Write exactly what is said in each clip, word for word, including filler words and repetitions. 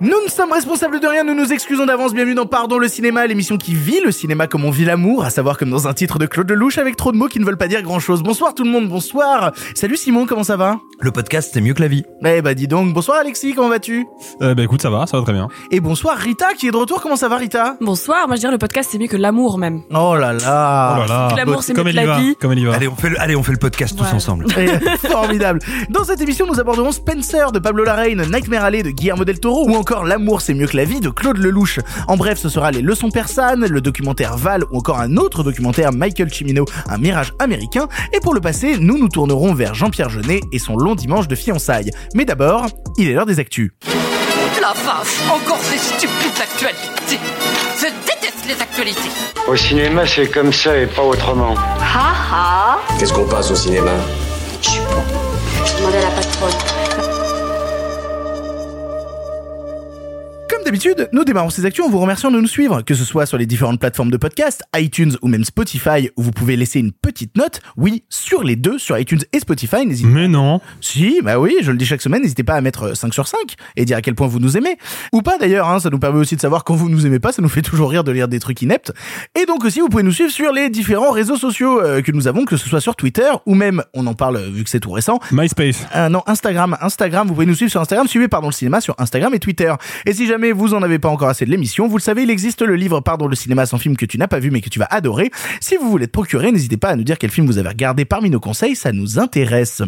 Nous ne sommes responsables de rien, nous nous excusons d'avance, bienvenue dans Pardon le cinéma, l'émission qui vit le cinéma comme on vit l'amour, à savoir comme dans un titre de Claude Lelouch avec trop de mots qui ne veulent pas dire grand chose. Bonsoir tout le monde, bonsoir. Salut Simon, comment ça va ? Le podcast c'est mieux que la vie. Eh bah dis donc, bonsoir Alexis, comment vas-tu ? Euh bah écoute ça va, ça va très bien. Et bonsoir Rita qui est de retour, comment ça va Rita ? Bonsoir, moi je dirais le podcast c'est mieux que l'amour même. Oh là là, oh là, là. L'amour c'est mieux que la vie. Comme elle y va. Allez on fait le, allez, on fait le podcast ouais. tous ensemble. Formidable. Dans cette émission nous aborderons Spencer de Pablo Larraín, Nightmare Alley de Guillermo del Toro ou encore L'amour c'est mieux que la vie de Claude Lelouch. En bref, ce sera les leçons persanes, le documentaire Val ou encore un autre documentaire Michael Cimino, un mirage américain. Et pour le passé, nous nous tournerons vers Jean-Pierre Jeunet et son long dimanche de fiançailles. Mais d'abord, il est l'heure des actus. La vache, encore ces stupides actualités. Je déteste les actualités. Au cinéma, c'est comme ça et pas autrement. Ha ha. Qu'est-ce qu'on passe au cinéma ? Je suis bon. Je demande à la patronne. D'habitude, nous démarrons ces actus en vous remerciant de nous suivre, que ce soit sur les différentes plateformes de podcast, iTunes ou même Spotify, où vous pouvez laisser une petite note, oui, sur les deux, sur iTunes et Spotify, n'hésitez pas. Mais non. Si, bah oui, je le dis chaque semaine, n'hésitez pas à mettre cinq sur cinq et dire à quel point vous nous aimez. Ou pas d'ailleurs, hein, ça nous permet aussi de savoir quand vous nous aimez pas, ça nous fait toujours rire de lire des trucs ineptes. Et donc aussi, vous pouvez nous suivre sur les différents réseaux sociaux euh, que nous avons, que ce soit sur Twitter ou même, on en parle vu que c'est tout récent. MySpace. Euh, non, Instagram, Instagram, vous pouvez nous suivre sur Instagram, suivez Pardon le cinéma sur Instagram et Twitter. Et si jamais vous en avez pas encore assez de l'émission, vous le savez, il existe le livre Pardon le cinéma sans film que tu n'as pas vu mais que tu vas adorer. Si vous voulez te procurer, n'hésitez pas à nous dire quel film vous avez regardé parmi nos conseils, ça nous intéresse.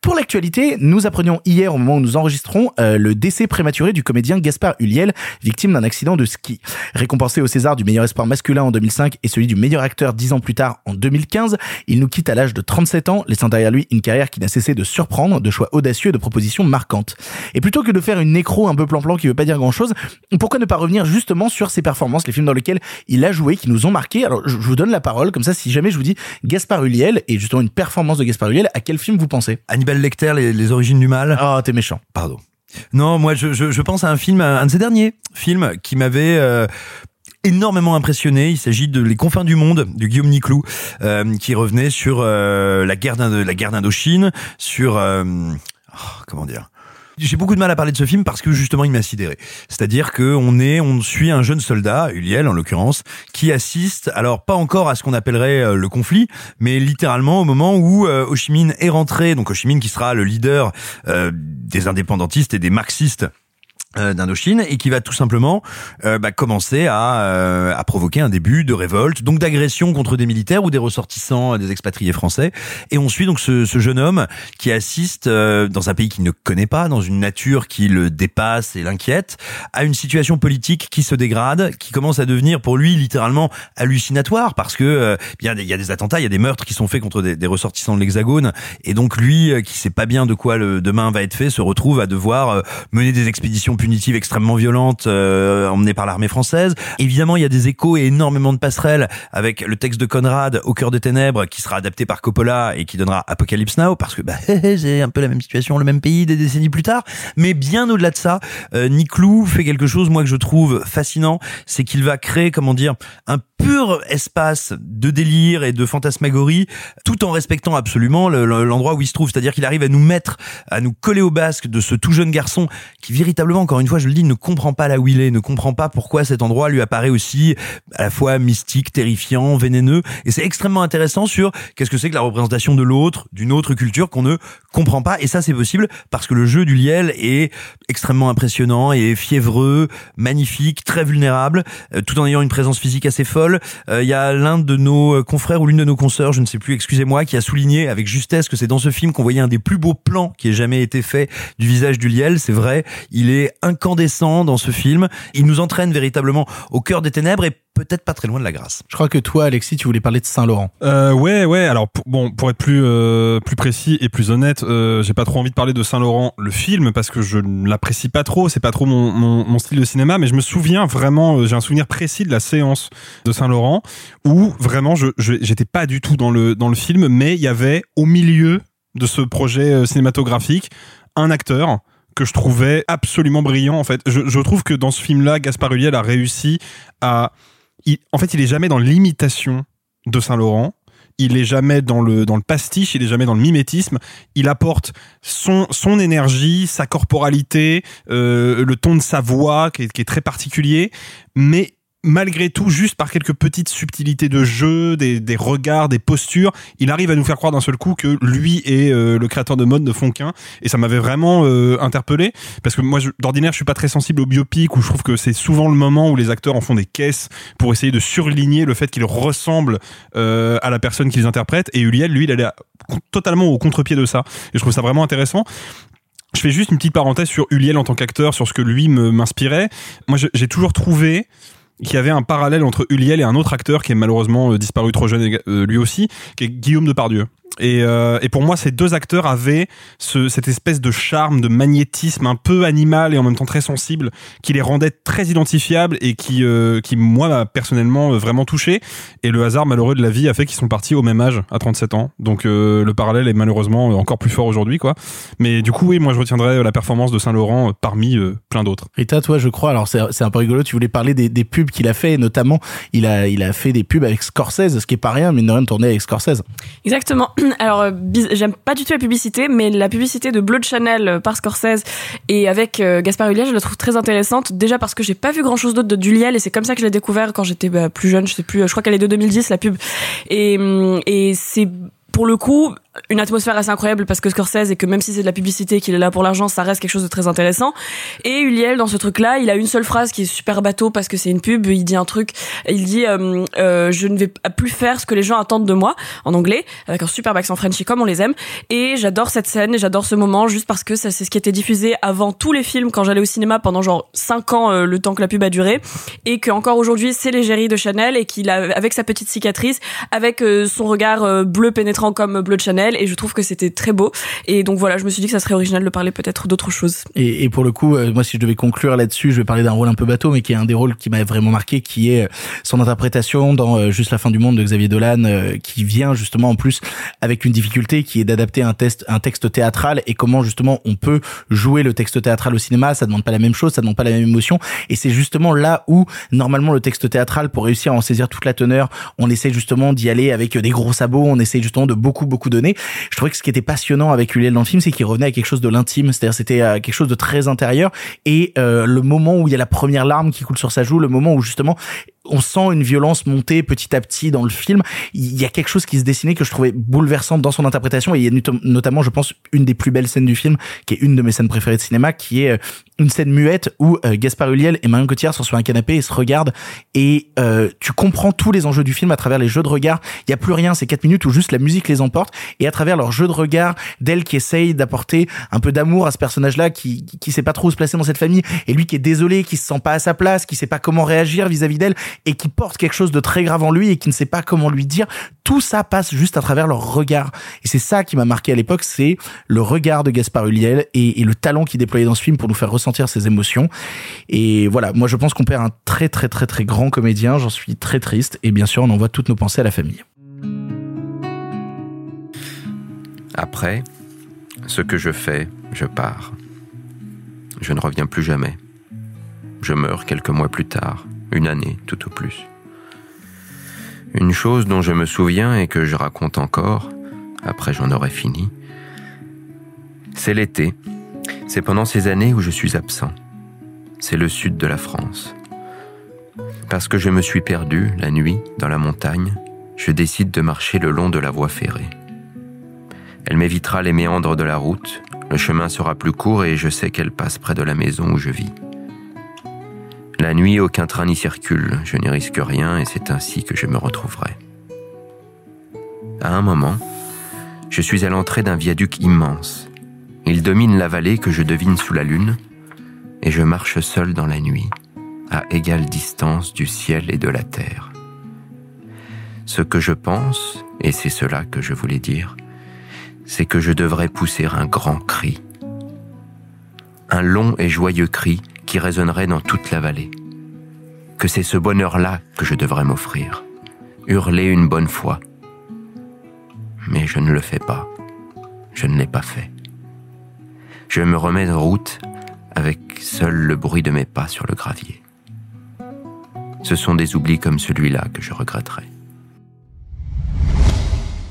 Pour l'actualité, nous apprenions hier au moment où nous enregistrons euh, le décès prématuré du comédien Gaspard Ulliel, victime d'un accident de ski. Récompensé au César du meilleur espoir masculin en deux mille cinq et celui du meilleur acteur dix ans plus tard en deux mille quinze, il nous quitte à l'âge de trente-sept ans, laissant derrière lui une carrière qui n'a cessé de surprendre, de choix audacieux et de propositions marquantes. Et plutôt que de faire une nécro un peu plan-plan qui veut pas dire grand chose, pourquoi ne pas revenir justement sur ses performances, les films dans lesquels il a joué, qui nous ont marqué. Alors, je vous donne la parole, comme ça, si jamais je vous dis Gaspard Ulliel, et justement une performance de Gaspard Ulliel, à quel film vous pensez ? Hannibal Lecter, les, les origines du mal. Ah, oh, t'es méchant. Pardon. Non, moi, je, je, je pense à un film, un de ses derniers films, qui m'avait... Euh énormément impressionné, il s'agit de Les Confins du Monde de Guillaume Niclou euh, qui revenait sur euh, la guerre d'Indo- la guerre d'Indochine, sur euh, oh, comment dire. J'ai beaucoup de mal à parler de ce film parce que justement il m'a sidéré. C'est-à-dire que on est, on suit un jeune soldat, Ulliel en l'occurrence, qui assiste, alors pas encore à ce qu'on appellerait le conflit, mais littéralement au moment où euh, Ho Chi Minh est rentré, donc Ho Chi Minh qui sera le leader euh, des indépendantistes et des marxistes d'Indochine et qui va tout simplement euh, bah, commencer à, euh, à provoquer un début de révolte, donc d'agression contre des militaires ou des ressortissants, des expatriés français. Et on suit donc ce, ce jeune homme qui assiste euh, dans un pays qu'il ne connaît pas, dans une nature qui le dépasse et l'inquiète, à une situation politique qui se dégrade, qui commence à devenir pour lui littéralement hallucinatoire parce que euh, bien il y a des attentats, il y a des meurtres qui sont faits contre des, des ressortissants de l'Hexagone et donc lui euh, qui sait pas bien de quoi le demain va être fait se retrouve à devoir euh, mener des expéditions punitive extrêmement violente euh, emmenée par l'armée française. Évidemment, il y a des échos et énormément de passerelles avec le texte de Conrad Au cœur des ténèbres qui sera adapté par Coppola et qui donnera Apocalypse Now parce que bah, c'est un peu la même situation, le même pays des décennies plus tard. Mais bien au-delà de ça, euh, Niclou fait quelque chose moi que je trouve fascinant, c'est qu'il va créer comment dire un pur espace de délire et de fantasmagorie tout en respectant absolument le, le, l'endroit où il se trouve. C'est-à-dire qu'il arrive à nous mettre, à nous coller au basque de ce tout jeune garçon qui véritablement encore une fois, je le dis, ne comprend pas là où il est, ne comprend pas pourquoi cet endroit lui apparaît aussi à la fois mystique, terrifiant, vénéneux. Et c'est extrêmement intéressant sur qu'est-ce que c'est que la représentation de l'autre, d'une autre culture qu'on ne comprend pas. Et ça, c'est possible parce que le jeu d'Ulliel est extrêmement impressionnant et fiévreux, magnifique, très vulnérable, tout en ayant une présence physique assez folle. Il y a l'un de nos confrères ou l'une de nos consoeurs, je ne sais plus, excusez-moi, qui a souligné avec justesse que c'est dans ce film qu'on voyait un des plus beaux plans qui ait jamais été fait du visage d'Ulliel. C'est vrai, il est incandescent dans ce film. Il nous entraîne véritablement au cœur des ténèbres et peut-être pas très loin de la grâce. Je crois que toi, Alexis, tu voulais parler de Saint-Laurent. Euh, ouais, ouais. Alors, p- bon, pour être plus euh, plus précis et plus honnête, euh, j'ai pas trop envie de parler de Saint-Laurent, le film, parce que je l'apprécie pas trop. C'est pas trop mon, mon, mon style de cinéma, mais je me souviens vraiment, euh, j'ai un souvenir précis de la séance de Saint-Laurent où vraiment, je, je j'étais pas du tout dans le dans le film, mais il y avait au milieu de ce projet cinématographique un acteur que je trouvais absolument brillant, en fait. Je, je trouve que dans ce film-là, Gaspard Ulliel a réussi à... Il, en fait, il est jamais dans l'imitation de Saint-Laurent, il est jamais dans le, dans le pastiche, il est jamais dans le mimétisme, il apporte son, son énergie, sa corporalité, euh, le ton de sa voix qui est, qui est très particulier, mais malgré tout, juste par quelques petites subtilités de jeu, des, des regards, des postures, il arrive à nous faire croire d'un seul coup que lui et euh, le créateur de mode ne font qu'un. Et ça m'avait vraiment euh, interpellé, parce que moi, je, d'ordinaire, je suis pas très sensible aux biopics, où je trouve que c'est souvent le moment où les acteurs en font des caisses pour essayer de surligner le fait qu'ils ressemblent euh, à la personne qu'ils interprètent. Et Ulliel, lui, il allait à, totalement au contre-pied de ça. Et je trouve ça vraiment intéressant. Je fais juste une petite parenthèse sur Ulliel en tant qu'acteur, sur ce que lui me, m'inspirait. Moi, je, j'ai toujours trouvé... qui avait un parallèle entre Ulliel et un autre acteur qui est malheureusement euh, disparu trop jeune euh, lui aussi, qui est Guillaume Depardieu. Et, euh, et pour moi, ces deux acteurs avaient ce, cette espèce de charme, de magnétisme un peu animal et en même temps très sensible, qui les rendait très identifiables et qui, euh, qui moi, m'a personnellement euh, vraiment touché. Et le hasard malheureux de la vie a fait qu'ils sont partis au même âge, à trente-sept ans. Donc euh, le parallèle est malheureusement encore plus fort aujourd'hui, quoi. Mais du coup, oui, moi, je retiendrai la performance de Saint-Laurent euh, parmi euh, plein d'autres. Rita, toi, je crois, alors c'est, c'est un peu rigolo, tu voulais parler des, des pubs qu'il a fait, et notamment, il a, il a fait des pubs avec Scorsese, ce qui est pas rien, mais il n'a rien tourné avec Scorsese. Exactement. Alors, j'aime pas du tout la publicité, mais la publicité de Bleu de Chanel par Scorsese et avec euh, Gaspard Ulliel, je la trouve très intéressante. Déjà parce que j'ai pas vu grand chose d'autre de d'Ulliel et c'est comme ça que je l'ai découvert quand j'étais bah, plus jeune, je sais plus, je crois qu'elle est de deux mille dix la pub. Et, et c'est pour le coup une atmosphère assez incroyable parce que Scorsese et que même si c'est de la publicité qu'il est là pour l'argent, ça reste quelque chose de très intéressant. Et Ulliel dans ce truc-là, il a une seule phrase qui est super bateau parce que c'est une pub, il dit un truc, il dit euh, euh, je ne vais plus faire ce que les gens attendent de moi en anglais avec un super accent Frenchy comme on les aime. Et j'adore cette scène et j'adore ce moment juste parce que ça c'est ce qui était diffusé avant tous les films quand j'allais au cinéma pendant genre cinq ans euh, le temps que la pub a duré et que encore aujourd'hui, c'est l'égérie de Chanel et qu'il a avec sa petite cicatrice, avec euh, son regard euh, bleu pénétrant comme bleu de Chanel. Et je trouve que c'était très beau. Et donc voilà, je me suis dit que ça serait original de parler peut-être d'autre chose. Et, et pour le coup, euh, moi, si je devais conclure là-dessus, je vais parler d'un rôle un peu bateau, mais qui est un des rôles qui m'a vraiment marqué, qui est son interprétation dans euh, Juste la fin du monde de Xavier Dolan, euh, qui vient justement en plus avec une difficulté qui est d'adapter un, test, un texte théâtral et comment justement on peut jouer le texte théâtral au cinéma. Ça demande pas la même chose, ça demande pas la même émotion. Et c'est justement là où, normalement, le texte théâtral, pour réussir à en saisir toute la teneur, on essaie justement d'y aller avec des gros sabots, on essaie justement de beaucoup, beaucoup donner. Je trouvais que ce qui était passionnant avec Ulliel dans le film, c'est qu'il revenait à quelque chose de l'intime, c'est-à-dire c'était quelque chose de très intérieur. Et euh, le moment où il y a la première larme qui coule sur sa joue, le moment où justement on sent une violence monter petit à petit dans le film, il y a quelque chose qui se dessinait que je trouvais bouleversant dans son interprétation. Et il y a notamment, je pense, une des plus belles scènes du film, qui est une de mes scènes préférées de cinéma, qui est une scène muette où euh, Gaspard Ulliel et Marion Cotillard sont sur un canapé et se regardent. Et euh, tu comprends tous les enjeux du film à travers les jeux de regard. Il y a plus rien, c'est quatre minutes où juste la musique les emporte. Et à travers leur jeu de regard, d'elle qui essaye d'apporter un peu d'amour à ce personnage-là, qui qui sait pas trop où se placer dans cette famille, et lui qui est désolé, qui se sent pas à sa place, qui sait pas comment réagir vis-à-vis d'elle, et qui porte quelque chose de très grave en lui et qui ne sait pas comment lui dire. Tout ça passe juste à travers leur regard. Et c'est ça qui m'a marqué à l'époque, c'est le regard de Gaspard Ulliel et, et le talent qu'il déployait dans ce film pour nous faire ressentir ses émotions. Et voilà, moi je pense qu'on perd un très très très très grand comédien, j'en suis très triste, et bien sûr on envoie toutes nos pensées à la famille. Après, ce que je fais, je pars. Je ne reviens plus jamais. Je meurs quelques mois plus tard. Une année, tout au plus. Une chose dont je me souviens et que je raconte encore, après j'en aurai fini, c'est l'été. C'est pendant ces années où je suis absent. C'est le sud de la France. Parce que je me suis perdu, la nuit, dans la montagne, je décide de marcher le long de la voie ferrée. Elle m'évitera les méandres de la route, le chemin sera plus court et je sais qu'elle passe près de la maison où je vis. La nuit, aucun train n'y circule, je n'y risque rien et c'est ainsi que je me retrouverai. À un moment, je suis à l'entrée d'un viaduc immense. Il domine la vallée que je devine sous la lune et je marche seul dans la nuit, à égale distance du ciel et de la terre. Ce que je pense, et c'est cela que je voulais dire, c'est que je devrais pousser un grand cri. Un long et joyeux cri qui résonnerait dans toute la vallée. Que c'est ce bonheur-là que je devrais m'offrir. Hurler une bonne fois. Mais je ne le fais pas. je ne l'ai pas fait. Je me remets en route avec seul le bruit de mes pas sur le gravier. Ce sont des oublis comme celui-là que je regretterai.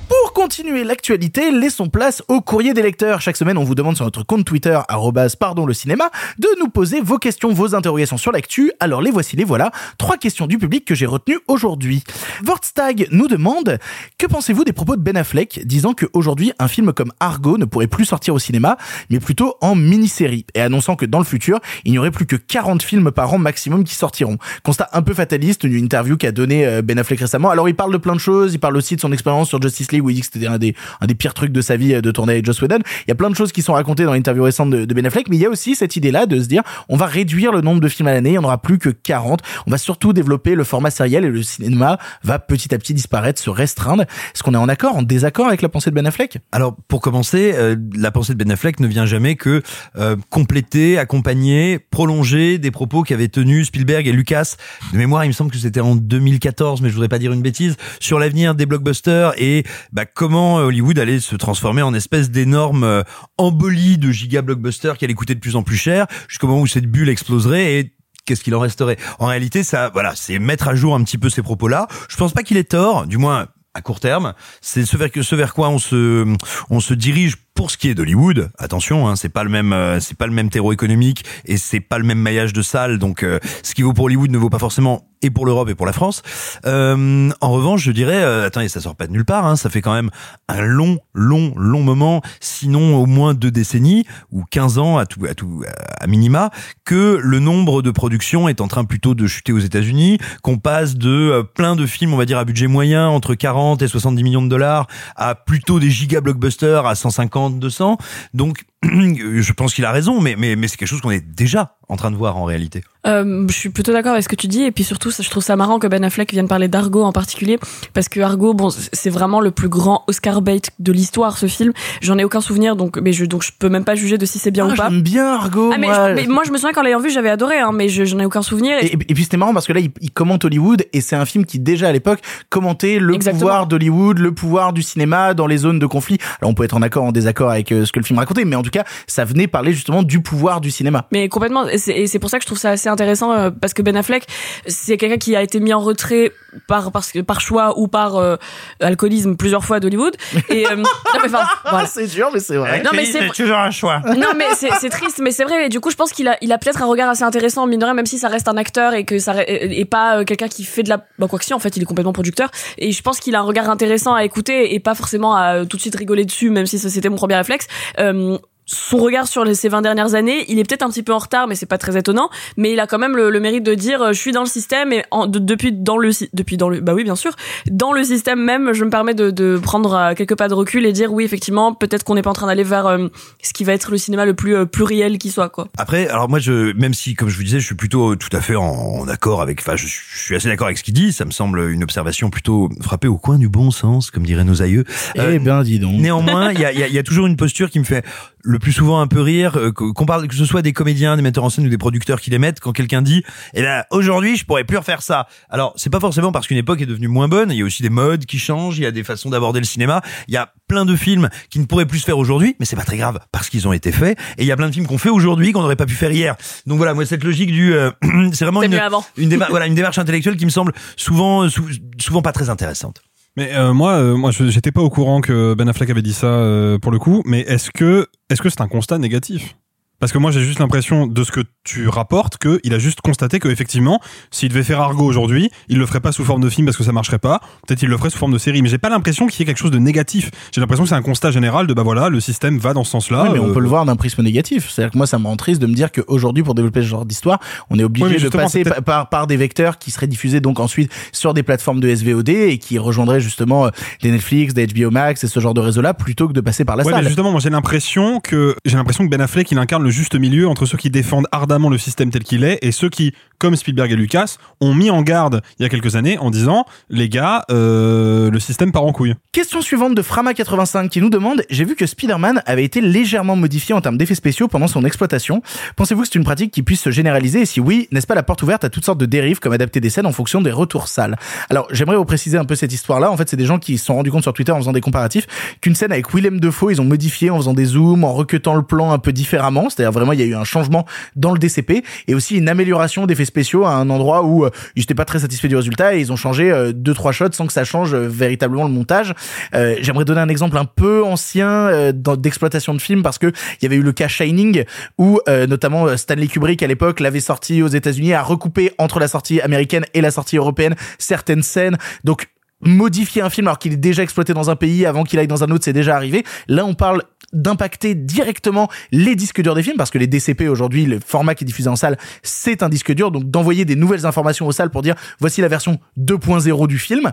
Pour continuer l'actualité, laissons place au courrier des lecteurs. Chaque semaine, on vous demande sur notre compte Twitter, arrobase pardon le cinéma, de nous poser vos questions, vos interrogations sur l'actu. Alors les voici, les voilà. Trois questions du public que j'ai retenues aujourd'hui. Vortstag nous demande « Que pensez-vous des propos de Ben Affleck disant qu'aujourd'hui, un film comme Argo ne pourrait plus sortir au cinéma, mais plutôt en mini-série, et annonçant que dans le futur, il n'y aurait plus que quarante films par an maximum qui sortiront. » Constat un peu fataliste, une interview qu'a donnée Ben Affleck récemment. Alors il parle de plein de choses, il parle aussi de son expérience sur Justice League, où il dit que c'était un des, un des pires trucs de sa vie de tourner avec Joss Whedon. Il y a plein de choses qui sont racontées dans l'interview récente de, de Ben Affleck, mais il y a aussi cette idée-là de se dire on va réduire le nombre de films à l'année, il n'y en aura plus que quarante. On va surtout développer le format sériel et le cinéma va petit à petit disparaître, se restreindre. Est-ce qu'on est en accord, en désaccord avec la pensée de Ben Affleck ? Alors, pour commencer, euh, la pensée de Ben Affleck ne vient jamais que euh, compléter, accompagner, prolonger des propos qu'avaient tenus Spielberg et Lucas. De mémoire, il me semble que c'était en deux mille quatorze, mais je voudrais pas dire une bêtise, sur l'avenir des blockbusters et bah comment Hollywood allait se transformer en espèce d'énorme euh, embolie de giga blockbuster qui allait coûter de plus en plus cher jusqu'au moment où cette bulle exploserait et qu'est-ce qu'il en resterait. En réalité, ça, voilà, c'est mettre à jour un petit peu ces propos-là. Je pense pas qu'il ait tort, du moins à court terme. C'est ce vers, ce vers quoi on se, on se dirige. Pour ce qui est d'Hollywood, attention, hein, c'est pas le même, euh, c'est pas le même terreau économique et c'est pas le même maillage de salles. Donc, euh, ce qui vaut pour Hollywood ne vaut pas forcément et pour l'Europe et pour la France. Euh, en revanche, je dirais, euh, attendez, ça sort pas de nulle part. Hein, ça fait quand même un long, long, long moment, sinon au moins deux décennies ou quinze ans à tout, à tout, à minima, que le nombre de productions est en train plutôt de chuter aux États-Unis, qu'on passe de euh, plein de films, on va dire à budget moyen entre quarante et soixante-dix millions de dollars, à plutôt des giga blockbusters à cent cinquante. deux cents. Donc, je pense qu'il a raison, mais, mais, mais c'est quelque chose qu'on est déjà en train de voir en réalité. Euh, je suis plutôt d'accord avec ce que tu dis, et puis surtout, je trouve ça marrant que Ben Affleck vienne parler d'Argo en particulier, parce que Argo, bon, c'est vraiment le plus grand Oscar bait de l'histoire, ce film. J'en ai aucun souvenir, donc, mais je, donc, je peux même pas juger de si c'est bien ah, ou pas. J'aime bien Argo. Ah, mais, moi. Je, mais moi, je me souviens qu'en l'ayant vu, j'avais adoré, hein, mais je, j'en ai aucun souvenir. Et, et, et puis c'était marrant parce que là, il, il commente Hollywood, et c'est un film qui déjà à l'époque commentait le Exactement. pouvoir d'Hollywood, le pouvoir du cinéma dans les zones de conflit. Alors on peut être en accord, en désaccord avec euh, ce que le film racontait, mais en tout cas, ça venait parler justement du pouvoir du cinéma. Mais complètement, et c'est, et c'est pour ça que je trouve ça assez intéressant euh, parce que Ben Affleck, c'est quelqu'un qui a été mis en retrait par parce que par choix ou par euh, alcoolisme plusieurs fois d'Hollywood. Et euh, non, mais enfin, voilà. C'est dur, mais c'est vrai. Non, mais c'est, c'est toujours un choix. Non, mais c'est, c'est triste, mais c'est vrai. Et du coup, je pense qu'il a, il a peut-être un regard assez intéressant, mine de rien, même si ça reste un acteur et que ça et pas euh, quelqu'un qui fait de la bah, quoi que si. En fait, il est complètement producteur. Et je pense qu'il a un regard intéressant à écouter et pas forcément à euh, tout de suite rigoler dessus, même si ça, c'était mon premier réflexe. Euh, Son regard sur les, ces vingt dernières années, il est peut-être un petit peu en retard, mais c'est pas très étonnant. Mais il a quand même le, le mérite de dire, je suis dans le système et en, de, depuis dans le depuis dans le bah oui bien sûr dans le système même, je me permets de, de prendre quelques pas de recul et dire oui effectivement peut-être qu'on n'est pas en train d'aller vers euh, ce qui va être le cinéma le plus euh, pluriel qui soit quoi. Après alors moi je même si comme je vous disais je suis plutôt tout à fait en, en accord avec enfin je, je suis assez d'accord avec ce qu'il dit, ça me semble une observation plutôt frappée au coin du bon sens comme diraient nos aïeux. Euh, eh ben dis donc. Néanmoins il y a il y, y a toujours une posture qui me fait le plus souvent un peu rire, qu'on parle, que ce soit des comédiens, des metteurs en scène ou des producteurs qui les mettent, quand quelqu'un dit, eh là, aujourd'hui, je pourrais plus refaire ça. Alors, c'est pas forcément parce qu'une époque est devenue moins bonne, il y a aussi des modes qui changent, il y a des façons d'aborder le cinéma, il y a plein de films qui ne pourraient plus se faire aujourd'hui, mais c'est pas très grave, parce qu'ils ont été faits, et il y a plein de films qu'on fait aujourd'hui, qu'on n'aurait pas pu faire hier. Donc voilà, moi, cette logique du, euh, c'est vraiment c'est une, une, déma- voilà, une démarche intellectuelle qui me semble souvent, sou- souvent pas très intéressante. Mais euh, moi, euh, moi, j'étais pas au courant que Ben Affleck avait dit ça euh, pour le coup. Mais est-ce que, est-ce que c'est un constat négatif ? Parce que moi, j'ai juste l'impression de ce que tu rapportes que il a juste constaté que effectivement, s'il devait faire Argo aujourd'hui, il le ferait pas sous forme de film parce que ça marcherait pas. Peut-être il le ferait sous forme de série. Mais j'ai pas l'impression qu'il y ait quelque chose de négatif. J'ai l'impression que c'est un constat général de bah voilà, le système va dans ce sens-là. Oui, mais on euh... peut le voir d'un prisme négatif. C'est-à-dire que moi, ça me rend triste de me dire qu'aujourd'hui, pour développer ce genre d'histoire, on est obligé oui, de passer par, par par des vecteurs qui seraient diffusés donc ensuite sur des plateformes de S V O D et qui rejoindraient justement des Netflix, des H B O Max et ce genre de réseau-là plutôt que de passer par la oui, salle. Mais justement, moi j'ai l'impression que j'ai l'impression que Ben Affleck il incarne le juste milieu entre ceux qui défendent ardemment le système tel qu'il est et ceux qui, comme Spielberg et Lucas, ont mis en garde il y a quelques années en disant les gars, euh, le système part en couille. Question suivante de Frama quatre-vingt-cinq qui nous demande: j'ai vu que Spider-Man avait été légèrement modifié en termes d'effets spéciaux pendant son exploitation. Pensez-vous que c'est une pratique qui puisse se généraliser? Et si oui, n'est-ce pas la porte ouverte à toutes sortes de dérives comme adapter des scènes en fonction des retours salles? Alors, j'aimerais vous préciser un peu cette histoire-là. En fait, c'est des gens qui se sont rendus compte sur Twitter en faisant des comparatifs qu'une scène avec Willem Dafoe, ils ont modifié en faisant des zooms, en recutant le plan un peu différemment. C'est-à-dire vraiment, il y a eu un changement dans le D C P et aussi une amélioration d'effets spéciaux à un endroit où euh, ils n'étaient pas très satisfaits du résultat et ils ont changé euh, deux, trois shots sans que ça change euh, véritablement le montage. Euh, j'aimerais donner un exemple un peu ancien euh, dans, d'exploitation de film parce que il y avait eu le cas Shining où euh, notamment euh, Stanley Kubrick à l'époque l'avait sorti aux États-Unis, a recoupé entre la sortie américaine et la sortie européenne certaines scènes. Donc, modifier un film alors qu'il est déjà exploité dans un pays avant qu'il aille dans un autre, c'est déjà arrivé. Là, on parle d'impacter directement les disques durs des films, parce que les D C P aujourd'hui, le format qui est diffusé en salle, c'est un disque dur, donc d'envoyer des nouvelles informations aux salles pour dire voici la version deux point zéro du film.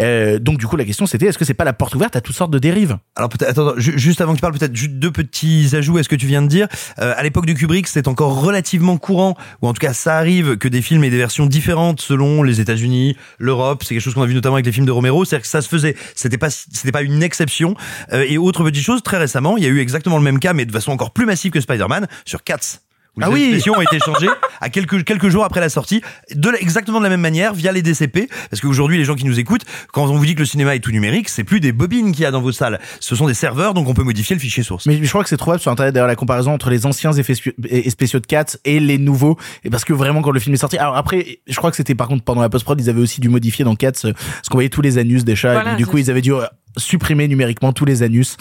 Euh, donc du coup, la question c'était, est-ce que c'est pas la porte ouverte à toutes sortes de dérives? Alors peut-être, attends, juste avant que tu parles, peut-être juste deux petits ajouts à ce que tu viens de dire. Euh, à l'époque du Kubrick, c'était encore relativement courant, ou en tout cas ça arrive, que des films aient des versions différentes selon les États-Unis, l'Europe. C'est quelque chose qu'on a vu notamment avec les films de Romero, c'est-à-dire que ça se faisait. C'était pas, c'était pas une exception. Euh, et autre petite chose, très récemment, il y a eu exactement le même cas, mais de façon encore plus massive que Spider-Man, sur Cats, où les ah oui expressions ont été changées à quelques quelques jours après la sortie, de exactement de la même manière via les D C P, parce qu'aujourd'hui les gens qui nous écoutent, quand on vous dit que le cinéma est tout numérique, c'est plus des bobines qu'il y a dans vos salles, ce sont des serveurs, donc on peut modifier le fichier source. Mais je crois que c'est trouvable sur internet d'ailleurs la comparaison entre les anciens effets spéciaux de Cats et les nouveaux, et parce que vraiment quand le film est sorti, alors après je crois que c'était par contre pendant la post-prod, ils avaient aussi dû modifier dans Cats parce qu'on voyait tous les anus des chats, voilà, et du coup ils avaient dû supprimer numériquement tous les anus.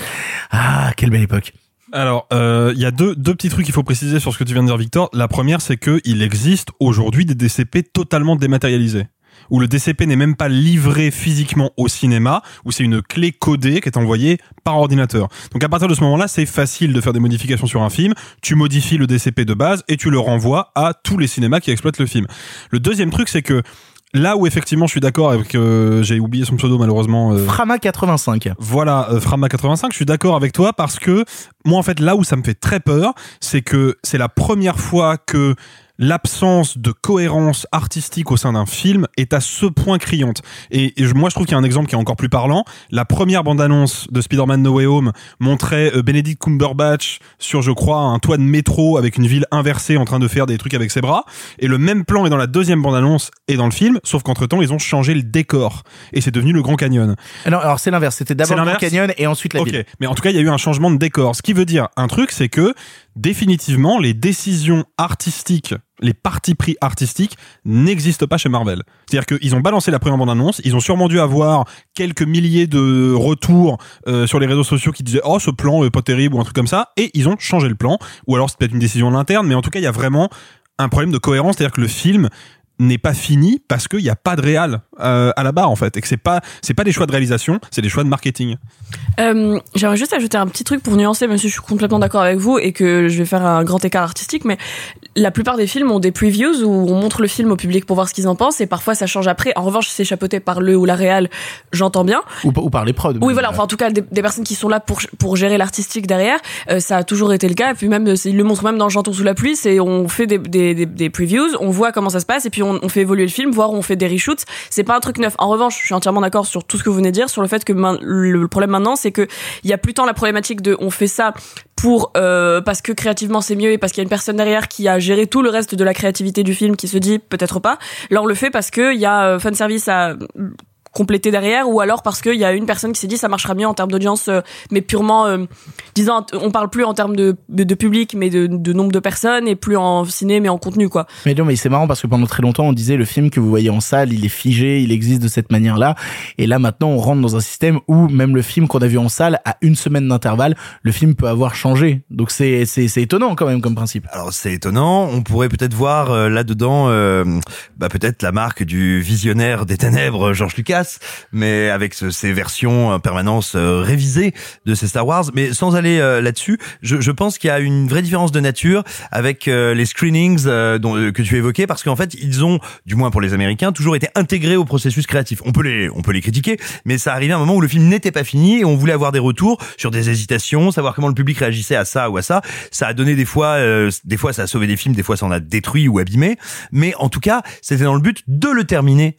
Ah, quelle belle époque. Alors, il euh, y a deux deux petits trucs qu'il faut préciser sur ce que tu viens de dire, Victor. La première, c'est que il existe aujourd'hui des D C P totalement dématérialisés, où le D C P n'est même pas livré physiquement au cinéma, où c'est une clé codée qui est envoyée par ordinateur. Donc à partir de ce moment-là, c'est facile de faire des modifications sur un film, tu modifies le D C P de base et tu le renvoies à tous les cinémas qui exploitent le film. Le deuxième truc, c'est que là où effectivement je suis d'accord avec euh, j'ai oublié son pseudo malheureusement euh, Frama quatre-vingt-cinq. Voilà, euh, Frama quatre-vingt-cinq, je suis d'accord avec toi parce que moi en fait là où ça me fait très peur, c'est que c'est la première fois que l'absence de cohérence artistique au sein d'un film est à ce point criante. Et, et moi je trouve qu'il y a un exemple qui est encore plus parlant. La première bande-annonce de Spider-Man No Way Home montrait euh, Benedict Cumberbatch sur, je crois, un toit de métro avec une ville inversée en train de faire des trucs avec ses bras, et le même plan est dans la deuxième bande-annonce et dans le film, sauf qu'entre-temps ils ont changé le décor et c'est devenu le Grand Canyon. Non, alors c'est l'inverse, c'était d'abord le Grand Canyon et ensuite la okay. ville. Mais en tout cas il y a eu un changement de décor, ce qui veut dire un truc, c'est que définitivement les décisions artistiques, les partis pris artistiques n'existent pas chez Marvel. C'est-à-dire qu'ils ont balancé la première bande-annonce, ils ont sûrement dû avoir quelques milliers de retours euh, sur les réseaux sociaux qui disaient « Oh, ce plan est pas terrible » ou un truc comme ça, et ils ont changé le plan, ou alors c'est peut-être une décision interne, mais en tout cas, il y a vraiment un problème de cohérence, c'est-à-dire que le film n'est pas fini parce qu'il n'y a pas de réal euh, à la barre, en fait, et que c'est pas, c'est pas des choix de réalisation, c'est des choix de marketing. Euh, j'aimerais juste ajouter un petit truc pour nuancer, même si je suis complètement d'accord avec vous et que je vais faire un grand écart artistique, mais la plupart des films ont des previews où on montre le film au public pour voir ce qu'ils en pensent, et parfois ça change après. En revanche, c'est chapeauté par le ou la réal, j'entends bien. Ou, ou par les prods. Oui, voilà, enfin, en tout cas, des, des personnes qui sont là pour, pour gérer l'artistique derrière, euh, ça a toujours été le cas, et puis même, ils le montrent même dans Janton sous la pluie, c'est, on fait des, des, des, des previews, on voit comment ça se passe, et puis on on fait évoluer le film, voire on fait des reshoots. C'est pas un truc neuf. En revanche, je suis entièrement d'accord sur tout ce que vous venez de dire, sur le fait que ma- le problème maintenant, c'est que il y a plus tant la problématique de on fait ça pour euh, parce que créativement c'est mieux et parce qu'il y a une personne derrière qui a géré tout le reste de la créativité du film qui se dit peut-être pas. Là on le fait parce que il y a euh, fan service à compléter derrière, ou alors parce qu'il y a une personne qui s'est dit ça marchera mieux en termes d'audience, euh, mais purement euh, disant on parle plus en termes de, de, de public mais de, de nombre de personnes, et plus en ciné mais en contenu quoi. Mais non, mais c'est marrant parce que pendant très longtemps on disait le film que vous voyez en salle il est figé, il existe de cette manière là, et là maintenant on rentre dans un système où même le film qu'on a vu en salle à une semaine d'intervalle, le film peut avoir changé, donc c'est, c'est, c'est étonnant quand même comme principe. Alors c'est étonnant, on pourrait peut-être voir euh, là-dedans euh, bah, peut-être la marque du visionnaire des ténèbres George Lucas efficace, mais avec ce, ces versions en permanence euh, révisées de ces Star Wars. Mais sans aller euh, là-dessus, je, je pense qu'il y a une vraie différence de nature avec euh, les screenings euh, dont, euh, que tu évoquais, parce qu'en fait, ils ont, du moins pour les Américains, toujours été intégrés au processus créatif. On peut les, on peut les critiquer, mais ça arrivait à un moment où le film n'était pas fini et on voulait avoir des retours sur des hésitations, savoir comment le public réagissait à ça ou à ça. Ça a donné des fois, euh, des fois ça a sauvé des films, des fois ça en a détruit ou abîmé. Mais en tout cas, c'était dans le but de le terminer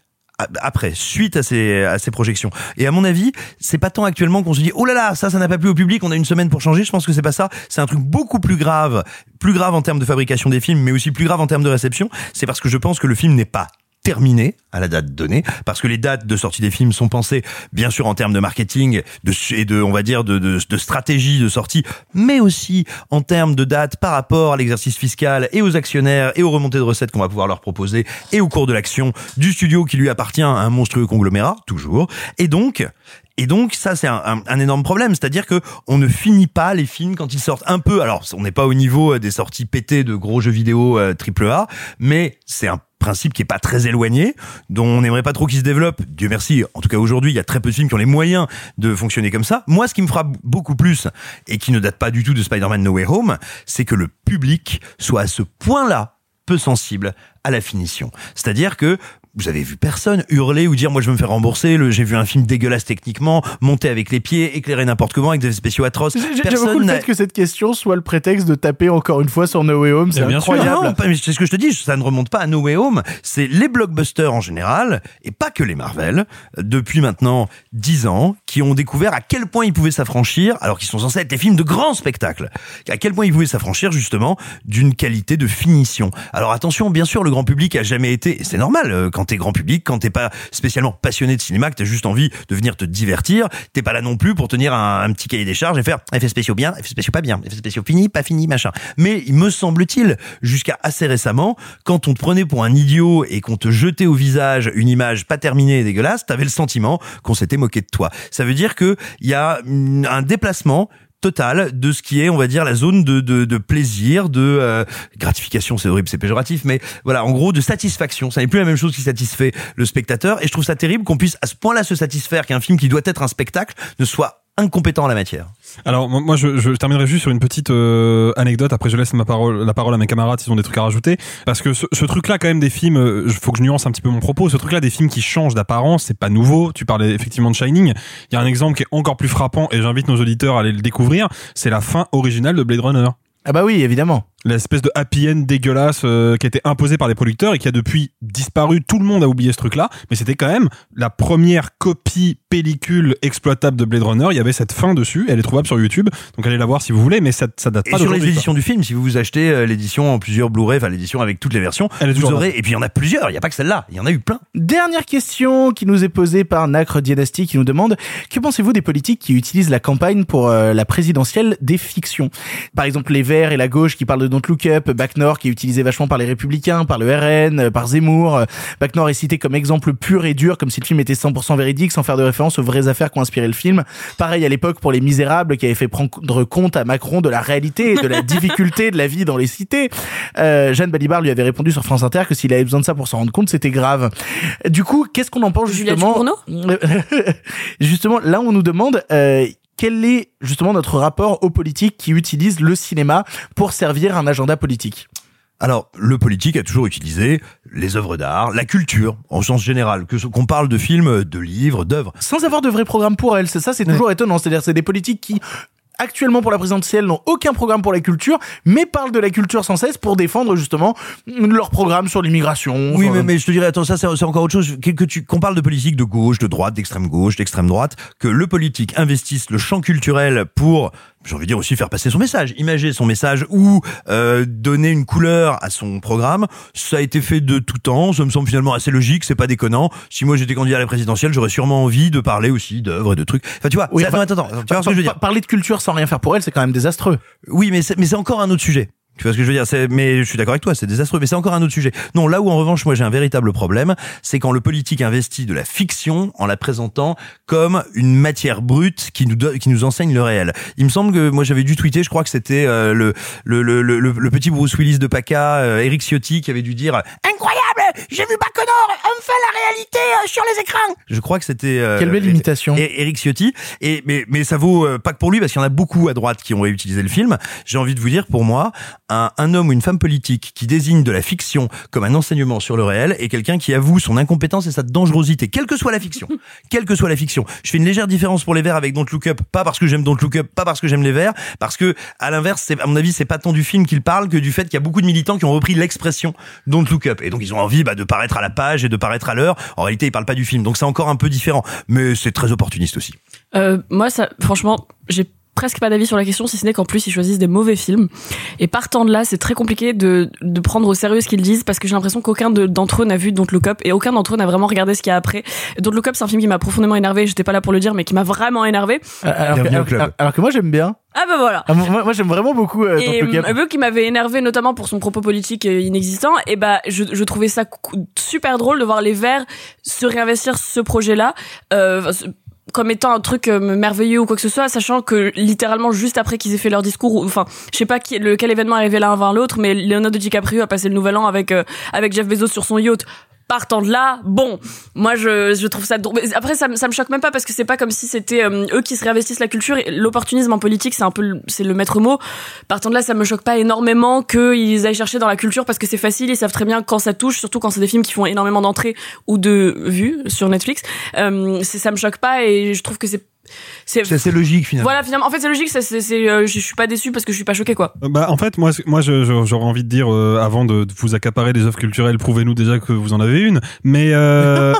après, suite à ces, à ces projections. Et à mon avis, c'est pas tant actuellement qu'on se dit, oh là là, ça, ça n'a pas plu au public, on a une semaine pour changer. Je pense que c'est pas ça. C'est un truc beaucoup plus grave, plus grave en termes de fabrication des films, mais aussi plus grave en termes de réception. C'est parce que je pense que le film n'est pas terminé à la date donnée, parce que les dates de sortie des films sont pensées, bien sûr, en termes de marketing, de, et de, on va dire, de, de, de stratégie de sortie, mais aussi en termes de dates par rapport à l'exercice fiscal et aux actionnaires et aux remontées de recettes qu'on va pouvoir leur proposer et au cours de l'action du studio qui lui appartient à un monstrueux conglomérat, toujours. Et donc, Et donc, ça, c'est un, un, un énorme problème. C'est-à-dire que on ne finit pas les films quand ils sortent un peu. Alors, on n'est pas au niveau des sorties pétées de gros jeux vidéo euh, triple A, mais c'est un principe qui est pas très éloigné, dont on n'aimerait pas trop qu'il se développe. Dieu merci. En tout cas, aujourd'hui, il y a très peu de films qui ont les moyens de fonctionner comme ça. Moi, ce qui me frappe beaucoup plus, et qui ne date pas du tout de Spider-Man No Way Home, c'est que le public soit à ce point-là peu sensible à la finition. C'est-à-dire que vous avez vu personne hurler ou dire moi je veux me faire rembourser, le, j'ai vu un film dégueulasse techniquement, monté avec les pieds, éclairé n'importe comment avec des spéciaux atroces. J'ai, personne j'ai beaucoup n'a... le fait que cette question soit le prétexte de taper encore une fois sur No Way Home, c'est bien incroyable. Sûr, non, c'est ce que je te dis, ça ne remonte pas à No Way Home, c'est les blockbusters en général, et pas que les Marvel, depuis maintenant dix ans, qui ont découvert à quel point ils pouvaient s'affranchir, alors qu'ils sont censés être des films de grands spectacles, à quel point ils pouvaient s'affranchir justement d'une qualité de finition. Alors attention, bien sûr, le grand public a jamais été, et c'est normal, quand Quand t'es grand public, quand t'es pas spécialement passionné de cinéma, que t'as juste envie de venir te divertir, t'es pas là non plus pour tenir un, un petit cahier des charges et faire effets spéciaux bien, effets spéciaux pas bien, effets spéciaux fini, pas fini, machin. Mais il me semble-t-il, jusqu'à assez récemment, quand on te prenait pour un idiot et qu'on te jetait au visage une image pas terminée et dégueulasse, t'avais le sentiment qu'on s'était moqué de toi. Ça veut dire que il y a un déplacement total de ce qui est, on va dire, la zone de de, de plaisir, de euh, gratification, c'est horrible, c'est péjoratif, mais voilà, en gros, de satisfaction. Ça n'est plus la même chose qui satisfait le spectateur, et je trouve ça terrible qu'on puisse à ce point-là se satisfaire qu'un film qui doit être un spectacle ne soit incompétent en la matière. Alors moi je, je terminerai juste sur une petite euh, anecdote, après je laisse ma parole, la parole à mes camarades s'ils ont des trucs à rajouter, parce que ce, ce truc là quand même des films, euh, faut que je nuance un petit peu mon propos, ce truc là des films qui changent d'apparence, c'est pas nouveau. Tu parlais effectivement de Shining, il y a un exemple qui est encore plus frappant et j'invite nos auditeurs à aller le découvrir, c'est la fin originale de Blade Runner. Ah bah oui, évidemment. L'espèce de happy end dégueulasse euh, qui a été imposée par les producteurs et qui a depuis disparu. Tout le monde a oublié ce truc-là, mais c'était quand même la première copie pellicule exploitable de Blade Runner. Il y avait cette fin dessus, elle est trouvable sur YouTube, donc allez la voir si vous voulez, mais ça, ça date pas d'aujourd'hui. Et sur les éditions du film, si vous vous achetez euh, l'édition en plusieurs Blu-ray, enfin l'édition avec toutes les versions, elle est vous aurez, et puis il y en a plusieurs, il n'y a pas que celle-là, il y en a eu plein. Dernière question qui nous est posée par Nacre Dynasty qui nous demande, que pensez-vous des politiques qui utilisent la campagne pour euh, la présidentielle des fictions ? Par exemple, les Verts et la gauche qui parlent de Don't Look Up, Bac Nord qui est utilisé vachement par les Républicains, par le R N, par Zemmour. Bac Nord est cité comme exemple pur et dur, comme si le film était cent pour cent véridique, sans faire de référence aux vraies affaires qui ont inspiré le film. Pareil à l'époque pour Les Misérables, qui avait fait prendre compte à Macron de la réalité et de la difficulté de la vie dans les cités. Euh, Jeanne Balibar lui avait répondu sur France Inter que s'il avait besoin de ça pour s'en rendre compte, c'était grave. Du coup, qu'est-ce qu'on en pense justement ? Justement, là on nous demande... Euh, Quel est justement notre rapport aux politiques qui utilisent le cinéma pour servir un agenda politique ? Alors, le politique a toujours utilisé les œuvres d'art, la culture, en sens général, que, qu'on parle de films, de livres, d'œuvres. Sans avoir de vrai programme pour elle, c'est ça, c'est toujours étonnant. C'est-à-dire, c'est des politiques qui... actuellement pour la présidentielle n'ont aucun programme pour la culture, mais parlent de la culture sans cesse pour défendre justement leur programme sur l'immigration. Oui, mais, mais je te dirais, attends, ça c'est, c'est encore autre chose, que, que tu, qu'on parle de politique de gauche, de droite, d'extrême gauche, d'extrême droite, que le politique investisse le champ culturel pour... j'ai envie de dire aussi faire passer son message, imager son message ou euh, donner une couleur à son programme. Ça a été fait de tout temps, ça me semble finalement assez logique, c'est pas déconnant. Si moi j'étais candidat à la présidentielle, j'aurais sûrement envie de parler aussi d'œuvres et de trucs. Enfin tu vois, oui, ça, enfin, attends, attends, attends, tu vois ce que je veux dire. Parler de culture sans rien faire pour elle, c'est quand même désastreux. Oui, mais c'est, mais c'est encore un autre sujet. Tu vois ce que je veux dire, c'est, mais je suis d'accord avec toi, c'est désastreux, mais c'est encore un autre sujet. Non, là où en revanche, moi j'ai un véritable problème, c'est quand le politique investit de la fiction en la présentant comme une matière brute qui nous do... qui nous enseigne le réel. Il me semble que moi j'avais dû tweeter, je crois que c'était euh, le, le le le le petit Bruce Willis de P A C A, euh, Eric Ciotti qui avait dû dire incroyable j'ai vu Bacchanor, enfin la réalité euh, sur les écrans. Je crois que c'était euh, quelle belle imitation, Éric Ciotti. Et mais mais ça vaut euh, pas que pour lui, parce qu'il y en a beaucoup à droite qui ont réutilisé le film. J'ai envie de vous dire, pour moi, un, un homme ou une femme politique qui désigne de la fiction comme un enseignement sur le réel est quelqu'un qui avoue son incompétence et sa dangerosité, quelle que soit la fiction. Quelle que soit la fiction. Je fais une légère différence pour les Verts avec Don't Look Up, pas parce que j'aime Don't Look Up, pas parce que j'aime les Verts, parce que à l'inverse, c'est, à mon avis, c'est pas tant du film qu'il parle que du fait qu'il y a beaucoup de militants qui ont repris l'expression Don't Look Up, et donc ils ont envie bah, de paraître à la page et de paraître à l'heure. En réalité, ils parlent pas du film, donc c'est encore un peu différent, mais c'est très opportuniste aussi. Euh, moi, ça, franchement, j'ai presque pas d'avis sur la question, si ce n'est qu'en plus ils choisissent des mauvais films, et partant de là c'est très compliqué de, de prendre au sérieux ce qu'ils disent, parce que j'ai l'impression qu'aucun de, d'entre eux n'a vu Don't Look Up, et aucun d'entre eux n'a vraiment regardé ce qu'il y a après. Don't Look Up, c'est un film qui m'a profondément énervé, j'étais pas là pour le dire, mais qui m'a vraiment énervé, alors, alors, que, alors, alors que moi j'aime bien. Ah bah voilà. Ah, moi, moi j'aime vraiment beaucoup euh, et Don't Look Up. Et vu qu'il m'avait énervé notamment pour son propos politique inexistant, et bah je, je trouvais ça super drôle de voir les Verts se réinvestir ce projet-là euh, comme étant un truc euh, merveilleux ou quoi que ce soit, sachant que littéralement juste après qu'ils aient fait leur discours, ou, enfin, je sais pas qui, lequel événement est arrivé l'un avant l'autre, mais Leonardo DiCaprio a passé le nouvel an avec euh, avec Jeff Bezos sur son yacht. Partant de là, bon, moi je je trouve ça drôle. Après ça ça me choque même pas, parce que c'est pas comme si c'était euh, eux qui se réinvestissent la culture. L'opportunisme en politique, c'est un peu le, c'est le maître mot. Partant de là, ça me choque pas énormément qu'ils aillent chercher dans la culture, parce que c'est facile, ils savent très bien quand ça touche, surtout quand c'est des films qui font énormément d'entrées ou de vues sur Netflix. Euh, c'est, ça me choque pas, et je trouve que c'est C'est... c'est assez logique finalement. Voilà, finalement, en fait c'est logique, c'est, c'est, c'est, euh, je suis pas déçu parce que je suis pas choqué quoi. Bah en fait moi, moi je, je, j'aurais envie de dire euh, avant de, de vous accaparer des œuvres culturelles, prouvez-nous déjà que vous en avez une. Mais euh...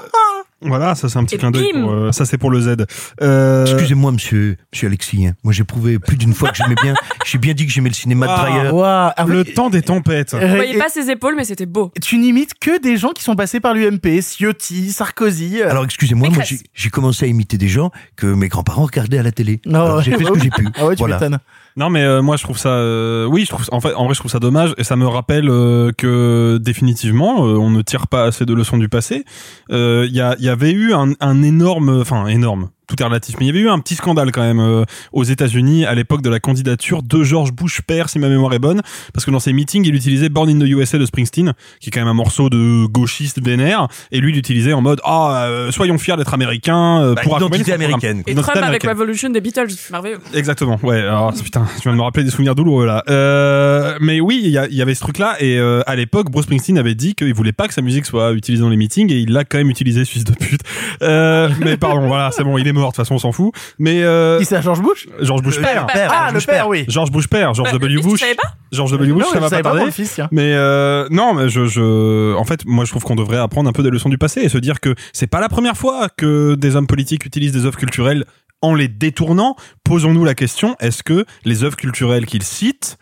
voilà, ça c'est un petit et clin d'œil pour, euh, ça c'est pour le Z. Euh... Excusez-moi monsieur, monsieur Alexis, hein. Moi j'ai prouvé plus d'une fois que j'aimais bien, j'ai bien dit que j'aimais le cinéma wow, de Dreyer. Wow. Ah, le oui. temps des tempêtes. Vous voyez pas ses épaules, mais c'était beau. Tu n'imites que des gens qui sont passés par l'U M P, Ciotti, Sarkozy. Alors excusez-moi, moi j'ai, j'ai commencé à imiter des gens que mes grands-parents regardaient à la télé. Non, alors, j'ai fait ce que j'ai pu. Ah ouais, tu voilà. m'étonnes. Non mais euh, moi je trouve ça euh, oui, je trouve en fait en vrai je trouve ça dommage, et ça me rappelle euh, que définitivement euh, on ne tire pas assez de leçons du passé. Il euh, y a y a Il y avait eu un, un énorme, enfin énorme, tout est relatif, mais il y avait eu un petit scandale quand même euh, aux États-Unis à l'époque de la candidature de George Bush père, si ma mémoire est bonne, parce que dans ses meetings il utilisait Born in the U S A de Springsteen, qui est quand même un morceau de gauchiste vénère, et lui il l'utilisait en mode ah oh, euh, soyons fiers d'être américains, euh, bah, pour identité américaine, et Trump avec Revolution des Beatles, merveilleux. Exactement, ouais. Alors putain, tu vas me rappeler des souvenirs douloureux là. Euh, mais oui, il y, y avait ce truc là, et euh, à l'époque Bruce Springsteen avait dit qu'il voulait pas que sa musique soit utilisée dans les meetings, et il l'a quand même utilisé, fils de pute. Euh, mais pardon, voilà, c'est bon, il est de toute façon on s'en fout, mais euh... qui c'est, George Bush George Bush père. père ah George le père, père oui George Bush père George bah, W Bush, tu savais pas George W Bush, non, ça va pas tarder, mais euh, non mais je je en fait moi je trouve qu'on devrait apprendre un peu des leçons du passé et se dire que c'est pas la première fois que des hommes politiques utilisent des œuvres culturelles en les détournant. Posons-nous la question, est-ce que les œuvres culturelles qu'ils citent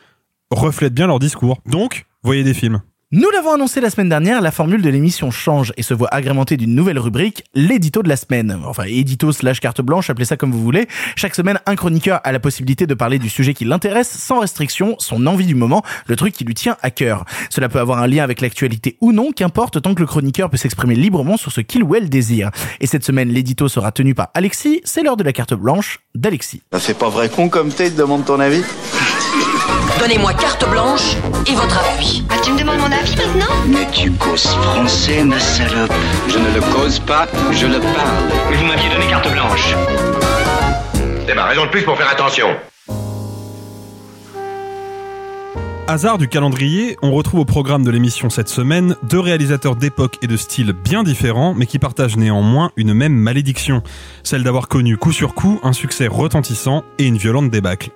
reflètent bien leur discours? Donc voyez des films. Nous l'avons annoncé la semaine dernière, la formule de l'émission change et se voit agrémentée d'une nouvelle rubrique, l'édito de la semaine. Enfin, édito slash carte blanche, appelez ça comme vous voulez. Chaque semaine, un chroniqueur a la possibilité de parler du sujet qui l'intéresse, sans restriction, son envie du moment, le truc qui lui tient à cœur. Cela peut avoir un lien avec l'actualité ou non, qu'importe, tant que le chroniqueur peut s'exprimer librement sur ce qu'il ou elle désire. Et cette semaine, l'édito sera tenu par Alexis, c'est l'heure de la carte blanche d'Alexis. Ça fait pas vrai con comme t'es, te demande ton avis. Donnez-moi carte blanche et votre appui. Ah, tu me demandes mon avis maintenant ? Mais tu causes français, ma salope. Je ne le cause pas, je le parle. Mais vous m'aviez donné carte blanche. C'est ma raison de plus pour faire attention. Hasard du calendrier, on retrouve au programme de l'émission cette semaine deux réalisateurs d'époque et de style bien différents, mais qui partagent néanmoins une même malédiction, celle d'avoir connu coup sur coup un succès retentissant et une violente débâcle.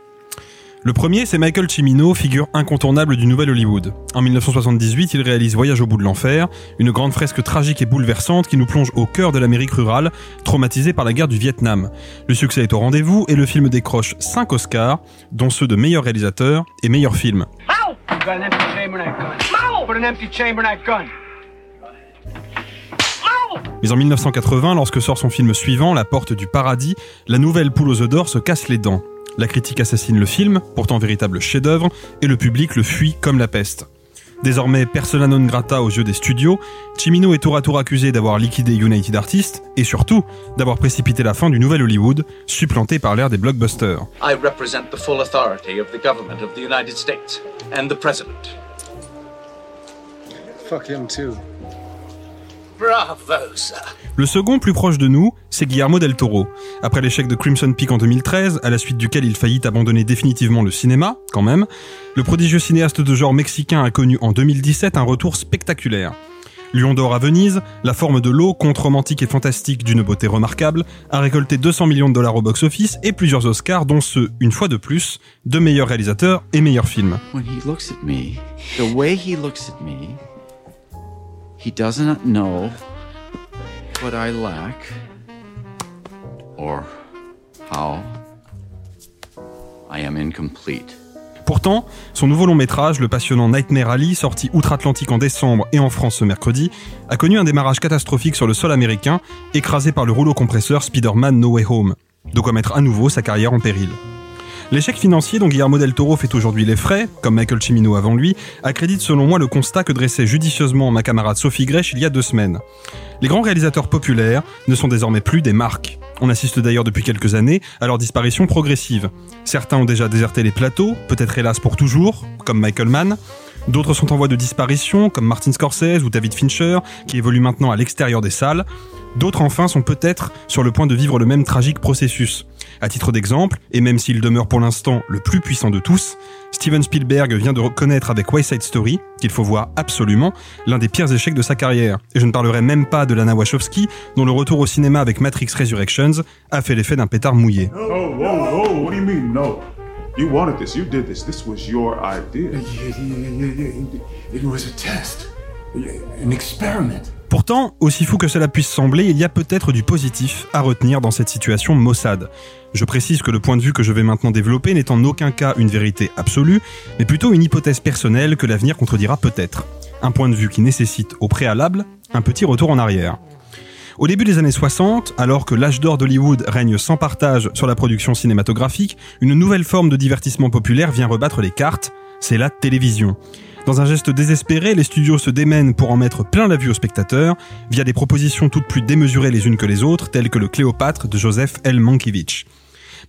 Le premier, c'est Michael Cimino, figure incontournable du nouvel Hollywood. En dix-neuf cent soixante-dix-huit, il réalise Voyage au bout de l'enfer, une grande fresque tragique et bouleversante qui nous plonge au cœur de l'Amérique rurale, traumatisée par la guerre du Vietnam. Le succès est au rendez-vous et le film décroche cinq Oscars, dont ceux de meilleur réalisateur et meilleur film. Mais en dix-neuf cent quatre-vingt, lorsque sort son film suivant, La Porte du Paradis, la nouvelle poule aux œufs d'or se casse les dents. La critique assassine le film, pourtant véritable chef-d'œuvre, et le public le fuit comme la peste. Désormais persona non grata aux yeux des studios, Cimino est tour à tour accusé d'avoir liquidé United Artists et surtout d'avoir précipité la fin du nouvel Hollywood, supplanté par l'ère des blockbusters. I represent the full authority of the government of the United States and the president. Fuck him too. Bravo, ça. Le second, plus proche de nous, c'est Guillermo del Toro. Après l'échec de Crimson Peak en deux mille treize, à la suite duquel il faillit abandonner définitivement le cinéma, quand même, le prodigieux cinéaste de genre mexicain a connu en deux mille dix-sept un retour spectaculaire. Lion d'or à Venise, La Forme de l'eau, conte romantique et fantastique d'une beauté remarquable, a récolté deux cents millions de dollars au box-office et plusieurs Oscars, dont ceux, une fois de plus, de meilleur réalisateur et meilleur film. When he looks at me, the way he looks at me, he doesn't know what I lack or how I am incomplete. Pourtant, son nouveau long métrage, le passionnant Nightmare Alley, sorti outre-Atlantique en décembre et en France ce mercredi, a connu un démarrage catastrophique sur le sol américain, écrasé par le rouleau compresseur Spider-Man No Way Home, de quoi mettre à nouveau sa carrière en péril. L'échec financier dont Guillermo del Toro fait aujourd'hui les frais, comme Michael Cimino avant lui, accrédite selon moi le constat que dressait judicieusement ma camarade Sophie Grèche il y a deux semaines. Les grands réalisateurs populaires ne sont désormais plus des marques. On assiste d'ailleurs depuis quelques années à leur disparition progressive. Certains ont déjà déserté les plateaux, peut-être hélas pour toujours, comme Michael Mann. D'autres sont en voie de disparition, comme Martin Scorsese ou David Fincher, qui évoluent maintenant à l'extérieur des salles. D'autres enfin sont peut-être sur le point de vivre le même tragique processus. À titre d'exemple, et même s'il demeure pour l'instant le plus puissant de tous, Steven Spielberg vient de reconnaître avec West Side Story, qu'il faut voir absolument, l'un des pires échecs de sa carrière. Et je ne parlerai même pas de Lana Wachowski, dont le retour au cinéma avec Matrix Resurrections a fait l'effet d'un pétard mouillé. Oh, oh, oh, what do you mean, no? You wanted this, you did this, this was your idea. It was a test, an experiment. Pourtant, aussi fou que cela puisse sembler, il y a peut-être du positif à retenir dans cette situation maussade. Je précise que le point de vue que je vais maintenant développer n'est en aucun cas une vérité absolue, mais plutôt une hypothèse personnelle que l'avenir contredira peut-être. Un point de vue qui nécessite, au préalable, un petit retour en arrière. Au début des années soixante, alors que l'âge d'or d'Hollywood règne sans partage sur la production cinématographique, une nouvelle forme de divertissement populaire vient rebattre les cartes, c'est la télévision. Dans un geste désespéré, les studios se démènent pour en mettre plein la vue aux spectateurs, via des propositions toutes plus démesurées les unes que les autres, telles que le Cléopâtre de Joseph L. Mankiewicz.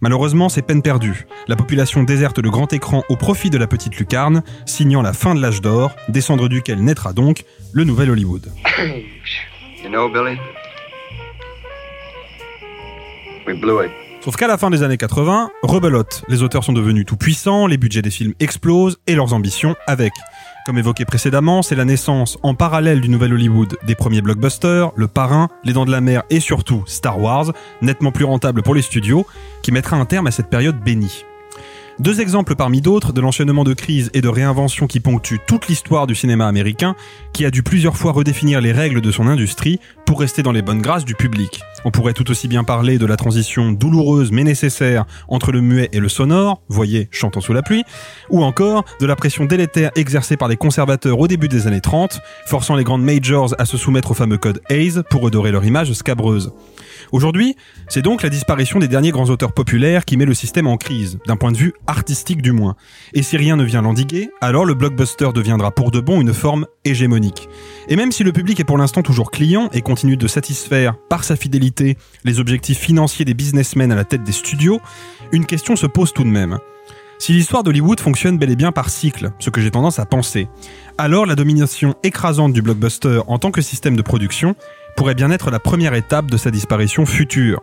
Malheureusement, c'est peine perdue. La population déserte le grand écran au profit de la petite lucarne, signant la fin de l'âge d'or, descendre duquel naîtra donc le nouvel Hollywood. You know, Billy, we blew it. Sauf qu'à la fin des années quatre-vingts, rebelote. Les auteurs sont devenus tout puissants, les budgets des films explosent et leurs ambitions avec. Comme évoqué précédemment, c'est la naissance, en parallèle du nouvel Hollywood, des premiers blockbusters, Le Parrain, Les Dents de la Mer et surtout Star Wars, nettement plus rentable pour les studios, qui mettra un terme à cette période bénie. Deux exemples parmi d'autres de l'enchaînement de crises et de réinventions qui ponctuent toute l'histoire du cinéma américain, qui a dû plusieurs fois redéfinir les règles de son industrie pour rester dans les bonnes grâces du public. On pourrait tout aussi bien parler de la transition douloureuse mais nécessaire entre le muet et le sonore, voyez Chantons sous la pluie, ou encore de la pression délétère exercée par les conservateurs au début des années trente, forçant les grandes majors à se soumettre au fameux code Hays pour redorer leur image scabreuse. Aujourd'hui, c'est donc la disparition des derniers grands auteurs populaires qui met le système en crise, d'un point de vue artistique du moins. Et si rien ne vient l'endiguer, alors le blockbuster deviendra pour de bon une forme hégémonique. Et même si le public est pour l'instant toujours client et continue de satisfaire, par sa fidélité, les objectifs financiers des businessmen à la tête des studios, une question se pose tout de même. Si l'histoire d'Hollywood fonctionne bel et bien par cycle, ce que j'ai tendance à penser, alors la domination écrasante du blockbuster en tant que système de production pourrait bien être la première étape de sa disparition future.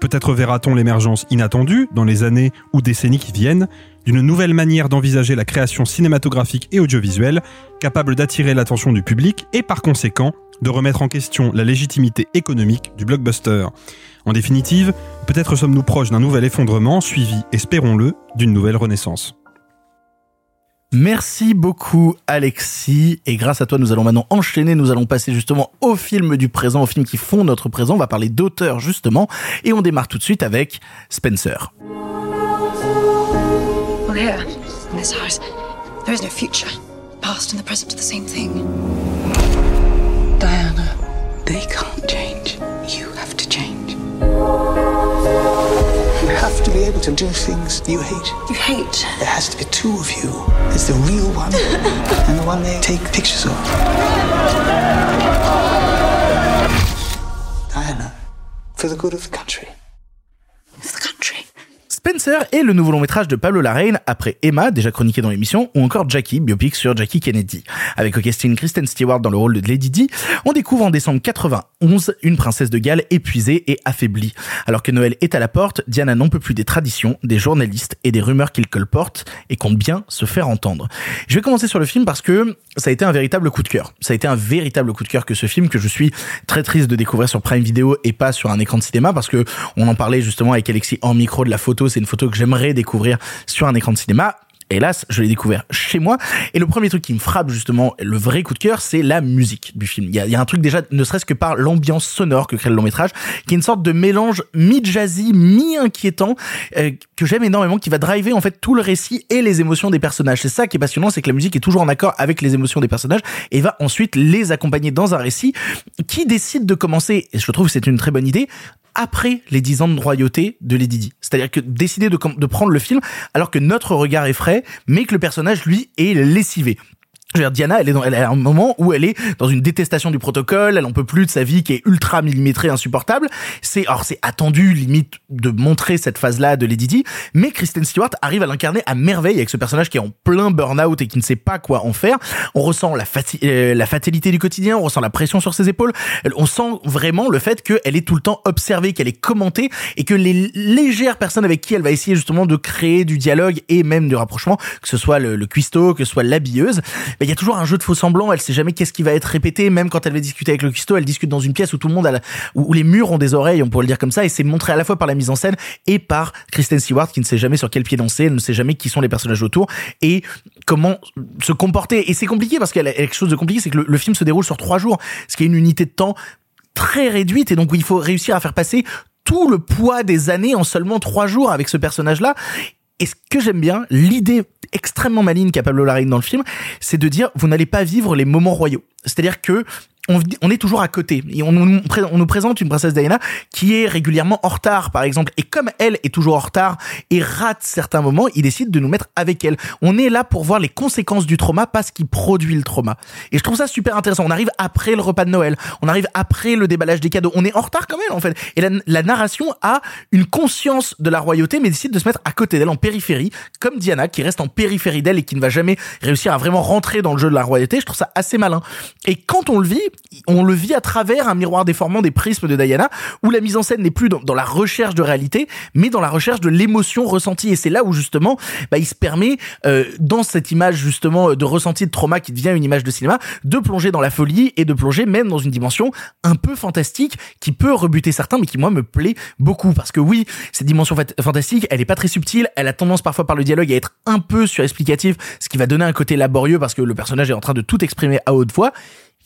Peut-être verra-t-on l'émergence inattendue, dans les années ou décennies qui viennent, d'une nouvelle manière d'envisager la création cinématographique et audiovisuelle, capable d'attirer l'attention du public et par conséquent, de remettre en question la légitimité économique du blockbuster. En définitive, peut-être sommes-nous proches d'un nouvel effondrement suivi, espérons-le, d'une nouvelle renaissance. Merci beaucoup Alexis, et grâce à toi nous allons maintenant enchaîner, nous allons passer justement aux films du présent, aux films qui font notre présent, on va parler d'auteurs justement, et on démarre tout de suite avec Spencer. We're here, in this house. There is no future. The past and the present are the same thing. Diana, they can't change. You have to change. You have to be able to do things you hate. You hate? There has to be two of you. There's the real one and the one they take pictures of. Diana, for the good of the country. Spencer est le nouveau long métrage de Pablo Larraín après Emma, déjà chroniqué dans l'émission, ou encore Jackie, biopic sur Jackie Kennedy. Avec au casting Kristen Stewart dans le rôle de Lady Di, on découvre en décembre quatre-vingt-onze une princesse de Galles épuisée et affaiblie. Alors que Noël est à la porte, Diana n'en peut plus des traditions, des journalistes et des rumeurs qu'il colporte et compte bien se faire entendre. Je vais commencer sur le film parce que ça a été un véritable coup de cœur. Ça a été un véritable coup de cœur que ce film, que je suis très triste de découvrir sur Prime Video et pas sur un écran de cinéma, parce que on en parlait justement avec Alexis en micro de la photo. C'est une photo que j'aimerais découvrir sur un écran de cinéma. Hélas, je l'ai découvert chez moi. Et le premier truc qui me frappe, justement, le vrai coup de cœur, c'est la musique du film. Il y a, il y a un truc déjà, ne serait-ce que par l'ambiance sonore que crée le long-métrage, qui est une sorte de mélange mi-jazzy, mi-inquiétant, euh, que j'aime énormément, qui va driver, en fait, tout le récit et les émotions des personnages. C'est ça qui est passionnant, c'est que la musique est toujours en accord avec les émotions des personnages et va ensuite les accompagner dans un récit qui décide de commencer, et je trouve que c'est une très bonne idée, après les dix ans de royauté de Lady Di. C'est-à-dire que décider de, de prendre le film alors que notre regard est frais, mais que le personnage, lui, est lessivé. Je veux dire, Diana, elle est dans, elle a un moment où elle est dans une détestation du protocole, elle en peut plus de sa vie qui est ultra millimétrée, insupportable. C'est, alors c'est attendu, limite, de montrer cette phase-là de Lady Di, mais Kristen Stewart arrive à l'incarner à merveille avec ce personnage qui est en plein burn-out et qui ne sait pas quoi en faire. On ressent la, fati- euh, la fatalité du quotidien, on ressent la pression sur ses épaules, on sent vraiment le fait qu'elle est tout le temps observée, qu'elle est commentée et que les légères personnes avec qui elle va essayer justement de créer du dialogue et même du rapprochement, que ce soit le, le cuistot, que ce soit l'habilleuse, il y a toujours un jeu de faux semblants. Elle sait jamais qu'est-ce qui va être répété. Même quand elle va discuter avec le cuistot, elle discute dans une pièce où tout le monde a la, où les murs ont des oreilles, on pourrait le dire comme ça, et c'est montré à la fois par la mise en scène et par Kristen Stewart qui ne sait jamais sur quel pied danser, elle ne sait jamais qui sont les personnages autour et comment se comporter. Et c'est compliqué parce qu'elle a quelque chose de compliqué, c'est que le, le film se déroule sur trois jours, ce qui est une unité de temps très réduite, et donc il faut réussir à faire passer tout le poids des années en seulement trois jours avec ce personnage-là. Et ce que j'aime bien, l'idée extrêmement maligne qu'a Pablo Larraín dans le film, c'est de dire, vous n'allez pas vivre les moments royaux. C'est-à-dire que, on est toujours à côté. Et on nous présente une princesse Diana qui est régulièrement en retard, par exemple. Et comme elle est toujours en retard et rate certains moments, il décide de nous mettre avec elle. On est là pour voir les conséquences du trauma, pas ce qui produit le trauma. Et je trouve ça super intéressant. On arrive après le repas de Noël. On arrive après le déballage des cadeaux. On est en retard quand même, en fait. Et la, la narration a une conscience de la royauté, mais décide de se mettre à côté d'elle, en périphérie, comme Diana, qui reste en périphérie d'elle et qui ne va jamais réussir à vraiment rentrer dans le jeu de la royauté. Je trouve ça assez malin. Et quand on le vit, on le vit à travers un miroir déformant des prismes de Diana, où la mise en scène n'est plus dans, dans la recherche de réalité, mais dans la recherche de l'émotion ressentie. Et c'est là où, justement, bah, il se permet, euh, dans cette image, justement, de ressenti de trauma qui devient une image de cinéma, de plonger dans la folie et de plonger même dans une dimension un peu fantastique qui peut rebuter certains, mais qui, moi, me plaît beaucoup. Parce que oui, cette dimension fat- fantastique, elle est pas très subtile, elle a tendance parfois par le dialogue à être un peu surexplicatif, ce qui va donner un côté laborieux parce que le personnage est en train de tout exprimer à haute voix.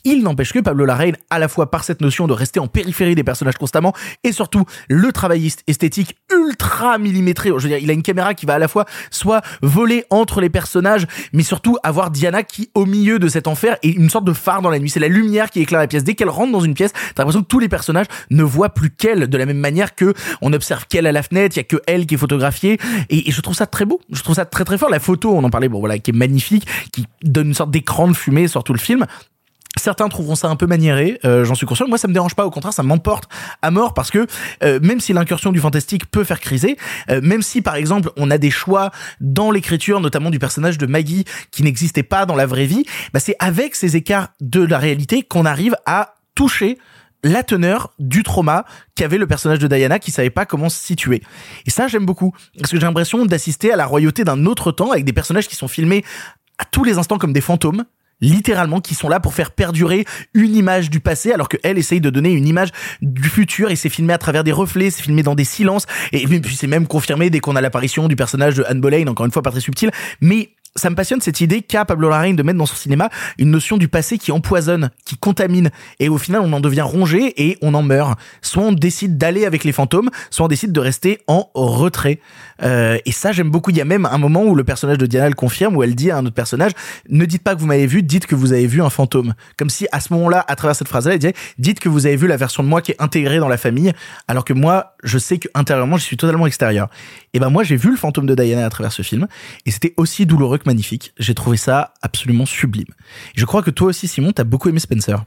Il n'empêche que Pablo Larraín, à la fois par cette notion de rester en périphérie des personnages constamment, et surtout le travail esthétique ultra millimétré. Je veux dire, il a une caméra qui va à la fois soit voler entre les personnages, mais surtout avoir Diana qui, au milieu de cet enfer, est une sorte de phare dans la nuit. C'est la lumière qui éclaire la pièce. Dès qu'elle rentre dans une pièce, t'as l'impression que tous les personnages ne voient plus qu'elle, de la même manière que on observe qu'elle à la fenêtre, il y a que elle qui est photographiée. Et, et je trouve ça très beau. Je trouve ça très très fort. La photo, on en parlait, bon voilà, qui est magnifique, qui donne une sorte d'écran de fumée sur tout le film. Certains trouveront ça un peu maniéré, euh, j'en suis conscient. Moi, ça me dérange pas, au contraire, ça m'emporte à mort parce que euh, même si l'incursion du fantastique peut faire criser, euh, même si, par exemple, on a des choix dans l'écriture, notamment du personnage de Maggie, qui n'existait pas dans la vraie vie, bah, c'est avec ces écarts de la réalité qu'on arrive à toucher la teneur du trauma qu'avait le personnage de Diana qui savait pas comment se situer. Et ça, j'aime beaucoup, parce que j'ai l'impression d'assister à la royauté d'un autre temps avec des personnages qui sont filmés à tous les instants comme des fantômes, littéralement, qui sont là pour faire perdurer une image du passé, alors que elle essaye de donner une image du futur, et c'est filmé à travers des reflets, c'est filmé dans des silences, et puis c'est même confirmé dès qu'on a l'apparition du personnage de Anne Boleyn, encore une fois pas très subtil, mais ça me passionne cette idée qu'a Pablo Larraín de mettre dans son cinéma une notion du passé qui empoisonne, qui contamine, et au final on en devient rongé et on en meurt. Soit on décide d'aller avec les fantômes, soit on décide de rester en retrait. Euh, et ça, j'aime beaucoup. Il y a même un moment où le personnage de Diana le confirme, où elle dit à un autre personnage, ne dites pas que vous m'avez vu, dites que vous avez vu un fantôme. Comme si à ce moment-là, à travers cette phrase-là, elle disait, dites que vous avez vu la version de moi qui est intégrée dans la famille, alors que moi, je sais qu'intérieurement, je suis totalement extérieur. Et ben moi, j'ai vu le fantôme de Diana à travers ce film, et c'était aussi douloureux que magnifique. J'ai trouvé ça absolument sublime. Et je crois que toi aussi, Simon, t'as beaucoup aimé Spencer.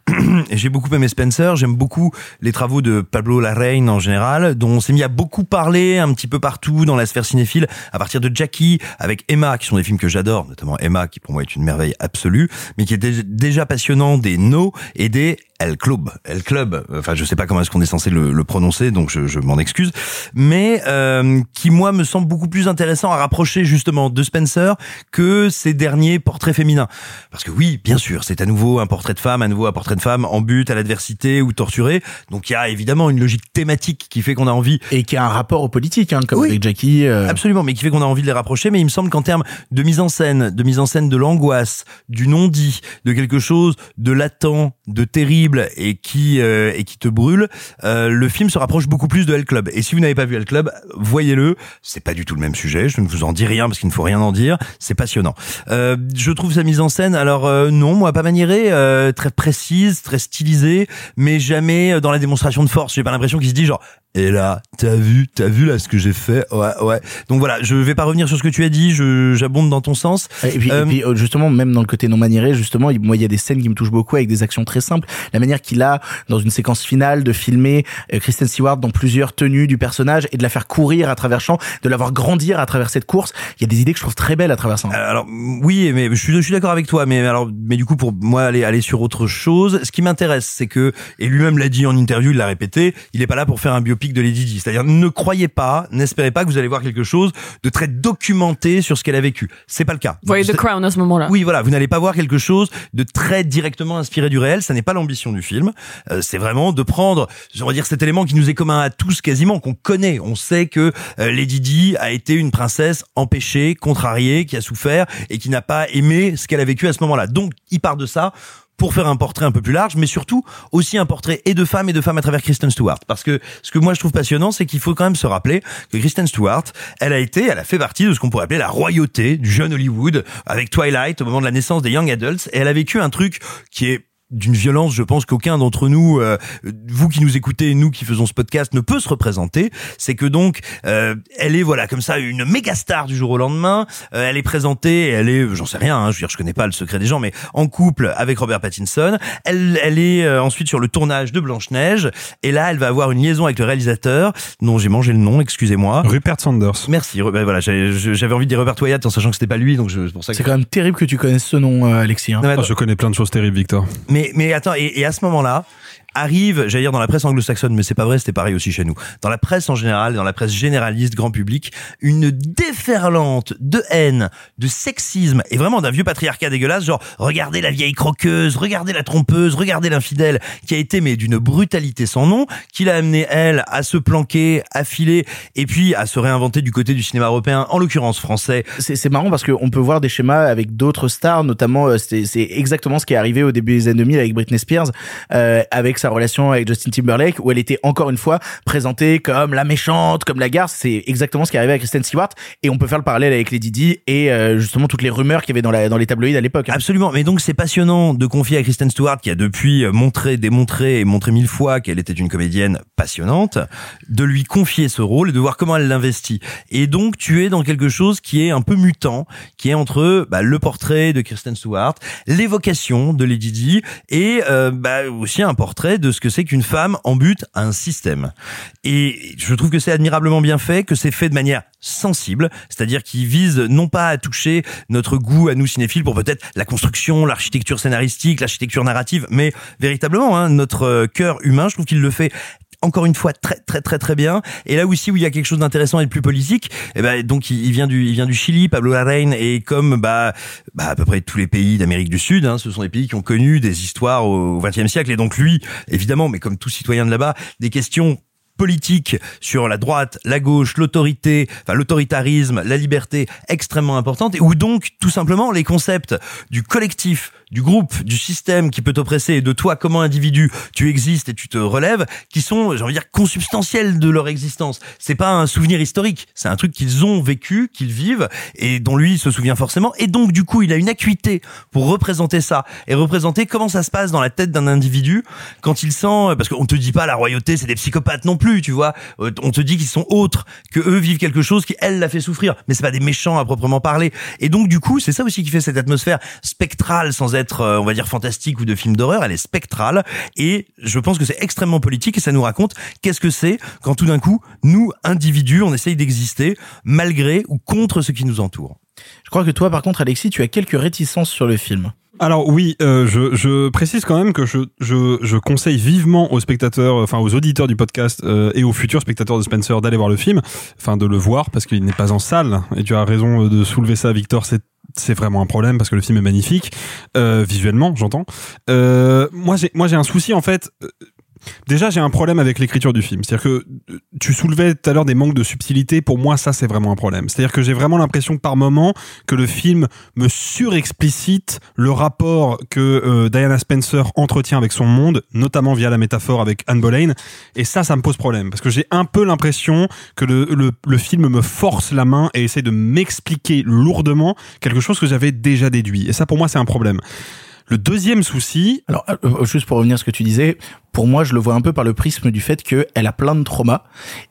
J'ai beaucoup aimé Spencer, j'aime beaucoup les travaux de Pablo Larraín en général, dont on s'est mis à beaucoup parler un petit peu partout dans la sphère cinéphile, à partir de Jackie, avec Emma, qui sont des films que j'adore, notamment Emma, qui pour moi est une merveille absolue, mais qui était déjà passionnant des No et des El Club. El Club, enfin je sais pas comment est-ce qu'on est censé le, le prononcer, donc je, je m'en excuse, mais euh, qui moi me semble beaucoup plus intéressant à rapprocher justement de Spencer que ses derniers portraits féminins. Parce que oui, bien sûr, c'est à nouveau un portrait de femme, à nouveau un portrait de femme en but à l'adversité ou torturée, donc il y a évidemment une logique thématique qui fait qu'on a envie... Et qui a un rapport aux politiques, hein, comme oui, avec Jackie... Euh... Absolument, mais qui fait qu'on a envie de les rapprocher, mais il me semble qu'en termes de mise en scène, de mise en scène de l'angoisse, du non-dit, de quelque chose de latent, de terrible, et qui euh, et qui te brûle, euh, le film se rapproche beaucoup plus de El Club. Et si vous n'avez pas vu El Club, voyez-le. C'est pas du tout le même sujet. Je ne vous en dis rien parce qu'il ne faut rien en dire. C'est passionnant. Euh, je trouve sa mise en scène, alors euh, non, moi pas maniérée, euh, très précise, très stylisée, mais jamais dans la démonstration de force. J'ai pas l'impression qu'il se dit genre. Et là, t'as vu, t'as vu là ce que j'ai fait, ouais, ouais. Donc voilà, je vais pas revenir sur ce que tu as dit, je, j'abonde dans ton sens. Et puis, euh, et puis justement, même dans le côté non maniéré, justement, moi il y a des scènes qui me touchent beaucoup avec des actions très simples. La manière qu'il a dans une séquence finale de filmer Kristen Stewart dans plusieurs tenues du personnage et de la faire courir à travers champs, de la voir grandir à travers cette course, il y a des idées que je trouve très belles à travers ça. Alors oui, mais je suis, je suis d'accord avec toi, mais alors, mais du coup pour moi aller aller sur autre chose, ce qui m'intéresse, c'est que, et lui-même l'a dit en interview, il l'a répété, il est pas là pour faire un biopic de Lady Di, c'est-à-dire ne croyez pas, n'espérez pas que vous allez voir quelque chose de très documenté sur ce qu'elle a vécu. C'est pas le cas. Vous voyez The Crown à ce moment-là. Oui, voilà, vous n'allez pas voir quelque chose de très directement inspiré du réel. Ça n'est pas l'ambition du film. Euh, c'est vraiment de prendre, on va dire, cet élément qui nous est commun à tous quasiment, qu'on connaît. On sait que euh, Lady Di a été une princesse empêchée, contrariée, qui a souffert et qui n'a pas aimé ce qu'elle a vécu à ce moment-là. Donc, il part de ça pour faire un portrait un peu plus large, mais surtout aussi un portrait et de femmes et de femmes à travers Kristen Stewart. Parce que ce que moi je trouve passionnant, c'est qu'il faut quand même se rappeler que Kristen Stewart, elle a été, elle a fait partie de ce qu'on pourrait appeler la royauté du jeune Hollywood, avec Twilight au moment de la naissance des Young Adults, et elle a vécu un truc qui est d'une violence, je pense qu'aucun d'entre nous, euh, vous qui nous écoutez, nous qui faisons ce podcast, ne peut se représenter. C'est que donc, euh, elle est voilà comme ça une méga star du jour au lendemain. Euh, elle est présentée, elle est, j'en sais rien, hein, je veux dire, je connais pas le secret des gens, mais en couple avec Robert Pattinson. Elle, elle est euh, ensuite sur le tournage de Blanche-Neige, et là, elle va avoir une liaison avec le réalisateur dont j'ai mangé le nom, excusez-moi. Rupert Sanders. Merci. Ben voilà, j'avais, j'avais envie de dire Rupert Wyatt en sachant que c'était pas lui, donc je, c'est pour ça. Que... C'est quand même terrible que tu connaisses ce nom, euh, Alexis. Hein. Non, attends, je connais plein de choses terribles, Victor. Mais Mais, mais attends, et, et à ce moment-là, arrive, j'allais dire dans la presse anglo-saxonne, mais c'est pas vrai, c'était pareil aussi chez nous. Dans la presse en général, dans la presse généraliste, grand public, une déferlante de haine, de sexisme, et vraiment d'un vieux patriarcat dégueulasse, genre, regardez la vieille croqueuse, regardez la trompeuse, regardez l'infidèle, qui a été, mais d'une brutalité sans nom, qui l'a amenée, elle, à se planquer, à filer, et puis à se réinventer du côté du cinéma européen, en l'occurrence français. C'est, c'est marrant parce qu'on peut voir des schémas avec d'autres stars, notamment, c'est, c'est exactement ce qui est arrivé au début des années deux mille avec Britney Spears, euh, avec sa relation avec Justin Timberlake, où elle était encore une fois présentée comme la méchante, comme la garce. C'est exactement ce qui est arrivé à Kristen Stewart, et on peut faire le parallèle avec Lady Di et euh, justement toutes les rumeurs qu'il y avait dans, la, dans les tabloïds à l'époque. Absolument, mais donc c'est passionnant de confier à Kristen Stewart, qui a depuis montré, démontré et montré mille fois qu'elle était une comédienne passionnante, de lui confier ce rôle et de voir comment elle l'investit. Et donc tu es dans quelque chose qui est un peu mutant, qui est entre bah, le portrait de Kristen Stewart, l'évocation de Lady Di et euh, bah, aussi un portrait de ce que c'est qu'une femme en but à un système. Et je trouve que c'est admirablement bien fait, que c'est fait de manière sensible, c'est-à-dire qui vise non pas à toucher notre goût à nous cinéphiles pour peut-être la construction, l'architecture scénaristique, l'architecture narrative, mais véritablement hein, notre cœur humain. Je trouve qu'il le fait encore une fois très très très très bien. Et là aussi où il y a quelque chose d'intéressant et de plus politique, et ben bah, donc il vient du il vient du Chili, Pablo Larraín, et comme bah bah à peu près tous les pays d'Amérique du Sud, hein, ce sont des pays qui ont connu des histoires au XXe siècle, et donc lui évidemment, mais comme tout citoyen de là-bas, des questions politique sur la droite, la gauche, l'autorité, enfin l'autoritarisme, la liberté, extrêmement importante, et où donc tout simplement les concepts du collectif, du groupe, du système qui peut t'oppresser, et de toi comme individu tu existes et tu te relèves, qui sont, j'ai envie de dire, consubstantiels de leur existence. C'est pas un souvenir historique, c'est un truc qu'ils ont vécu, qu'ils vivent, et dont lui il se souvient forcément, et donc du coup il a une acuité pour représenter ça, et représenter comment ça se passe dans la tête d'un individu quand il sent, parce qu'on te dit pas la royauté c'est des psychopathes non plus, plus, tu vois. Euh, on te dit qu'ils sont autres, que eux vivent quelque chose qui, elle, l'a fait souffrir. Mais c'est pas des méchants à proprement parler. Et donc, du coup, c'est ça aussi qui fait cette atmosphère spectrale, sans être, euh, on va dire, fantastique ou de film d'horreur. Elle est spectrale. Et je pense que c'est extrêmement politique et ça nous raconte qu'est-ce que c'est quand tout d'un coup, nous, individus, on essaye d'exister malgré ou contre ce qui nous entoure. Je crois que toi, par contre, Alexis, tu as quelques réticences sur le film. Alors oui, euh, je, je précise quand même que je, je, je conseille vivement aux spectateurs, enfin aux auditeurs du podcast euh, et aux futurs spectateurs de Spencer d'aller voir le film, enfin de le voir parce qu'il n'est pas en salle. Et tu as raison de soulever ça, Victor, c'est c'est vraiment un problème parce que le film est magnifique, euh, visuellement, j'entends. Euh, moi j'ai moi j'ai un souci en fait. Déjà, j'ai un problème avec l'écriture du film. C'est-à-dire que tu soulevais tout à l'heure des manques de subtilité. Pour moi, ça, c'est vraiment un problème. C'est-à-dire que j'ai vraiment l'impression par moment que le film me surexplicite le rapport que euh, Diana Spencer entretient avec son monde, notamment via la métaphore avec Anne Boleyn. Et ça, ça me pose problème. Parce que j'ai un peu l'impression que le, le, le film me force la main et essaie de m'expliquer lourdement quelque chose que j'avais déjà déduit. Et ça, pour moi, c'est un problème. Le deuxième souci... Alors, juste pour revenir à ce que tu disais, pour moi, je le vois un peu par le prisme du fait qu'elle a plein de traumas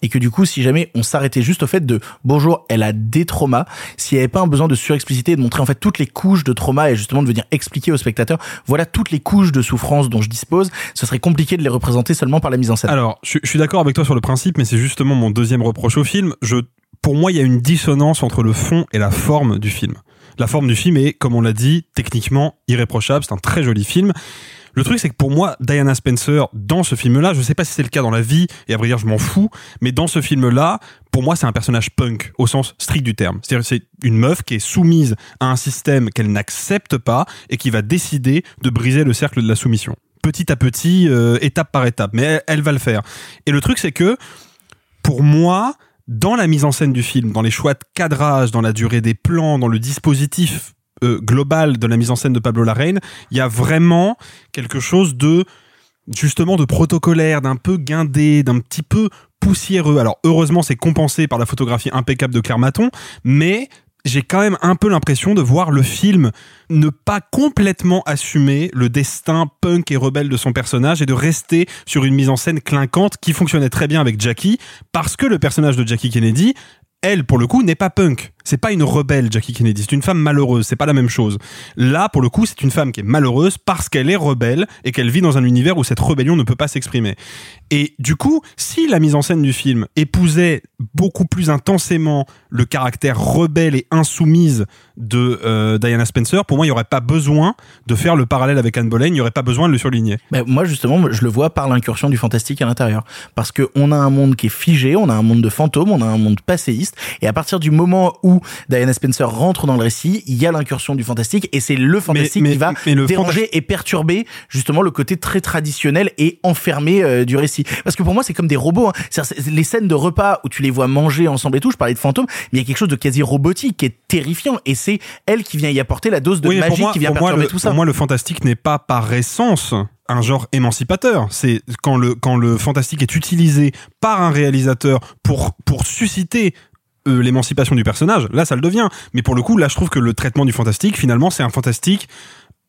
et que du coup, si jamais on s'arrêtait juste au fait de « bonjour, elle a des traumas », s'il n'y avait pas un besoin de surexpliciter et de montrer en fait toutes les couches de traumas et justement de venir expliquer aux spectateurs « voilà toutes les couches de souffrance dont je dispose », ce serait compliqué de les représenter seulement par la mise en scène. Alors, je, je suis d'accord avec toi sur le principe, mais c'est justement mon deuxième reproche au film. Je, pour moi, il y a une dissonance entre le fond et la forme du film. La forme du film est, comme on l'a dit, techniquement irréprochable. C'est un très joli film. Le truc, c'est que pour moi, Diana Spencer, dans ce film-là, je sais pas si c'est le cas dans la vie, et à vrai dire, je m'en fous, mais dans ce film-là, pour moi, c'est un personnage punk, au sens strict du terme. C'est-à-dire que c'est une meuf qui est soumise à un système qu'elle n'accepte pas et qui va décider de briser le cercle de la soumission. Petit à petit, euh, étape par étape. Mais elle, elle va le faire. Et le truc, c'est que, pour moi... dans la mise en scène du film, dans les choix de cadrage, dans la durée des plans, dans le dispositif euh, global de la mise en scène de Pablo Larraín, il y a vraiment quelque chose de justement de protocolaire, d'un peu guindé, d'un petit peu poussiéreux. Alors heureusement, c'est compensé par la photographie impeccable de Claire Mathon, mais j'ai quand même un peu l'impression de voir le film ne pas complètement assumer le destin punk et rebelle de son personnage et de rester sur une mise en scène clinquante qui fonctionnait très bien avec Jackie, parce que le personnage de Jackie Kennedy, elle, pour le coup, n'est pas punk. C'est pas une rebelle, Jackie Kennedy. C'est une femme malheureuse. C'est pas la même chose. Là, pour le coup, c'est une femme qui est malheureuse parce qu'elle est rebelle et qu'elle vit dans un univers où cette rébellion ne peut pas s'exprimer. Et du coup, si la mise en scène du film épousait beaucoup plus intensément le caractère rebelle et insoumise de euh, Diana Spencer, pour moi, il n'y aurait pas besoin de faire le parallèle avec Anne Boleyn. Il n'y aurait pas besoin de le surligner. Bah, moi, justement, je le vois par l'incursion du fantastique à l'intérieur. Parce qu'on a un monde qui est figé, on a un monde de fantômes, on a un monde passéiste. Et à partir du moment où Diana Spencer rentre dans le récit, il y a l'incursion du fantastique et c'est le fantastique mais, mais, qui va déranger fantast... et perturber justement le côté très traditionnel et enfermé euh, du récit. Parce que pour moi, c'est comme des robots. Hein. C'est les scènes de repas où tu les vois manger ensemble et tout, je parlais de fantômes, mais il y a quelque chose de quasi robotique qui est terrifiant et c'est elle qui vient y apporter la dose de oui, magie moi, qui vient perturber le, tout ça. Pour moi, le fantastique n'est pas par essence un genre émancipateur. C'est quand le, quand le fantastique est utilisé par un réalisateur pour, pour susciter Euh, l'émancipation du personnage, là ça le devient. Mais pour le coup, là je trouve que le traitement du fantastique, finalement, c'est un fantastique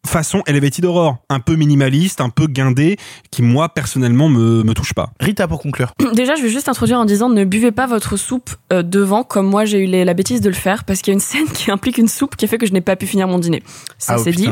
façon Helvétie d'Aurore, un peu minimaliste, un peu guindé, qui moi personnellement me, me touche pas. Rita, pour conclure. Déjà, je vais juste introduire en disant ne buvez pas votre soupe euh, devant, comme moi j'ai eu les, la bêtise de le faire, parce qu'il y a une scène qui implique une soupe qui a fait que je n'ai pas pu finir mon dîner. Ça ah, c'est oh, dit.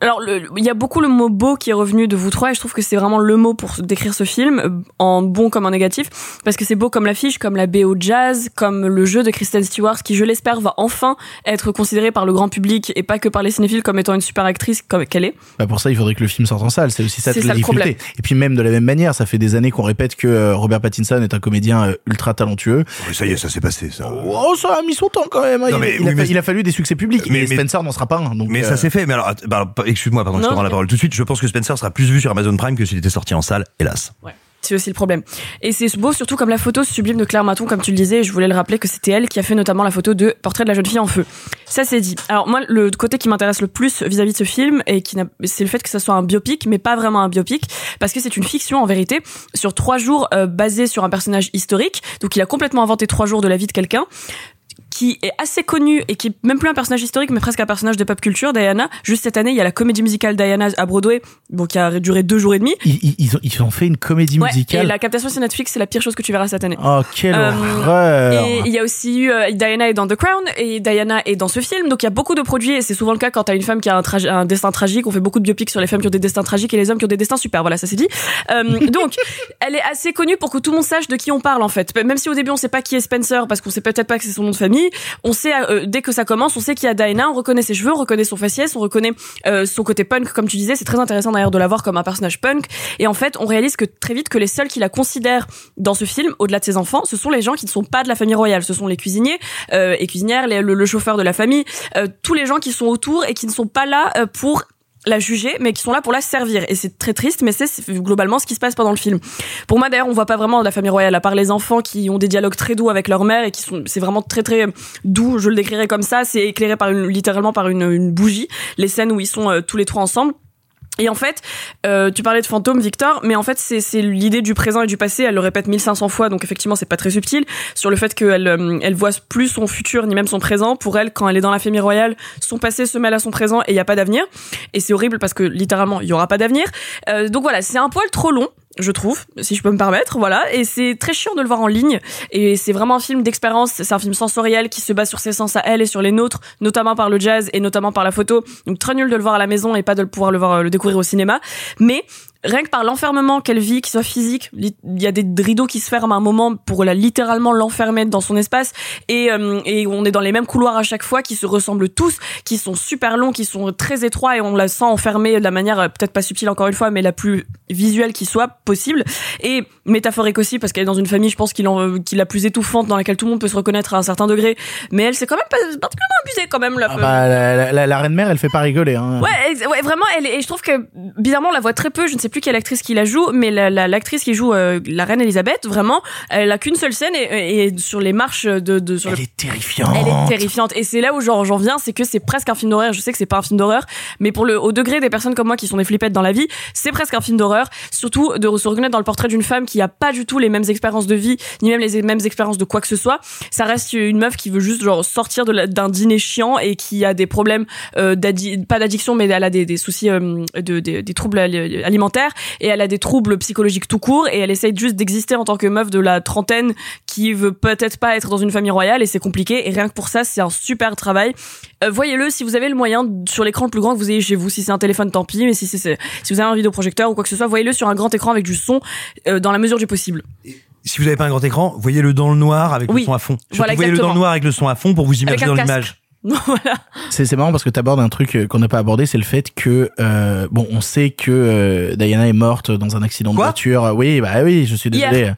Alors il y a beaucoup le mot beau qui est revenu de vous trois et je trouve que c'est vraiment le mot pour décrire ce film, en bon comme en négatif, parce que c'est beau comme l'affiche, comme la B O jazz, comme le jeu de Kristen Stewart, qui je l'espère va enfin être considéré par le grand public et pas que par les cinéphiles comme étant une super actrice comme qu'elle est. Bah pour ça, il faudrait que le film sorte en salle. C'est aussi ça toute la difficulté. Et puis même de la même manière, ça fait des années qu'on répète que Robert Pattinson est un comédien ultra talentueux. Mais ça y est, ça s'est passé. Ça. Oh, ça a mis son temps quand même. Non, il, mais, il, oui, a, mais... il a fallu des succès publics. Mais, et mais... Spencer n'en sera pas un. Donc mais euh... ça s'est fait. Mais alors, bah, excuse-moi, pardon, non, je te rends la parole tout de suite. Je pense que Spencer sera plus vu sur Amazon Prime que s'il était sorti en salle, hélas. Ouais. C'est aussi le problème. Et c'est beau, surtout comme la photo sublime de Claire Mathon, comme tu le disais, et je voulais le rappeler que c'était elle qui a fait notamment la photo de Portrait de la jeune fille en feu. Ça, c'est dit. Alors, moi, le côté qui m'intéresse le plus vis-à-vis de ce film, et qui n'a... c'est le fait que ça soit un biopic, mais pas vraiment un biopic, parce que c'est une fiction, en vérité, sur trois jours euh, basés sur un personnage historique. Donc, il a complètement inventé trois jours de la vie de quelqu'un, qui est assez connue et qui est même plus un personnage historique, mais presque un personnage de pop culture, Diana. Juste cette année, il y a la comédie musicale Diana à Broadway, bon, qui a duré deux jours et demi. Ils, ils, ils ont fait une comédie ouais, musicale. Et la captation sur Netflix, c'est la pire chose que tu verras cette année. Oh, quelle euh, horreur! Et il y a aussi eu euh, Diana est dans The Crown et Diana est dans ce film. Donc il y a beaucoup de produits et c'est souvent le cas quand t'as une femme qui a un, tra- un destin tragique. On fait beaucoup de biopics sur les femmes qui ont des destins tragiques et les hommes qui ont des destins super. Voilà, ça c'est dit. Euh, donc, elle est assez connue pour que tout le monde sache de qui on parle en fait. Même si au début on sait pas qui est Spencer parce qu'on sait peut-être pas que c'est son nom de famille, on sait euh, dès que ça commence, on sait qu'il y a Diana, on reconnaît ses cheveux, on reconnaît son faciès, on reconnaît euh, son côté punk comme tu disais. C'est très intéressant d'ailleurs de la voir comme un personnage punk. Et en fait, on réalise que très vite que les seuls qui la considèrent dans ce film, au-delà de ses enfants, ce sont les gens qui ne sont pas de la famille royale. Ce sont les cuisiniers euh, et cuisinières, les, le, le chauffeur de la famille, euh, tous les gens qui sont autour et qui ne sont pas là euh, pour la juger, mais qui sont là pour la servir. Et c'est très triste, mais c'est, c'est globalement ce qui se passe pendant le film. Pour moi, d'ailleurs, on voit pas vraiment la famille royale, à part les enfants qui ont des dialogues très doux avec leur mère et qui sont, c'est vraiment très très doux, je le décrirais comme ça, c'est éclairé par une, littéralement par une, une bougie, les scènes où ils sont euh, tous les trois ensemble. Et en fait, euh, tu parlais de fantômes, Victor, mais en fait, c'est, c'est l'idée du présent et du passé. Elle le répète mille cinq cents fois, donc effectivement, c'est pas très subtil. Sur le fait qu'elle euh, elle voit plus son futur, ni même son présent. Pour elle, quand elle est dans la famille royale, son passé se mêle à son présent et il n'y a pas d'avenir. Et c'est horrible parce que, littéralement, il n'y aura pas d'avenir. Euh, donc voilà, c'est un poil trop long, je trouve, si je peux me permettre, voilà. Et c'est très chiant de le voir en ligne. Et c'est vraiment un film d'expérience. C'est un film sensoriel qui se base sur ses sens à elle et sur les nôtres, notamment par le jazz et notamment par la photo. Donc très nul de le voir à la maison et pas de le pouvoir le voir, le découvrir au cinéma. Mais rien que par l'enfermement qu'elle vit, qu'il soit physique, il y a des rideaux qui se ferment à un moment pour la littéralement l'enfermer dans son espace. Et, euh, et on est dans les mêmes couloirs à chaque fois qui se ressemblent tous, qui sont super longs, qui sont très étroits et on la sent enfermée de la manière peut-être pas subtile encore une fois, mais la plus visuelle qui soit possible. Et métaphorique aussi parce qu'elle est dans une famille, je pense, qui est la plus étouffante dans laquelle tout le monde peut se reconnaître à un certain degré. Mais elle s'est quand même pas, particulièrement abusée quand même. La, ah bah, la, la, la, la reine mère, elle fait pas rigoler. Hein. Ouais, elle, ouais, vraiment. Elle, et je trouve que bizarrement on la voit très peu. Je ne sais plus quelle actrice qui la joue, mais la, la, l'actrice qui joue euh, la reine Elisabeth, vraiment, elle a qu'une seule scène et, et sur les marches de, de sur elle le... est terrifiante. Elle est terrifiante et c'est là où genre j'en viens, c'est que c'est presque un film d'horreur. Je sais que c'est pas un film d'horreur, mais pour le au degré des personnes comme moi qui sont des flippettes dans la vie, c'est presque un film d'horreur. Surtout de se reconnaître dans le portrait d'une femme qui a pas du tout les mêmes expériences de vie ni même les mêmes expériences de quoi que ce soit. Ça reste une meuf qui veut juste genre sortir de la, d'un dîner chiant et qui a des problèmes euh, d'addi- pas d'addiction, mais elle a des, des soucis euh, de, des, des troubles alimentaires. Et elle a des troubles psychologiques tout court et elle essaye juste d'exister en tant que meuf de la trentaine qui veut peut-être pas être dans une famille royale et c'est compliqué et rien que pour ça c'est un super travail. Euh, voyez-le si vous avez le moyen sur l'écran le plus grand que vous ayez chez vous, si c'est un téléphone tant pis, mais si, c'est, c'est, si vous avez un vidéoprojecteur ou quoi que ce soit, voyez-le sur un grand écran avec du son euh, dans la mesure du possible. Si vous n'avez pas un grand écran, voyez-le dans le noir avec oui. le son à fond. Voilà, voyez-le dans le noir avec le son à fond pour vous immerger dans casque. L'image. Voilà. C'est, c'est marrant parce que t'abordes un truc qu'on n'a pas abordé, c'est le fait que euh, bon, on sait que euh, Diana est morte dans un accident Quoi de voiture. Oui, bah oui, je suis désolé.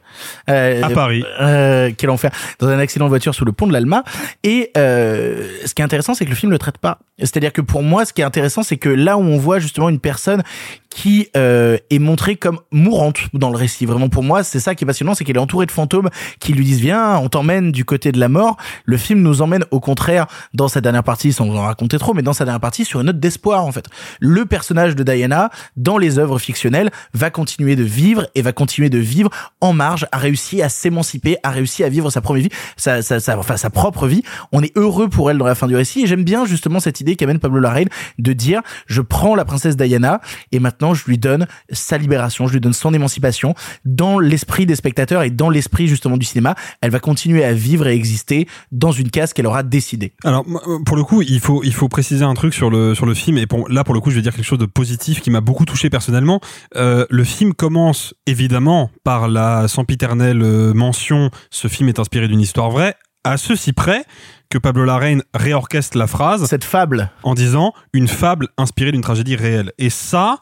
Euh, à Paris. Euh, quel enfer. Dans un accident de voiture sous le pont de l'Alma. Et euh, ce qui est intéressant, c'est que le film le traite pas. C'est-à-dire que pour moi, ce qui est intéressant, c'est que là où on voit justement une personne qui euh, est montrée comme mourante dans le récit. Vraiment, pour moi, c'est ça qui est passionnant, c'est qu'elle est entourée de fantômes qui lui disent viens, on t'emmène du côté de la mort. Le film nous emmène au contraire dans cette dernière partie, sans vous en raconter trop, mais dans sa dernière partie, sur une note d'espoir, en fait. Le personnage de Diana, dans les œuvres fictionnelles, va continuer de vivre et va continuer de vivre en marge, a réussi à s'émanciper, a réussi à vivre sa première vie, sa, sa, sa, enfin, sa propre vie. On est heureux pour elle dans la fin du récit et j'aime bien, justement, cette idée qu'amène Pablo Larraín de dire, je prends la princesse Diana et maintenant, je lui donne sa libération, je lui donne son émancipation dans l'esprit des spectateurs et dans l'esprit, justement, du cinéma. Elle va continuer à vivre et exister dans une case qu'elle aura décidée. Alors, pour le coup, il faut il faut préciser un truc sur le sur le film et pour, là pour le coup, je vais dire quelque chose de positif qui m'a beaucoup touché personnellement. Euh, le film commence évidemment par la sempiternelle mention ce film est inspiré d'une histoire vraie, à ceci près que Pablo Larraín réorchestre la phrase cette fable en disant une fable inspirée d'une tragédie réelle. Et ça,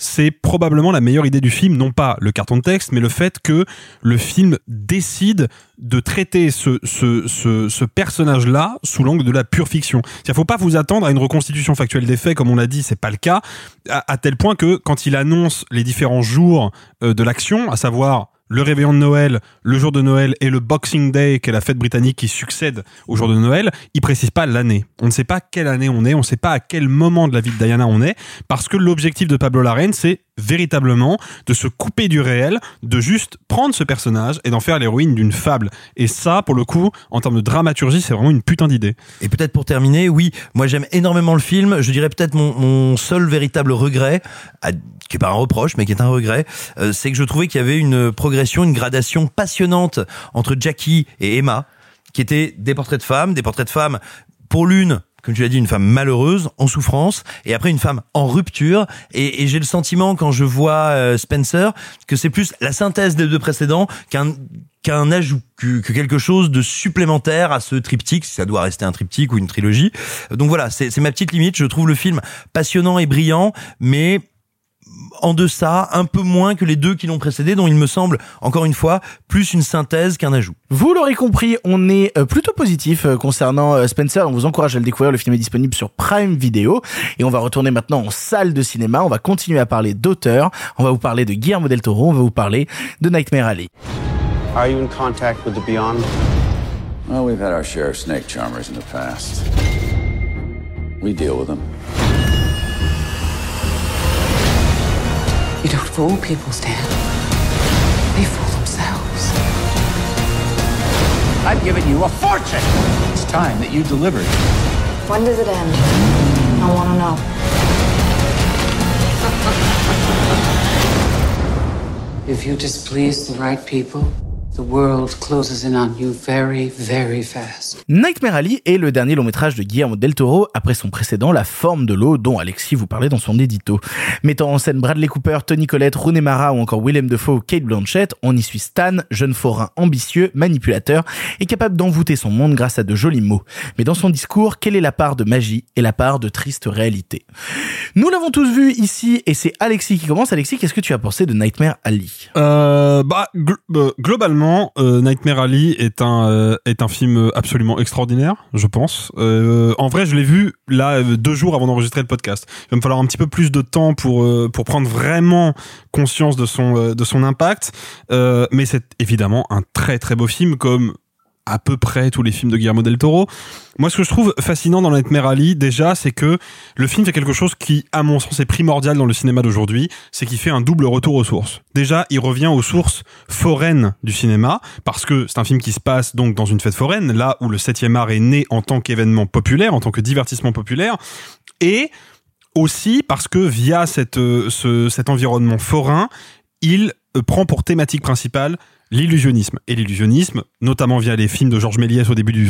c'est probablement la meilleure idée du film, non pas le carton de texte, mais le fait que le film décide de traiter ce, ce, ce, ce personnage-là sous l'angle de la pure fiction. C'est-à-dire, faut pas vous attendre à une reconstitution factuelle des faits, comme on l'a dit, c'est pas le cas, à, à tel point que quand il annonce les différents jours de l'action, à savoir le réveillon de Noël, le jour de Noël et le Boxing Day, qui est la fête britannique qui succède au jour de Noël, il précise pas l'année. On ne sait pas quelle année on est, on ne sait pas à quel moment de la vie de Diana on est, parce que l'objectif de Pablo Larraín, c'est véritablement de se couper du réel, de juste prendre ce personnage et d'en faire l'héroïne d'une fable. Et ça, pour le coup, en termes de dramaturgie, c'est vraiment une putain d'idée. Et peut-être pour terminer, oui, moi j'aime énormément le film. Je dirais peut-être mon, mon seul véritable regret, qui est pas un reproche, mais qui est un regret, euh, c'est que je trouvais qu'il y avait une progression, une gradation passionnante entre Jackie et Emma, qui étaient des portraits de femmes, des portraits de femmes pour l'une, comme tu l'as dit, une femme malheureuse, en souffrance, et après une femme en rupture. Et, et j'ai le sentiment, quand je vois euh, Spencer, que c'est plus la synthèse des deux précédents qu'un qu'un ajout, que, que quelque chose de supplémentaire à ce triptyque, si ça doit rester un triptyque ou une trilogie. Donc voilà, c'est, c'est ma petite limite. Je trouve le film passionnant et brillant, mais en deçà, un peu moins que les deux qui l'ont précédé, dont il me semble, encore une fois, plus une synthèse qu'un ajout. Vous l'aurez compris, on est plutôt positif concernant Spencer. On vous encourage à le découvrir. Le film est disponible sur Prime Video. Et on va retourner maintenant en salle de cinéma. On va continuer à parler d'auteurs. On va vous parler de Guillermo del Toro. On va vous parler de Nightmare Alley. Are you in contact with the beyond? Well, we've had our share of snake charmers in the past. We deal with them. You don't fool people, Stan. They fool themselves. I've given you a fortune. It's time that you delivered. When does it end? I want to know. If you displease the right people, the world closes in on you very, very fast. Nightmare Alley est le dernier long métrage de Guillermo del Toro après son précédent La Forme de l'eau, dont Alexis vous parlait dans son édito. Mettant en scène Bradley Cooper, Tony Collette, Rooney Mara ou encore Willem Dafoe ou Cate Blanchett, on y suit Stan, jeune forain ambitieux, manipulateur et capable d'envoûter son monde grâce à de jolis mots. Mais dans son discours, quelle est la part de magie et la part de triste réalité? Nous l'avons tous vu ici et c'est Alexis qui commence. Alexis, qu'est-ce que tu as pensé de Nightmare Alley? Euh, bah, gl- euh, globalement, Euh, Nightmare Alley est un euh, est un film absolument extraordinaire, je pense. Euh, en vrai, je l'ai vu là euh, deux jours avant d'enregistrer le podcast. Il va me falloir un petit peu plus de temps pour euh, pour prendre vraiment conscience de son euh, de son impact. Euh, mais c'est évidemment un très très beau film, comme à peu près tous les films de Guillermo del Toro. Moi, ce que je trouve fascinant dans Nightmare Alley, déjà, c'est que le film fait quelque chose qui, à mon sens, est primordial dans le cinéma d'aujourd'hui, c'est qu'il fait un double retour aux sources. Déjà, il revient aux sources foraines du cinéma, parce que c'est un film qui se passe donc dans une fête foraine, là où le septième art est né en tant qu'événement populaire, en tant que divertissement populaire, et aussi parce que, via cette, ce, cet environnement forain, il prend pour thématique principale l'illusionnisme. Et l'illusionnisme, notamment via les films de Georges Méliès au début du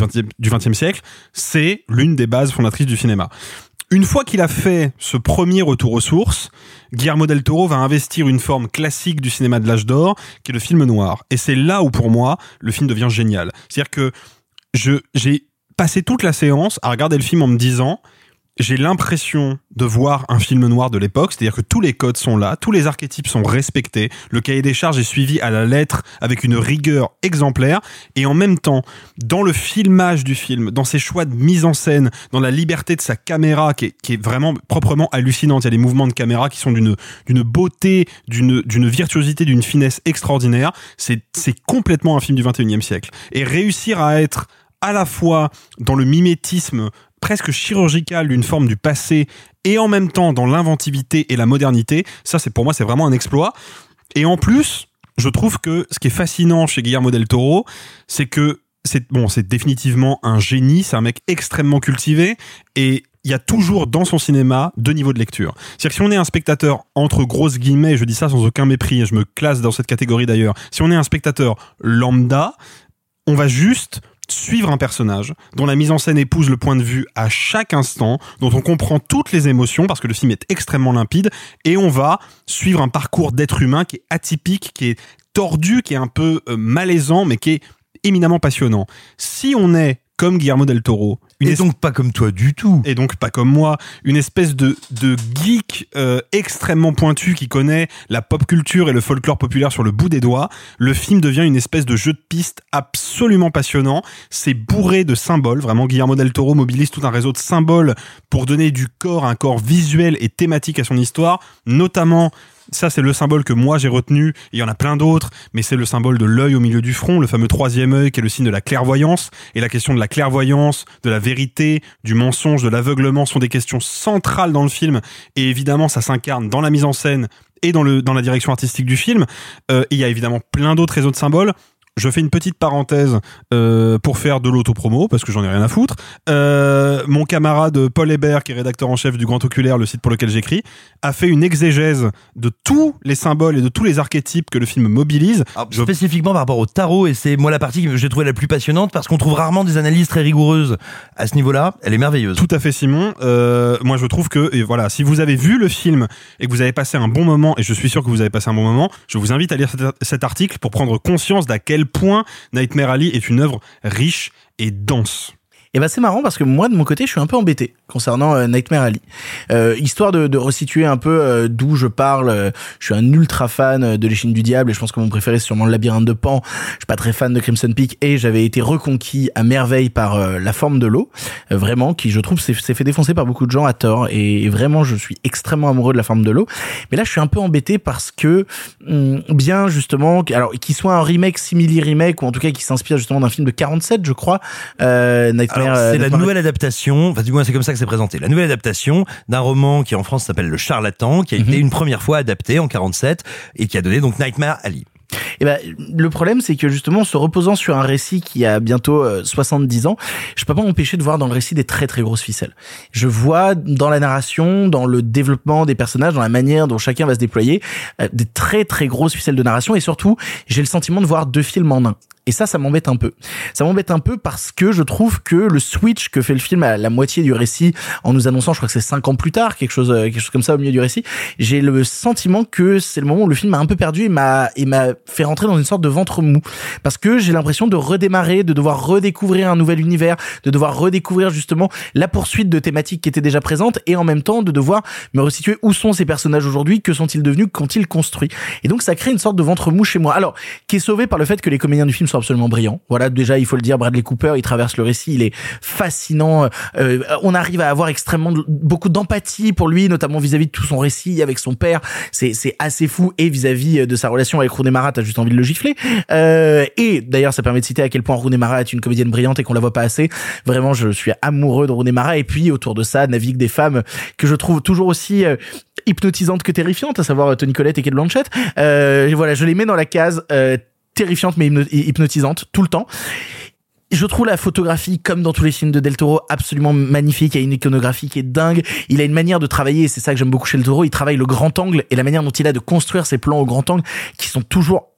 vingtième siècle, c'est l'une des bases fondatrices du cinéma. Une fois qu'il a fait ce premier retour aux sources, Guillermo del Toro va investir une forme classique du cinéma de l'âge d'or, qui est le film noir. Et c'est là où, pour moi, le film devient génial. C'est-à-dire que je, j'ai passé toute la séance à regarder le film en me disant... J'ai l'impression de voir un film noir de l'époque, c'est-à-dire que tous les codes sont là, tous les archétypes sont respectés, le cahier des charges est suivi à la lettre avec une rigueur exemplaire, et en même temps, dans le filmage du film, dans ses choix de mise en scène, dans la liberté de sa caméra qui est, qui est vraiment proprement hallucinante, il y a des mouvements de caméra qui sont d'une, d'une beauté, d'une, d'une virtuosité, d'une finesse extraordinaire, c'est, c'est complètement un film du vingt et unième siècle. Et réussir à être à la fois dans le mimétisme presque chirurgicale d'une forme du passé et en même temps dans l'inventivité et la modernité, ça c'est pour moi c'est vraiment un exploit. Et en plus, je trouve que ce qui est fascinant chez Guillermo del Toro, c'est que c'est bon, c'est définitivement un génie, c'est un mec extrêmement cultivé et il y a toujours dans son cinéma deux niveaux de lecture. C'est-à-dire que si on est un spectateur, entre grosses guillemets, je dis ça sans aucun mépris, je me classe dans cette catégorie d'ailleurs, si on est un spectateur lambda, on va juste suivre un personnage dont la mise en scène épouse le point de vue à chaque instant, dont on comprend toutes les émotions parce que le film est extrêmement limpide, et on va suivre un parcours d'être humain qui est atypique, qui est tordu, qui est un peu euh, malaisant, mais qui est éminemment passionnant. Si on est comme Guillermo del Toro, une et donc es- pas comme toi du tout, et donc pas comme moi, une espèce de, de geek euh, extrêmement pointu qui connaît la pop culture et le folklore populaire sur le bout des doigts, le film devient une espèce de jeu de piste absolument passionnant. C'est bourré de symboles, vraiment Guillermo del Toro mobilise tout un réseau de symboles pour donner du corps, un corps visuel et thématique à son histoire, notamment ça c'est le symbole que moi j'ai retenu, il y en a plein d'autres, mais c'est le symbole de l'œil au milieu du front, le fameux troisième œil qui est le signe de la clairvoyance, et la question de la clairvoyance, de la vérité, du mensonge, de l'aveuglement sont des questions centrales dans le film, et évidemment ça s'incarne dans la mise en scène et dans, le, dans la direction artistique du film. Euh, il y a évidemment plein d'autres réseaux de symboles. Je fais une petite parenthèse euh, pour faire de l'autopromo, parce que j'en ai rien à foutre. Euh, mon camarade Paul Hébert, qui est rédacteur en chef du Grand Oculaire, le site pour lequel j'écris, a fait une exégèse de tous les symboles et de tous les archétypes que le film mobilise. Alors, je... Spécifiquement par rapport au tarot, et c'est moi la partie que j'ai trouvée la plus passionnante, parce qu'on trouve rarement des analyses très rigoureuses à ce niveau-là. Elle est merveilleuse. Tout à fait, Simon. Euh, moi, je trouve que, et voilà, si vous avez vu le film et que vous avez passé un bon moment, et je suis sûr que vous avez passé un bon moment, je vous invite à lire cet article pour prendre conscience d'à quel point Nightmare Alley est une œuvre riche et dense. Et ben c'est marrant parce que moi de mon côté je suis un peu embêté concernant euh, Nightmare Alley. Euh, histoire de, de resituer un peu euh, d'où je parle, euh, je suis un ultra fan de L'Échine du Diable et je pense que mon préféré c'est sûrement Le Labyrinthe de Pan. Je suis pas très fan de Crimson Peak et j'avais été reconquis à merveille par euh, La Forme de l'eau, euh, vraiment qui je trouve s'est, s'est fait défoncer par beaucoup de gens à tort et, et vraiment je suis extrêmement amoureux de La Forme de l'eau. Mais là je suis un peu embêté parce que hum, bien justement, alors qu'il soit un remake, simili-remake ou en tout cas qui s'inspire justement d'un film de quarante-sept je crois, euh, Nightmare Alors, c'est euh, la nouvelle parler. adaptation, enfin, du moins, c'est comme ça que c'est présenté. La nouvelle adaptation d'un roman qui, en France, s'appelle Le Charlatan, qui a mm-hmm. été une première fois adapté en quarante-sept et qui a donné donc Nightmare Alley. Et ben, bah, le problème, c'est que justement, se reposant sur un récit qui a bientôt euh, soixante-dix ans, je peux pas m'empêcher de voir dans le récit des très très grosses ficelles. Je vois dans la narration, dans le développement des personnages, dans la manière dont chacun va se déployer, euh, des très très grosses ficelles de narration et surtout, j'ai le sentiment de voir deux films en un. Et ça, ça m'embête un peu. Ça m'embête un peu parce que je trouve que le switch que fait le film à la moitié du récit, en nous annonçant, je crois que c'est cinq ans plus tard, quelque chose, quelque chose comme ça au milieu du récit, j'ai le sentiment que c'est le moment où le film m'a un peu perdu et m'a, et m'a fait rentrer dans une sorte de ventre mou. Parce que j'ai l'impression de redémarrer, de devoir redécouvrir un nouvel univers, de devoir redécouvrir justement la poursuite de thématiques qui étaient déjà présentes et en même temps de devoir me resituer où sont ces personnages aujourd'hui, que sont-ils devenus, qu'ont-ils construit. Et donc, ça crée une sorte de ventre mou chez moi. Alors, qui est sauvé par le fait que les comédiens du film sont absolument brillants. Voilà, déjà, il faut le dire, Bradley Cooper, il traverse le récit, il est fascinant. Euh, on arrive à avoir extrêmement de, beaucoup d'empathie pour lui, notamment vis-à-vis de tout son récit avec son père. C'est, c'est assez fou. Et vis-à-vis de sa relation avec Rooney Mara, t'as juste envie de le gifler. Euh, et d'ailleurs, ça permet de citer à quel point Rooney Mara est une comédienne brillante et qu'on la voit pas assez. Vraiment, je suis amoureux de Rooney Mara. Et puis, autour de ça, navigue des femmes que je trouve toujours aussi euh, hypnotisantes que terrifiantes, à savoir Toni Collette et Cate Blanchett. Euh, voilà, je les mets dans la case euh, terrifiante mais hypnotisante tout le temps. Je trouve la photographie, comme dans tous les films de Del Toro, absolument magnifique. Il y a une iconographie qui est dingue. Il a une manière de travailler, et c'est ça que j'aime beaucoup chez Del Toro. Il travaille le grand angle et la manière dont il a de construire ses plans au grand angle qui sont toujours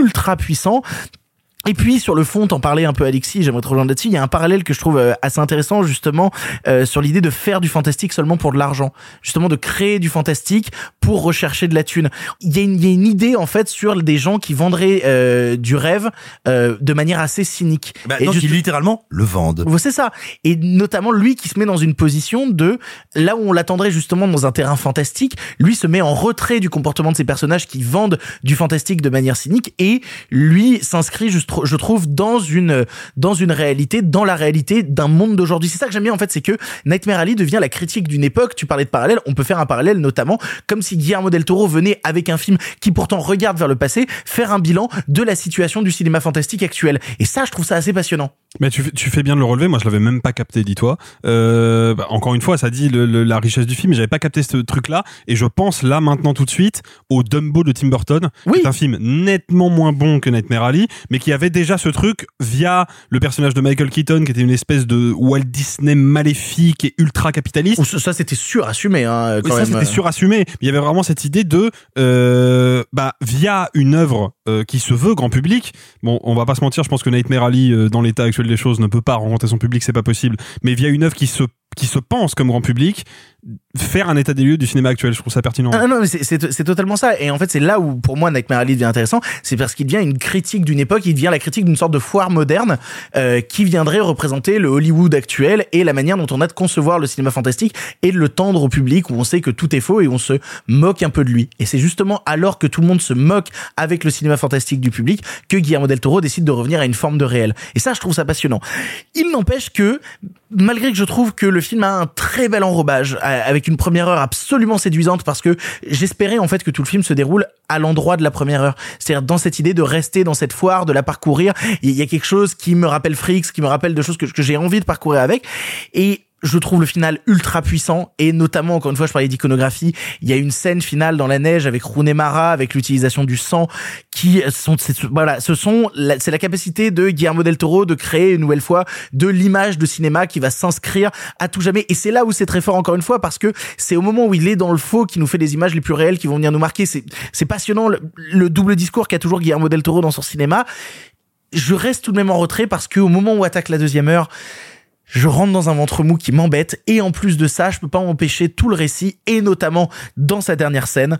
ultra puissants. Et puis sur le fond, t'en parlais un peu Alexis, j'aimerais te rejoindre là-dessus, il y a un parallèle que je trouve assez intéressant justement euh, sur l'idée de faire du fantastique seulement pour de l'argent, justement de créer du fantastique pour rechercher de la thune. Il y a une, il y a une idée en fait sur des gens qui vendraient euh, du rêve euh, de manière assez cynique. Bah, et non, juste... qui littéralement le vendent. C'est ça, et notamment lui qui se met dans une position de, là où on l'attendrait justement dans un terrain fantastique, lui se met en retrait du comportement de ces personnages qui vendent du fantastique de manière cynique et lui s'inscrit justement je trouve dans une dans une réalité, dans la réalité d'un monde d'aujourd'hui. C'est ça que j'aime bien en fait, c'est que Nightmare Alley devient la critique d'une époque. Tu parlais de parallèle, on peut faire un parallèle notamment comme si Guillermo del Toro venait avec un film qui pourtant regarde vers le passé, faire un bilan de la situation du cinéma fantastique actuel. Et ça, je trouve ça assez passionnant. Mais tu, tu fais bien de le relever, moi je l'avais même pas capté, dis-toi. Euh, bah, encore une fois, ça dit le, le, la richesse du film, j'avais pas capté ce truc-là, et je pense là maintenant tout de suite au Dumbo de Tim Burton, oui. Qui est un film nettement moins bon que Nightmare Alley, mais qui a avait déjà ce truc via le personnage de Michael Keaton qui était une espèce de Walt Disney maléfique et ultra capitaliste. Ça c'était surassumé hein, quand oui, même. Ça c'était surassumé. Il y avait vraiment cette idée de euh, bah via une œuvre euh, qui se veut grand public. Bon, on va pas se mentir, je pense que Nightmare Alley euh, dans l'état actuel des choses ne peut pas rencontrer son public, c'est pas possible. Mais via une œuvre qui se qui se pense comme grand public, faire un état des lieux du cinéma actuel, je trouve ça pertinent. Ah non, mais c'est, c'est, c'est totalement ça. Et en fait, c'est là où, pour moi, Nightmare Alley devient intéressant. C'est parce qu'il devient une critique d'une époque, il devient la critique d'une sorte de foire moderne euh, qui viendrait représenter le Hollywood actuel et la manière dont on a de concevoir le cinéma fantastique et de le tendre au public où on sait que tout est faux et on se moque un peu de lui. Et c'est justement alors que tout le monde se moque avec le cinéma fantastique du public que Guillermo del Toro décide de revenir à une forme de réel. Et ça, je trouve ça passionnant. Il n'empêche que, malgré que je trouve que le film a un très bel enrobage, avec une première heure absolument séduisante, parce que j'espérais en fait que tout le film se déroule à l'endroit de la première heure. C'est-à-dire dans cette idée de rester dans cette foire, de la parcourir. Il y a quelque chose qui me rappelle Freaks, qui me rappelle de choses que, que j'ai envie de parcourir avec. Et je trouve le final ultra puissant, et notamment, encore une fois, je parlais d'iconographie, il y a une scène finale dans la neige avec Rooney Mara, avec l'utilisation du sang, qui sont, c'est, voilà, ce sont, la, c'est la capacité de Guillermo del Toro de créer une nouvelle fois de l'image de cinéma qui va s'inscrire à tout jamais, et c'est là où c'est très fort encore une fois, parce que c'est au moment où il est dans le faux qui nous fait des images les plus réelles qui vont venir nous marquer. C'est, c'est passionnant, le, le double discours qu'a toujours Guillermo del Toro dans son cinéma. Je reste tout de même en retrait, parce que au moment où attaque la deuxième heure, je rentre dans un ventre mou qui m'embête, et en plus de ça, je peux pas m'empêcher tout le récit, et notamment dans sa dernière scène,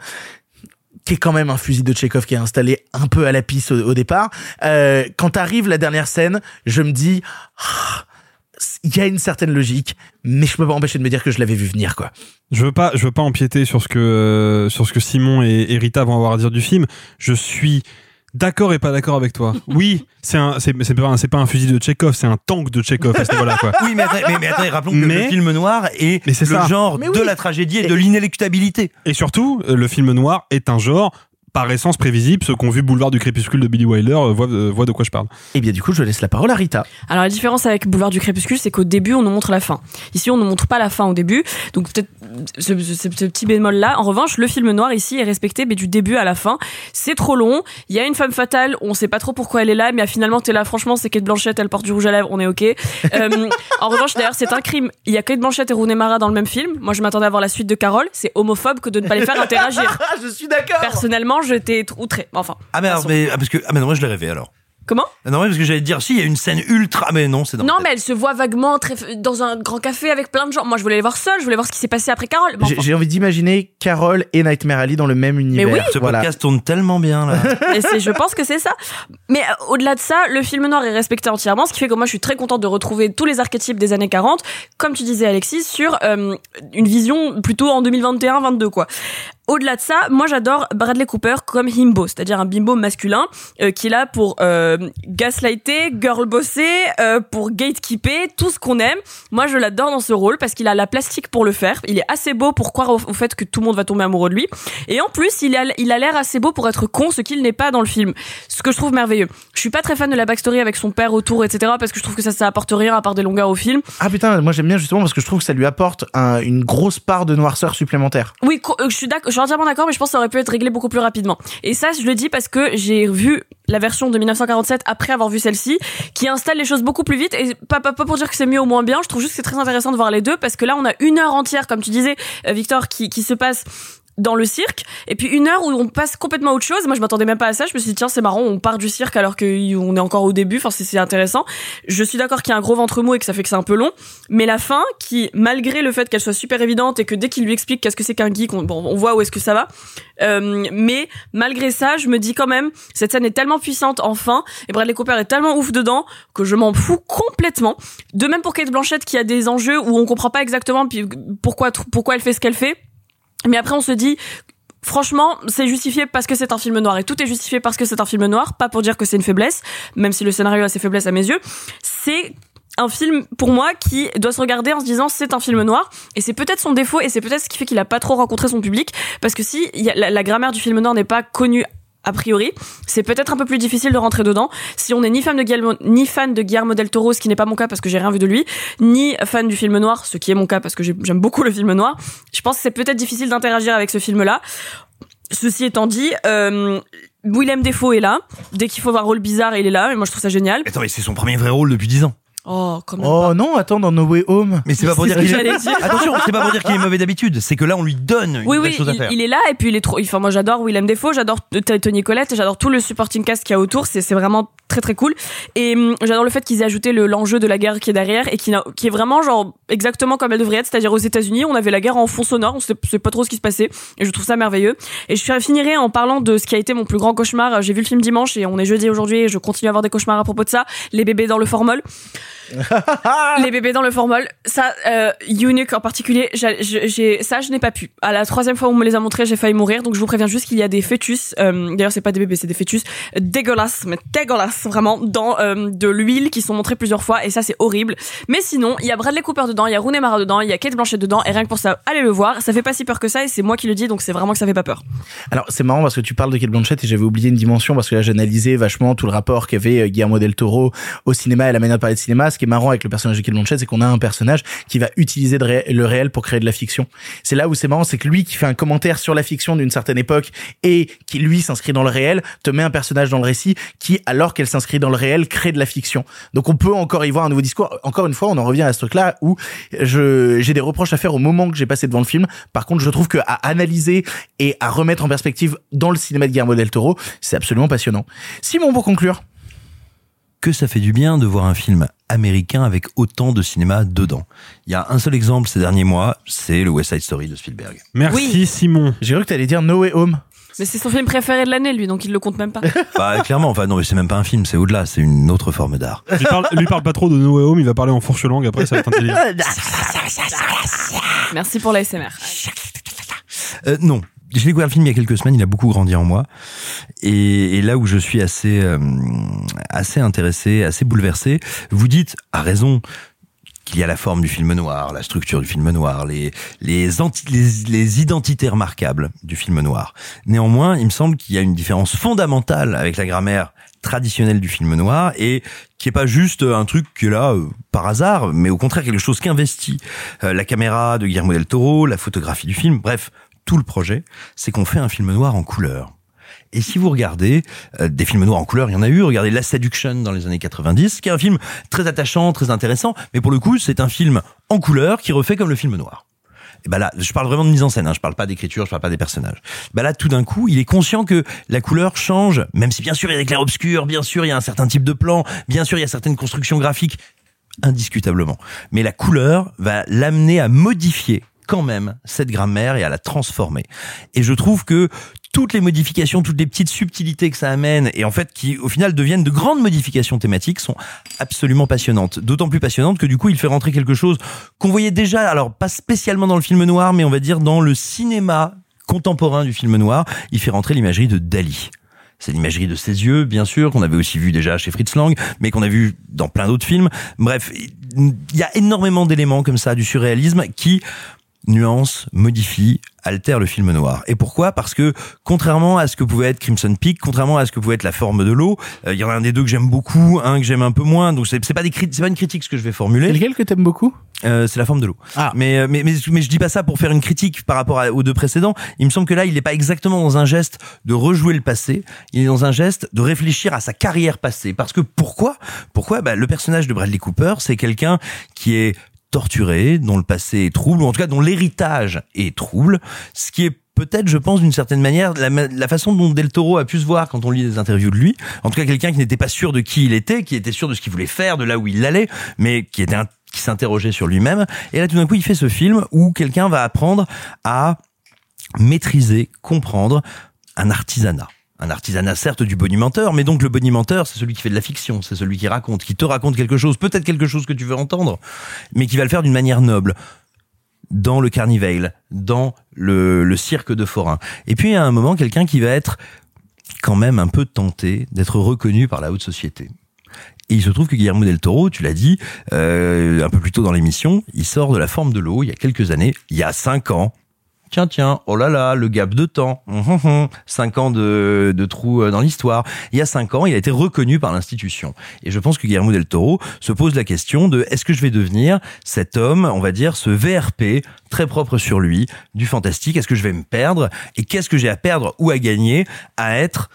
qui est quand même un fusil de Tchekhov qui est installé un peu à la pisse au, au départ. Euh, quand arrive la dernière scène, je me dis, ah, il y a une certaine logique, mais je peux pas m'empêcher de me dire que je l'avais vu venir, quoi. Je veux pas, je veux pas empiéter sur ce que euh, sur ce que Simon et, et Rita vont avoir à dire du film. Je suis d'accord et pas d'accord avec toi. Oui, c'est un, c'est, c'est pas un, c'est pas un fusil de Tchekhov, c'est un tank de Tchekhov. Voilà, quoi. Oui, mais attendez, mais, mais attendez, rappelons que mais, le film noir est le ça. genre mais de oui. la tragédie et de l'inéluctabilité. Et surtout, le film noir est un genre par essence prévisible. Ceux qui ont vu Boulevard du Crépuscule de Billy Wilder euh, voient, euh, voient de quoi je parle. Et bien du coup, je laisse la parole à Rita. Alors la différence avec Boulevard du Crépuscule, c'est qu'au début, on nous montre la fin. Ici, on ne montre pas la fin au début. Donc peut-être ce, ce, ce petit bémol-là. En revanche, le film noir ici est respecté, mais du début à la fin. C'est trop long. Il y a une femme fatale. On ne sait pas trop pourquoi elle est là, mais finalement, t'es là. Franchement, c'est Cate Blanchett. Elle porte du rouge à lèvres. On est ok. Euh, en revanche, d'ailleurs, c'est un crime. Il y a Cate Blanchett et Rooney Mara dans le même film. Moi, je m'attendais à voir la suite de Carole. C'est homophobe que de ne pas les faire interagir. Je suis d'accord. Personnellement, j'étais outré. Enfin. Ah merde, mais, mais ah parce que ah mais non, moi je l'ai rêvé alors. Comment ? Ah non, parce que j'allais te dire si il y a une scène ultra, mais non, c'est dans. Non, mais elle se voit vaguement très, dans un grand café avec plein de gens. Moi, je voulais les voir seule, je voulais voir ce qui s'est passé après Carole. Bon, j'ai, enfin. j'ai envie d'imaginer Carole et Nightmare Alley dans le même univers. Mais oui, ce voilà. podcast tourne tellement bien là. Et c'est, je pense que c'est ça. Mais euh, au-delà de ça, le film noir est respecté entièrement, ce qui fait que moi, je suis très contente de retrouver tous les archétypes des années quarante, comme tu disais, Alexis, sur euh, une vision plutôt en deux mille vingt et un vingt-deux, quoi. Au-delà de ça, moi j'adore Bradley Cooper comme himbo, c'est-à-dire un bimbo masculin euh, qui est là pour euh, gaslighter, girlbosser, euh, pour gatekeeper, tout ce qu'on aime. Moi je l'adore dans ce rôle parce qu'il a la plastique pour le faire. Il est assez beau pour croire au, au fait que tout le monde va tomber amoureux de lui. Et en plus, il a, il a l'air assez beau pour être con, ce qu'il n'est pas dans le film. Ce que je trouve merveilleux. Je suis pas très fan de la backstory avec son père autour, et cetera. Parce que je trouve que ça, ça apporte rien à part des longueurs au film. Ah putain, moi j'aime bien justement parce que je trouve que ça lui apporte un, une grosse part de noirceur supplémentaire. Oui, je suis d'accord. Je suis entièrement d'accord, mais je pense que ça aurait pu être réglé beaucoup plus rapidement. Et ça, je le dis parce que j'ai vu la version de dix-neuf cent quarante-sept après avoir vu celle-ci, qui installe les choses beaucoup plus vite. Et pas, pas, pas pour dire que c'est mieux ou moins bien, je trouve juste que c'est très intéressant de voir les deux, parce que là, on a une heure entière, comme tu disais, Victor, qui, qui se passe dans le cirque, et puis une heure où on passe complètement à autre chose. Moi, je m'attendais même pas à ça. Je me suis dit, tiens, c'est marrant, on part du cirque alors qu'on est encore au début. Enfin, c'est, c'est intéressant. Je suis d'accord qu'il y a un gros ventre mou et que ça fait que c'est un peu long. Mais la fin, qui, malgré le fait qu'elle soit super évidente et que dès qu'il lui explique qu'est-ce que c'est qu'un geek, on, bon, on voit où est-ce que ça va. Euh, mais malgré ça, je me dis quand même, cette scène est tellement puissante, enfin, et Bradley Cooper est tellement ouf dedans que je m'en fous complètement. De même pour Cate Blanchett, qui a des enjeux où on comprend pas exactement pourquoi, pourquoi elle fait ce qu'elle fait. Mais après, on se dit, franchement, c'est justifié parce que c'est un film noir. Et tout est justifié parce que c'est un film noir, pas pour dire que c'est une faiblesse, même si le scénario a ses faiblesses à mes yeux. C'est un film, pour moi, qui doit se regarder en se disant c'est un film noir, et c'est peut-être son défaut, et c'est peut-être ce qui fait qu'il a pas trop rencontré son public, parce que si y a, la, la grammaire du film noir n'est pas connue a priori, c'est peut-être un peu plus difficile de rentrer dedans. Si on n'est ni fan de Guillermo, ni fan de Guillermo del Toro, ce qui n'est pas mon cas parce que j'ai rien vu de lui, ni fan du film noir, ce qui est mon cas parce que j'aime beaucoup le film noir, je pense que c'est peut-être difficile d'interagir avec ce film-là. Ceci étant dit, euh, Willem Dafoe est là. Dès qu'il faut voir un rôle bizarre, il est là, et moi je trouve ça génial. Attends, mais c'est son premier vrai rôle depuis dix ans. Oh, quand même oh non, attends, dans No Way Home. Mais c'est pas pour dire qu'il est... Attention, c'est pas pour dire qu'il est mauvais d'habitude, c'est que là on lui donne une oui, oui, chose il, à faire. Il est là et puis il est trop. Enfin, moi j'adore Willem Dafoe, j'adore Tony Collette, j'adore tout le supporting cast qu'il y a autour, c'est, c'est vraiment très très cool. Et hum, j'adore le fait qu'ils aient ajouté le, l'enjeu de la guerre qui est derrière et qui, qui est vraiment genre exactement comme elle devrait être, c'est-à-dire aux États-Unis, on avait la guerre en fond sonore, on savait pas trop ce qui se passait et je trouve ça merveilleux. Et je finirai en parlant de ce qui a été mon plus grand cauchemar. J'ai vu le film dimanche et on est jeudi aujourd'hui et je continue à avoir des cauchemars à propos de ça. Les bébés dans le formol. Les bébés dans le formol, ça, euh, Unique en particulier, j'ai, j'ai, ça je n'ai pas pu. À la troisième fois où on me les a montrés, j'ai failli mourir. Donc je vous préviens juste qu'il y a des fœtus, euh, d'ailleurs c'est pas des bébés, c'est des fœtus dégueulasses, mais dégueulasses vraiment, dans euh, de l'huile, qui sont montrés plusieurs fois, et ça c'est horrible. Mais sinon, il y a Bradley Cooper dedans, il y a Rooney Mara dedans, il y a Cate Blanchett dedans, et rien que pour ça, allez le voir. Ça fait pas si peur que ça, et c'est moi qui le dis, donc c'est vraiment que ça fait pas peur. Alors c'est marrant parce que tu parles de Cate Blanchett et j'avais oublié une dimension, parce que là j'analysais vachement tout le rapport qu'avait Guillermo del Toro au cinéma et la manière de parler de cinéma. Ce qui est marrant avec le personnage de Cate Blanchett, c'est qu'on a un personnage qui va utiliser le réel pour créer de la fiction. C'est là où c'est marrant, c'est que lui qui fait un commentaire sur la fiction d'une certaine époque et qui lui s'inscrit dans le réel, te met un personnage dans le récit qui, alors qu'elle s'inscrit dans le réel, crée de la fiction. Donc on peut encore y voir un nouveau discours. Encore une fois, on en revient à ce truc-là où je, j'ai des reproches à faire au moment que j'ai passé devant le film. Par contre, je trouve que à analyser et à remettre en perspective dans le cinéma de Guillermo del Toro, c'est absolument passionnant. Simon, pour conclure. Que ça fait du bien de voir un film américain avec autant de cinéma dedans. Il y a un seul exemple ces derniers mois, c'est le West Side Story de Spielberg. Merci oui. Simon. J'ai cru que t'allais dire No Way Home. Mais c'est son film préféré de l'année, lui, donc il le compte même pas. Bah, clairement, enfin, non, mais c'est même pas un film, c'est au-delà, c'est une autre forme d'art. Lui parle, lui parle pas trop de No Way Home, il va parler en fourche langue après, ça va être intelligent. Merci pour l'A S M R. Euh, non. J'ai découvert le film il y a quelques semaines, il a beaucoup grandi en moi. Et, et là où je suis assez, euh, assez intéressé, assez bouleversé, vous dites, à raison, qu'il y a la forme du film noir, la structure du film noir, les, les, anti, les, les identités remarquables du film noir. Néanmoins, il me semble qu'il y a une différence fondamentale avec la grammaire traditionnelle du film noir et qui est pas juste un truc qui est là euh, par hasard, mais au contraire quelque chose qu'investit euh, la caméra de Guillermo del Toro, la photographie du film, bref. Tout le projet, c'est qu'on fait un film noir en couleur. Et si vous regardez euh, des films noirs en couleur, il y en a eu, regardez La Seduction dans les années quatre-vingt-dix, qui est un film très attachant, très intéressant, mais pour le coup, c'est un film en couleur qui refait comme le film noir. Et ben là, je parle vraiment de mise en scène, hein, je parle pas d'écriture, je parle pas des personnages. Ben là, tout d'un coup, il est conscient que la couleur change, même si bien sûr il y a des clairs-obscurs, bien sûr il y a un certain type de plan, bien sûr il y a certaines constructions graphiques, indiscutablement. Mais la couleur va l'amener à modifier quand même cette grammaire et à la transformer. Et je trouve que toutes les modifications, toutes les petites subtilités que ça amène et en fait qui au final deviennent de grandes modifications thématiques sont absolument passionnantes. D'autant plus passionnantes que du coup il fait rentrer quelque chose qu'on voyait déjà, alors pas spécialement dans le film noir, mais on va dire dans le cinéma contemporain du film noir, il fait rentrer l'imagerie de Dali. C'est l'imagerie de ses yeux, bien sûr, qu'on avait aussi vu déjà chez Fritz Lang, mais qu'on a vu dans plein d'autres films. Bref, il y a énormément d'éléments comme ça, du surréalisme qui nuance, modifie, altère le film noir. Et pourquoi ? Parce que, contrairement à ce que pouvait être Crimson Peak, contrairement à ce que pouvait être La Forme de l'eau, il euh, y en a un des deux que j'aime beaucoup, un que j'aime un peu moins, donc c'est, c'est, pas, des crit- c'est pas une critique ce que je vais formuler. C'est lequel que t'aimes beaucoup ? euh, C'est La Forme de l'eau. Ah. Mais, mais, mais, mais je dis pas ça pour faire une critique par rapport à, aux deux précédents, il me semble que là, il est pas exactement dans un geste de rejouer le passé, il est dans un geste de réfléchir à sa carrière passée. Parce que pourquoi ? Pourquoi ? Bah, le personnage de Bradley Cooper, c'est quelqu'un qui est torturé, dont le passé est trouble, ou en tout cas dont l'héritage est trouble, ce qui est peut-être, je pense, d'une certaine manière, la, la façon dont Del Toro a pu se voir quand on lit des interviews de lui, en tout cas quelqu'un qui n'était pas sûr de qui il était, qui était sûr de ce qu'il voulait faire, de là où il allait, mais qui était un, qui s'interrogeait sur lui-même, et là tout d'un coup il fait ce film où quelqu'un va apprendre à maîtriser, comprendre un artisanat. Un artisanat, certes, du bonimenteur, mais donc le bonimenteur, c'est celui qui fait de la fiction, c'est celui qui raconte, qui te raconte quelque chose, peut-être quelque chose que tu veux entendre, mais qui va le faire d'une manière noble, dans le Carnivale, dans le, le cirque de forain. Et puis, à un moment, quelqu'un qui va être quand même un peu tenté d'être reconnu par la haute société. Et il se trouve que Guillermo del Toro, tu l'as dit, euh, un peu plus tôt dans l'émission, il sort de La Forme de l'eau, il y a quelques années, il y a cinq ans, Tiens, tiens, oh là là, le gap de temps. Hum, hum, cinq ans de, de trou dans l'histoire. Il y a cinq ans, il a été reconnu par l'institution. Et je pense que Guillermo del Toro se pose la question de est-ce que je vais devenir cet homme, on va dire, ce V R P très propre sur lui, du fantastique. Est-ce que je vais me perdre ? Et qu'est-ce que j'ai à perdre ou à gagner à être